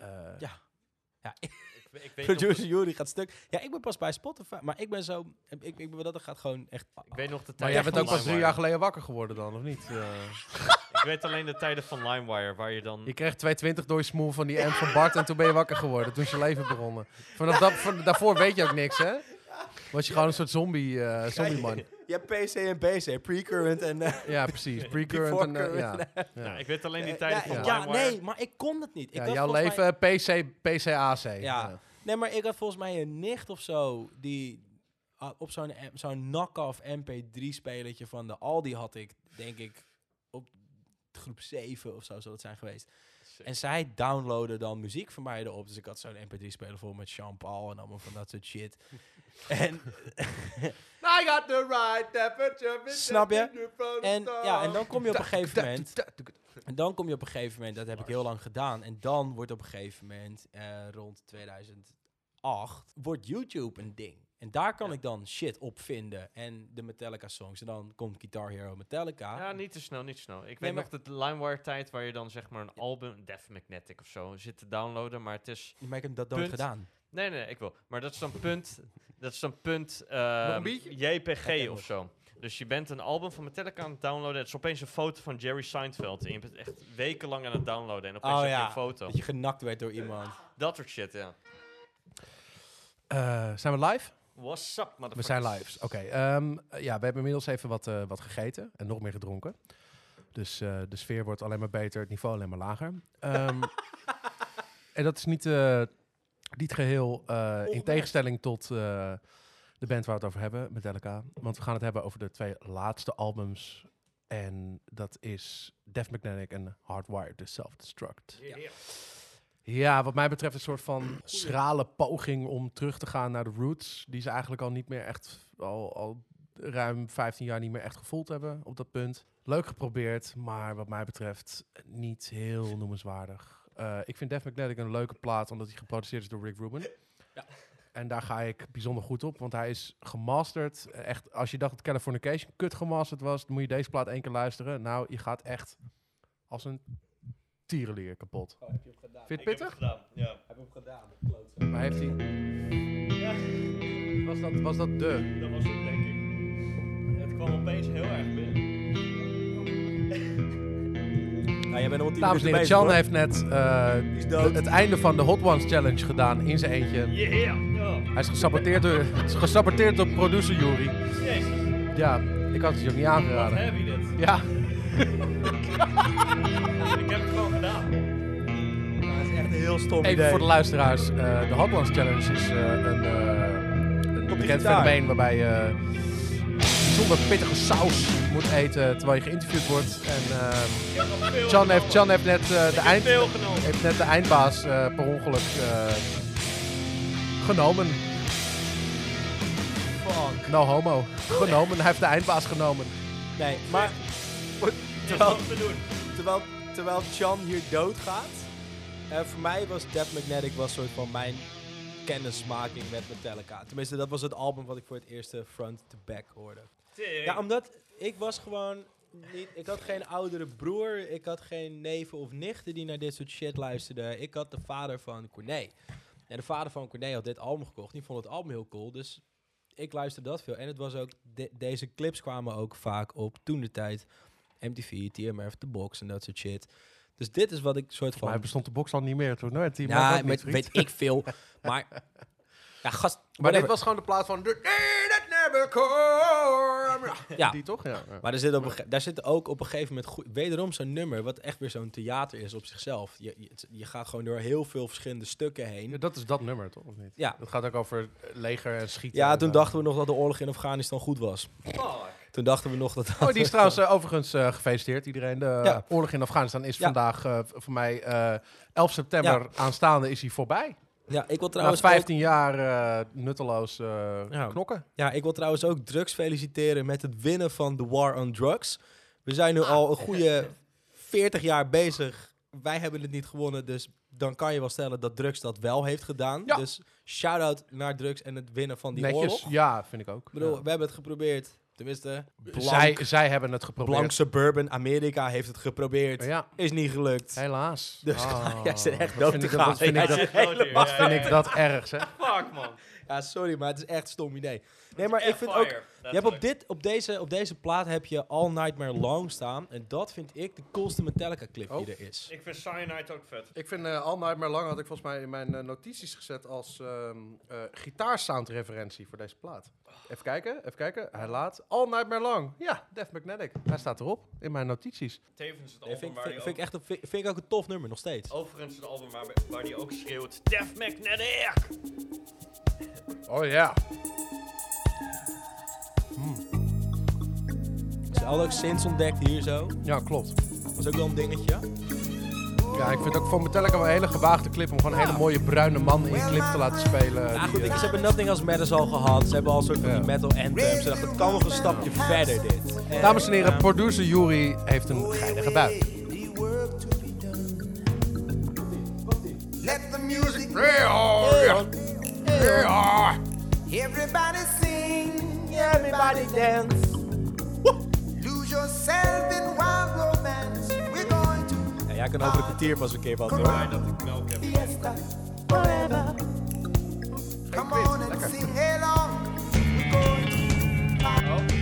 Uh, ja. Ja, ik, ik weet producer Jury gaat stuk. Ja, ik ben pas bij Spotify, maar ik ben zo... Ik, ik ben dat gaat gewoon echt... Ik weet nog de tijd. Maar jij bent ook pas drie jaar geleden wakker geworden dan, of niet? Uh. Ik weet alleen de tijden van LimeWire, waar je dan... Je kreeg twee twintig door je smoel van die amp van Bart en toen ben je wakker geworden. Toen is je leven begonnen. Vanaf dat, van, daarvoor weet je ook niks, hè? Was je gewoon een soort zombie, uh, zombie man. Je hebt P C en B C, precurrent en... Uh, ja, precies, precurrent en... Uh, ja. Ja. Ja, ik weet alleen die tijden ja, ja, van LimeWire. Ja, nee, maar ik kon het niet. Ik ja, jouw leven mij... P C, P C A C. Ja. Ja. Nee, maar ik had volgens mij een nicht of zo die... Uh, op zo'n zo'n knock-off M P drie-spelertje van de Aldi had ik, denk ik, op groep zeven of zo zal het zijn geweest. Sick. En zij downloadde dan muziek van mij erop. Dus ik had zo'n M P drie-speler vol met Jean-Paul en allemaal van dat soort shit. en... I got the right temperature. Snap je? En, ja, en dan kom je op een gegeven moment... En dan kom je op een gegeven moment... Dat heb ik heel lang gedaan. En dan wordt op een gegeven moment, uh, rond tweeduizend acht, wordt YouTube een ding. En daar kan ja. ik dan shit op vinden. En de Metallica-songs. En dan komt Guitar Hero Metallica. Ja, niet te snel, niet te snel. Ik nee, weet nog de LimeWire-tijd waar je dan zeg maar een ja. album... Death Magnetic of zo zit te downloaden, maar het is... Maar ik heb dat nooit gedaan. Nee, nee, nee, ik wil. Maar dat is dan punt... dat is dan punt... Uh, J P G okay, of zo. Dus je bent een album van Metallica aan het downloaden. Het is opeens een foto van Jerry Seinfeld. En je bent echt wekenlang aan het downloaden. En opeens oh, heb je ja. een foto. Dat je genakt werd door iemand. Dat soort shit, ja. Uh, zijn we live? What's up, motherfuckers? We zijn live. Oké, okay, um, ja, we hebben inmiddels even wat, uh, wat gegeten en nog meer gedronken. Dus uh, de sfeer wordt alleen maar beter, het niveau alleen maar lager. Um, en dat is niet, uh, niet geheel uh, in tegenstelling tot uh, de band waar we het over hebben, Metallica. Want we gaan het hebben over de twee laatste albums. En dat is Death Magnetic en Hardwired to Self-Destruct. Yeah. Yeah. Ja, wat mij betreft een soort van schrale poging om terug te gaan naar de roots. Die ze eigenlijk al niet meer echt, al, al ruim vijftien jaar niet meer echt gevoeld hebben op dat punt. Leuk geprobeerd, maar wat mij betreft niet heel noemenswaardig. Uh, ik vind Death Magnetic een leuke plaat, omdat hij geproduceerd is door Rick Rubin. Ja. En daar ga ik bijzonder goed op, want hij is gemasterd. Echt, als je dacht dat Californication kut gemasterd was, dan moet je deze plaat één keer luisteren. Nou, je gaat echt als een... tierenlier kapot. Oh, heb je hem gedaan? Vind je het pittig? Ik heb hem gedaan, ja. Heb hem gedaan, klootzaam. Maar heeft hij... Ja. Was dat, was dat de? Dat was het, denk ik. Het kwam opeens heel erg binnen. Nou, jij bent nog dames en heren, Jan heeft net uh, de, het einde van de Hot Ones Challenge gedaan in zijn eentje. Yeah, yeah. Hij is gesaboteerd door, is gesaboteerd door producer Jury. Jezus. Ja, ik had het je ook niet aangeraden. Wat heavy dit. Ja. Ik heb het gewoon gedaan. Ja, dat is echt een heel stom Even idee. Voor de luisteraars. Uh, de Hot Ones Challenge is uh, een, uh, een bekend fenomeen waarbij je uh, zonder pittige saus moet eten terwijl je geïnterviewd wordt. En uh, Jan heeft, Jan heeft, net, uh, de eind, heeft net de eindbaas uh, per ongeluk uh, genomen. Fuck. No homo. Genomen. Hij heeft de eindbaas genomen. Nee, maar... Terwijl, terwijl, terwijl Chan hier doodgaat, uh, voor mij was Death Magnetic was soort van mijn kennismaking met Metallica. Tenminste, dat was het album wat ik voor het eerst front-to-back hoorde. Tering. Ja, omdat ik was gewoon niet... Ik had geen oudere broer, ik had geen neven of nichten die naar dit soort shit luisterden. Ik had de vader van Corné. En de vader van Corné had dit album gekocht. Die vond het album heel cool, dus ik luisterde dat veel. En het was ook... De, deze clips kwamen ook vaak op toen de tijd... M T V, T M F, de box en dat soort shit. Dus dit is wat ik soort van... Maar bestond de box al niet meer, toch? Nee, T M F ja, ook met, niet, weet ik veel. maar... Ja, gast... Maar dit was gewoon de plaats van... Ja. Die toch? Ja. Maar er zit op een daar zit ook op een gegeven moment... Goe- wederom zo'n nummer, wat echt weer zo'n theater is op zichzelf. Je, je, je gaat gewoon door heel veel verschillende stukken heen. Ja, dat is dat nummer, toch? Of niet? Ja. Dat gaat ook over leger en schieten. Ja, en toen dachten we nog dat de oorlog in Afghanistan goed was. Oh. Toen dachten we nog dat... dat oh, die is trouwens uh, overigens uh, gefeliciteerd, iedereen. De ja. oorlog in Afghanistan is ja. vandaag, uh, voor mij, uh, elf september ja. aanstaande is hij voorbij. Ja, ik wil trouwens Na vijftien jaar uh, nutteloos uh, ja. knokken. Ja, ik wil trouwens ook drugs feliciteren met het winnen van de War on Drugs. We zijn nu ah. al een goede veertig jaar bezig. Wij hebben het niet gewonnen, dus dan kan je wel stellen dat drugs dat wel heeft gedaan. Ja. Dus shout-out naar drugs en het winnen van die Netjes. oorlog. Ja, vind ik ook. Ik bedoel, ja. we hebben het geprobeerd... Tenminste, blank, zij, zij hebben het geprobeerd. Blank suburban Amerika heeft het geprobeerd. Ja. Is niet gelukt. Helaas. Dus oh. jij zit echt dood te gaan. Dat vind ik dat erg, zeg. Fuck, man. Ja, sorry, maar het is echt een stom idee. Nee, maar ik vind ook... Je hebt op, dit, op, deze, op deze plaat heb je All Nightmare Long staan. En dat vind ik de coolste Metallica clip oh. die er is. Ik vind Cyanide ook vet. Ik vind uh, All Nightmare Long had ik volgens mij in mijn uh, notities gezet als um, uh, gitaarsoundreferentie voor deze plaat. Even kijken, even kijken. Hij laat All Nightmare Long. Ja, Death Magnetic. Hij staat erop in mijn notities. Tevens het album waar hij vind, vind, vind ik ook een tof nummer, nog steeds. Overigens het album waar, waar hij ook schreeuwt Death Magnetic! Oh ja. Hmm. Ze hadden ook synths ontdekt hier zo. Ja, klopt. Dat was ook wel een dingetje. Ja, ik vind ook voor Metallica wel een hele gewaagde clip om gewoon een ja. hele mooie bruine man in clip te laten spelen. Ja, goed, ik, ze hebben Nothing Else Matters al gehad. Ze hebben al soort van ja. die metal anthems. Ze dachten, het kan nog een stapje ja. verder dit. En, dames en heren, uh, producer Jury heeft een geinige buik. Let the music play on. Everybody sing, everybody dance. Lose yourself in wild romance. We're going to. Ja, jij kan over een kwartier pas een keer wat doen. Ja, dat ik melk heb. Fiesta forever. Come on and lekker. Sing along. We're going to.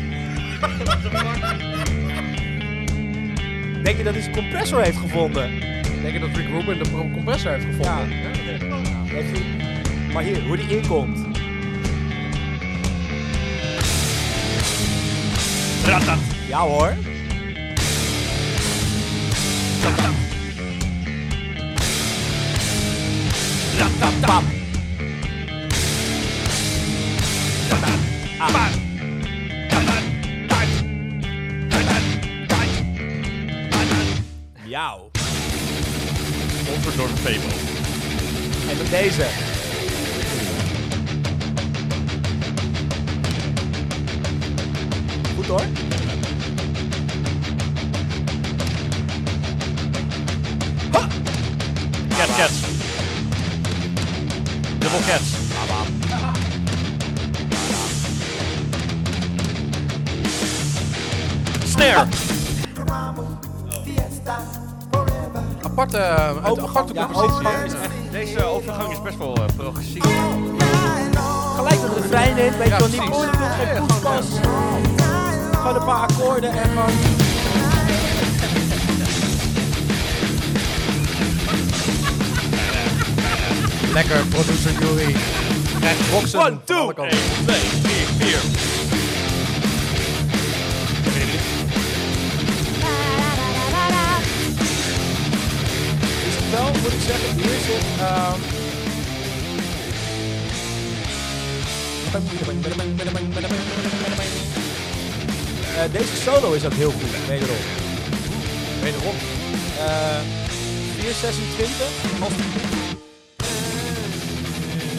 Denk je dat hij zijn compressor heeft gevonden? Denk je dat Rick Rubin de compressor heeft gevonden? Ja. Ja. Maar hier, hoe die inkomt. Ratat. Ja hoor. Ratat. Ratat. Pam. Ratat. Pam. Ratat. Tijd. Ratat. Tijd. Ratat. Jouw. Onverdomme pebel. En met deze. Goed hoor. Cat, cat. Double cats. Snare. Oh. Aparte, uh, een aparte ja, compositie. Ja. Deze overgang is best wel uh, progressief. Gelijk met de refrein in, weet je wel, niet moeilijk, geen voetpas. Gewoon een paar akkoorden en gewoon... Lekker, producer Jury. Krijgt boxen. one, two, three, four. Is het wel, moet ik zeggen, hier zit... Uh... Uh, deze solo is ook heel goed, wederom. Wederom. Uh, four twenty-six.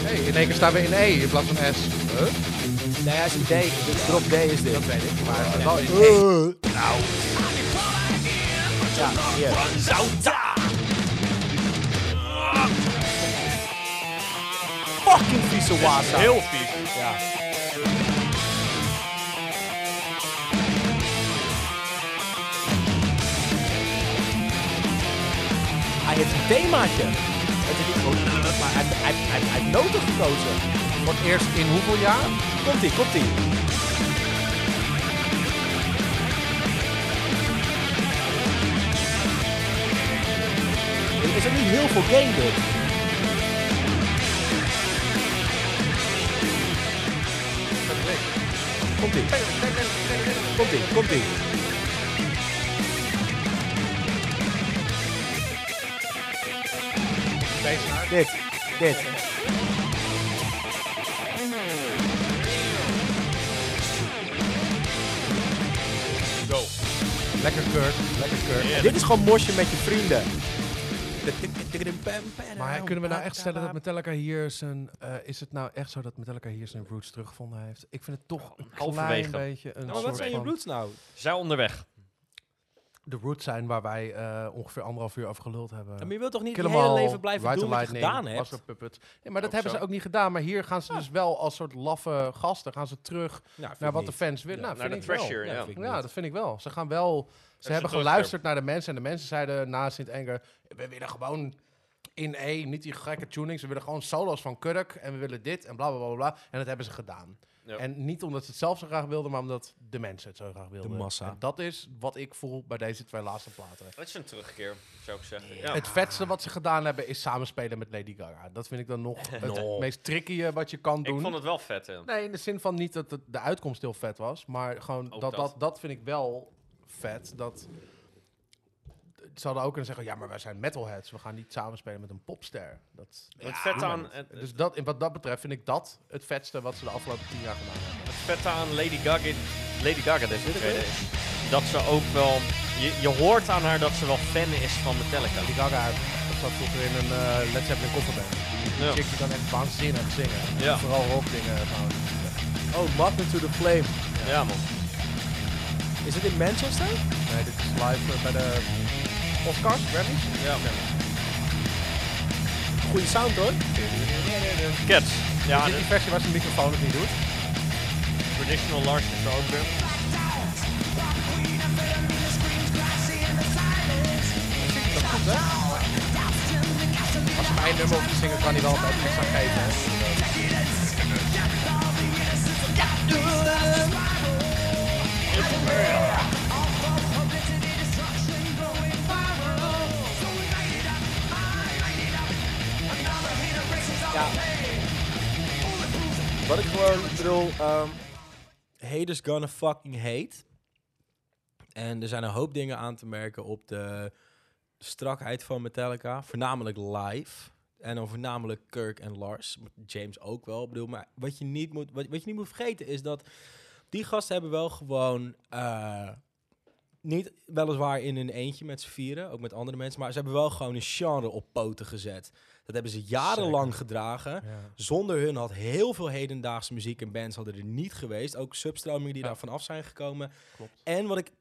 Hey, in één keer staan we in E in plaats van S. Huh? Nee, hij is een D. Dus drop D is dit. Dat weet ik. Maar uh, wel in E. Uh. Nou. Ja, hier. Fucking vieze water. Heel vies. Ja. Hij heeft een themaatje. Het is niet goed, maar hij heeft noten gekozen. Want eerst in hoeveel jaar? Komt-ie, komt-ie. Er is er niet heel veel game dit. Komt-ie. Komt-ie, komt-ie. Dit, dit. Go. Lekker Kurt, lekker Kurt. Yeah. Dit is gewoon mosje met je vrienden. Maar kunnen we nou echt stellen dat Metallica hier zijn... Uh, is het nou echt zo dat Metallica hier zijn roots teruggevonden heeft? Ik vind het toch een klein beetje een nou, maar wat zijn je roots nou? Zij onderweg. De roots zijn waar wij uh, ongeveer anderhalf uur over geluld hebben. Maar je wilt toch niet het hele leven blijven Ride doen wat je gedaan hebt? Master of Puppets. Nee, maar dat ook hebben zo. Ze ook niet gedaan. Maar hier gaan ze ja. dus wel als soort laffe gasten gaan ze terug ja, naar wat niet. De fans willen. Ja, nou, naar de thrasher. Ja, ja. ja, dat vind ik wel. Ze gaan wel. Ze dat hebben geluisterd naar de mensen en de mensen zeiden na Sint Anger: we willen gewoon in E, niet die gekke tunings. We willen gewoon solo's van Kirk en we willen dit en bla, bla, bla, bla. En dat hebben ze gedaan. Ja. En niet omdat ze het zelf zo graag wilden, maar omdat de mensen het zo graag wilden. De massa. En dat is wat ik voel bij deze twee laatste platen. Dat is een terugkeer, zou ik zeggen. Ja. Ja. Het vetste wat ze gedaan hebben is samenspelen met Lady Gaga. Dat vind ik dan nog no. het meest tricky wat je kan doen. Ik vond het wel vet, hè? Nee, in de zin van niet dat het de uitkomst heel vet was, maar gewoon dat, dat. Dat, dat vind ik wel vet. Dat... Ze hadden ook kunnen zeggen, ja, maar wij zijn metalheads. We gaan niet samenspelen met een popster. Dat, ja, het vet aan, het, dus dat, wat dat betreft vind ik dat het vetste wat ze de afgelopen tien jaar gedaan hebben. Het vet aan Lady Gaga, Lady Gaga deze tweede is dat ze ook wel... Je, je hoort aan haar dat ze wel fan is van Metallica. Lady Gaga zat vroeger in een uh, Let's Have a Kofferband. Die chick die kan echt waanzinnig zingen. Ja. En vooral rockdingen. Oh, Moth Into The Flame. Ja, ja man. Is het in Manchester? Nee, dit is live uh, bij de... Oscars, Grammys? Ja, oké. Okay. Goeie sound hoor. Cats. Ja, dit is die versie waar zijn microfoon het niet doet. Traditional Lars is er ook weer. Dat is goed hè? Als mijn nummer op die single kan hij wel een extra geven. Hè? Ja. Wat ik gewoon bedoel, um, haters gonna fucking hate. En er zijn een hoop dingen aan te merken op de strakheid van Metallica. Voornamelijk live. En dan voornamelijk Kirk en Lars. James ook wel. Ik bedoel, maar wat je niet moet, wat, wat je niet moet vergeten is dat die gasten hebben wel gewoon... Uh, niet weliswaar in hun eentje met z'n vieren, ook met andere mensen, maar ze hebben wel gewoon een genre op poten gezet. Dat hebben ze jarenlang Zeker. gedragen. Ja. Zonder hun had heel veel hedendaagse muziek en bands hadden er niet geweest. Ook substromingen die ja. daarvan af zijn gekomen. Klopt. En wat ik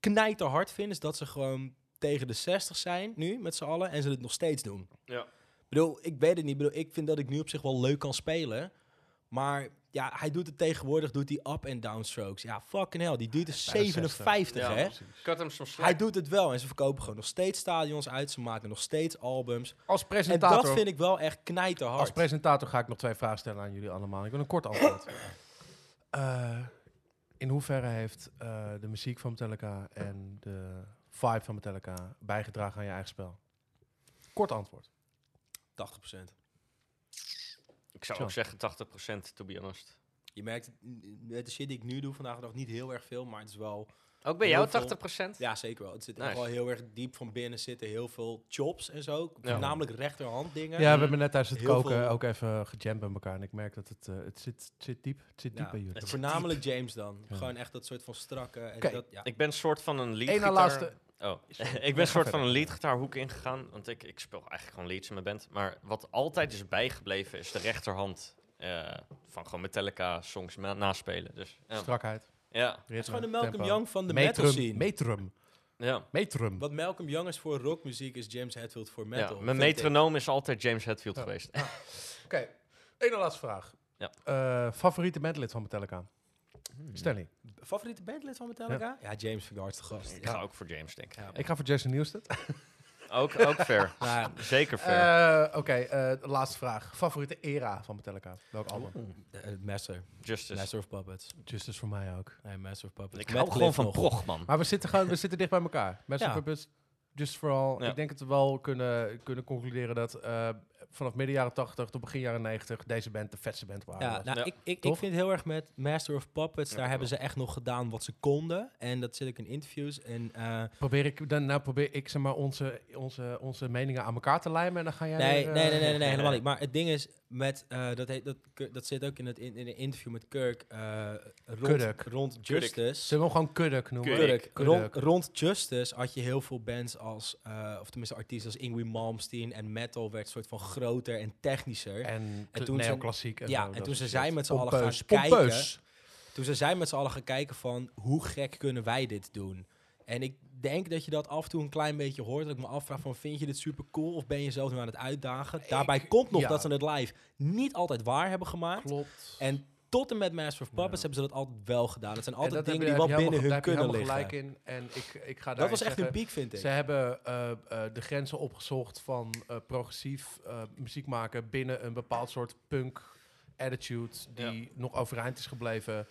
knijterhard vind, is dat ze gewoon tegen de zestig zijn nu, met z'n allen, en ze het nog steeds doen. Ja. Ik bedoel, ik weet het niet. Ik bedoel, ik vind dat ik nu op zich wel leuk kan spelen, maar... Ja, hij doet het tegenwoordig, doet die up- en downstrokes. Ja, fucking hell, die duurt er zevenenvijftig, ja, hè? Cut hem soms hij doet het wel en ze verkopen gewoon nog steeds stadions uit. Ze maken nog steeds albums. Als presentator... En dat vind ik wel echt knijterhard. Als presentator ga ik nog twee vragen stellen aan jullie allemaal. Ik wil een kort antwoord. uh, in hoeverre heeft uh, de muziek van Metallica en de vibe van Metallica bijgedragen aan je eigen spel? Kort antwoord. tachtig procent. Ik zou Zo. ook zeggen tachtig procent, to be honest. Je merkt, de shit die ik nu doe vandaag nog niet heel erg veel, maar het is wel... Ook bij jou tachtig procent? Veel, ja, zeker wel. Het zit nice. echt wel heel erg diep van binnen zitten. Heel veel chops en zo. Ja. Namelijk rechterhand dingen. Ja, we hebben net tijdens het heel koken veel... ook even gejamd bij elkaar. En ik merk dat het, uh, het, zit, het zit diep. Het zit diep ja. bij jullie. Het voornamelijk diep. James dan. Ja. Gewoon echt dat soort van strakke... En dat, ja. Ik ben een soort van een leadgitaar... Oh, ik ben een soort van een leadgitaarhoek ingegaan, want ik, ik speel eigenlijk gewoon leads in mijn band. Maar wat altijd is bijgebleven is de rechterhand uh, van gewoon Metallica-songs naspelen. Dus, ja. Strakheid. Ja. Het is gewoon de Malcolm Tempo. Young van de metal scene. Metrum. Ja. Metrum. Wat Malcolm Young is voor rockmuziek is James Hetfield voor metal. Ja, mijn metronoom is altijd James Hetfield ja. geweest. Ah. Oké, okay. Eén laatste vraag. Ja. Uh, favoriete bandlid van Metallica? Hmm. Stanley. Favoriete bandlid van Metallica? Ja, ja James vind ik hartstikke gast. Ik ga ja. ook voor James, denk ik. Ja, ik ga voor Jason Newsted. ook, ook fair. Nou, zeker fair. Uh, Oké, okay, uh, laatste vraag. Favoriete era van Metallica? Welk album? Uh, uh, Master. Justice. Master of Puppets. Justice voor mij ook. Nee, Master of Puppets. Ik hou ook gewoon van prog, man. Maar we zitten, gewoon, we zitten dicht bij elkaar. Master ja. of Puppets, Justice for All. Ja. Ik denk dat we wel kunnen, kunnen concluderen dat... Uh, vanaf midden jaren tachtig tot begin jaren negentig... deze band de vetste band waren. Ja, nou, ja. Ik, ik, ik vind heel erg met Master of Puppets... Ja, daar ja. hebben ze echt nog gedaan wat ze konden. En dat zit ik in interviews. En, uh, probeer ik dan nou probeer ik zeg maar onze, onze, onze meningen aan elkaar te lijmen... en dan ga jij... Nee, weer, nee, nee, nee, nee, nee, nee, helemaal niet. Maar het ding is... met uh, dat, heet, dat, dat zit ook in het in, in een interview met Kirk uh, rond, rond Justice. Kudik. Zullen we hem gewoon Kirk noemen? Kirk. Rond, rond Justice had je heel veel bands als, uh, of tenminste artiesten als Ingwie Malmsteen en metal werd soort van groter en technischer. En, en toen neoclassiek. En ja, en toen, toen ze zijn met z'n allen gaan kijken. Toen ze zijn met z'n allen gaan kijken van hoe gek kunnen wij dit doen? En ik denk dat je dat af en toe een klein beetje hoort. Dat ik me afvraag van, vind je dit super cool of ben je zelf nu aan het uitdagen? Daarbij ik, komt nog ja. dat ze het live niet altijd waar hebben gemaakt. Klopt. En tot en met Master of Puppets ja. hebben ze dat altijd wel gedaan. Dat zijn altijd dat dingen je, die wel binnen helemaal, hun kunnen liggen. Daar heb je helemaal gelijk in. En ik, ik ga daar dat was echt zeggen, hun piek, vind ik. Ze hebben uh, uh, de grenzen opgezocht van uh, progressief uh, muziek maken binnen een bepaald soort punk attitude die ja. nog overeind is gebleven.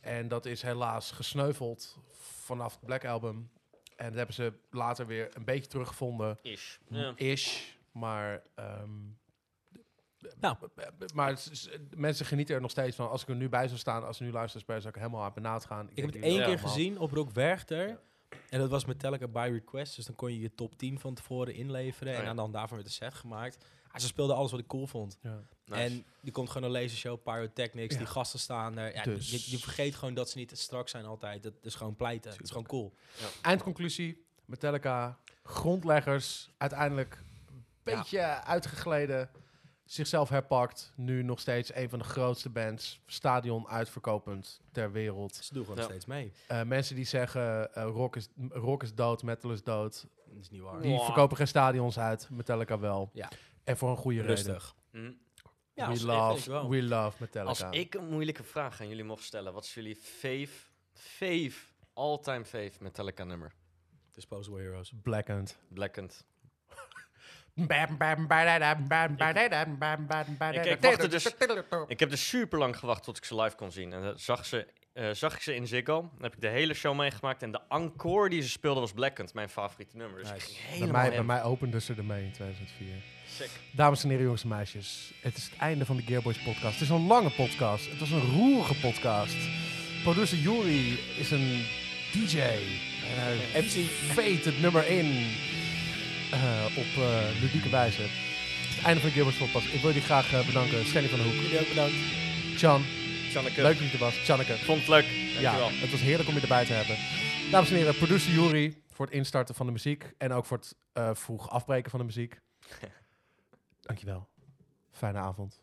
En dat is helaas gesneuveld vanaf het Black Album. En dat hebben ze later weer een beetje teruggevonden. Ish. Ja. Ish. Maar... Um, Nou. Maar mensen genieten er nog steeds van. Als ik er nu bij zou staan, als ik nu luisteraar, zou ik helemaal aan benauwd gaan. Ik, ik heb het één keer helemaal. gezien op Rock Werchter. Ja. En dat was Metallica by request. Dus dan kon je je top tien van tevoren inleveren. Ja. En aan de hand daarvan werd een set gemaakt. Ah, ze speelden alles wat ik cool vond. Ja. Nice. En die komt gewoon een lasershow, pyrotechnics, ja. die gasten staan er. Ja, dus. je, je vergeet gewoon dat ze niet strak zijn altijd. Dat is gewoon pleiten. Het is gewoon cool. Ja. Eindconclusie. Metallica, grondleggers. Uiteindelijk een beetje ja. uitgegleden. Zichzelf herpakt, nu nog steeds een van de grootste bands, stadion uitverkopend ter wereld. Ze doen gewoon ja. steeds mee. Uh, mensen die zeggen uh, rock, is, rock is dood, metal is dood. Dat is niet waar. Die wow. verkopen geen stadions uit, Metallica wel. Ja. En voor een goede Rustig. reden. Mm. Ja, we, love, we love Metallica. Als ik een moeilijke vraag aan jullie mocht stellen, wat is jullie fave, fave, all-time fave Metallica nummer? Disposable Heroes. Blackened. Blackened. Ik, ik, ik, dus, ik heb dus super lang gewacht tot ik ze live kon zien. En dan zag, ze, uh, zag ik ze in Ziggo. Dan heb ik de hele show meegemaakt. En de encore die ze speelden was Blackened, mijn favoriete nummer. Dus nice. ik bij, mij, bij mij openden ze ermee in tweeduizend vier. Sick. Dames en heren, jongens en meisjes. Het is het einde van de Gearboys podcast. Het is een lange podcast. Het was een roerige podcast. Producer Jury is een D J. En hij veet het nummer in. Uh, op uh, ludieke wijze. Het einde van de Gearbox podcast. Ik wil jullie graag uh, bedanken. Stanley van de Hoek. Jullie ook bedankt. Jan. Janneke. Leuk dat je er was. Janneke. Vond het leuk. Dankjewel. Ja, het was heerlijk om je erbij te hebben. Dames en heren, producer Jury voor het instarten van de muziek. En ook voor het uh, vroeg afbreken van de muziek. Dankjewel. Fijne avond.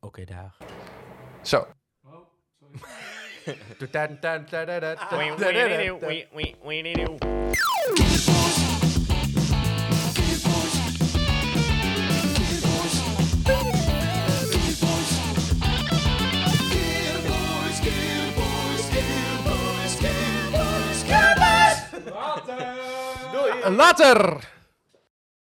Oké, okay, dag. Zo. Oh, sorry. Later!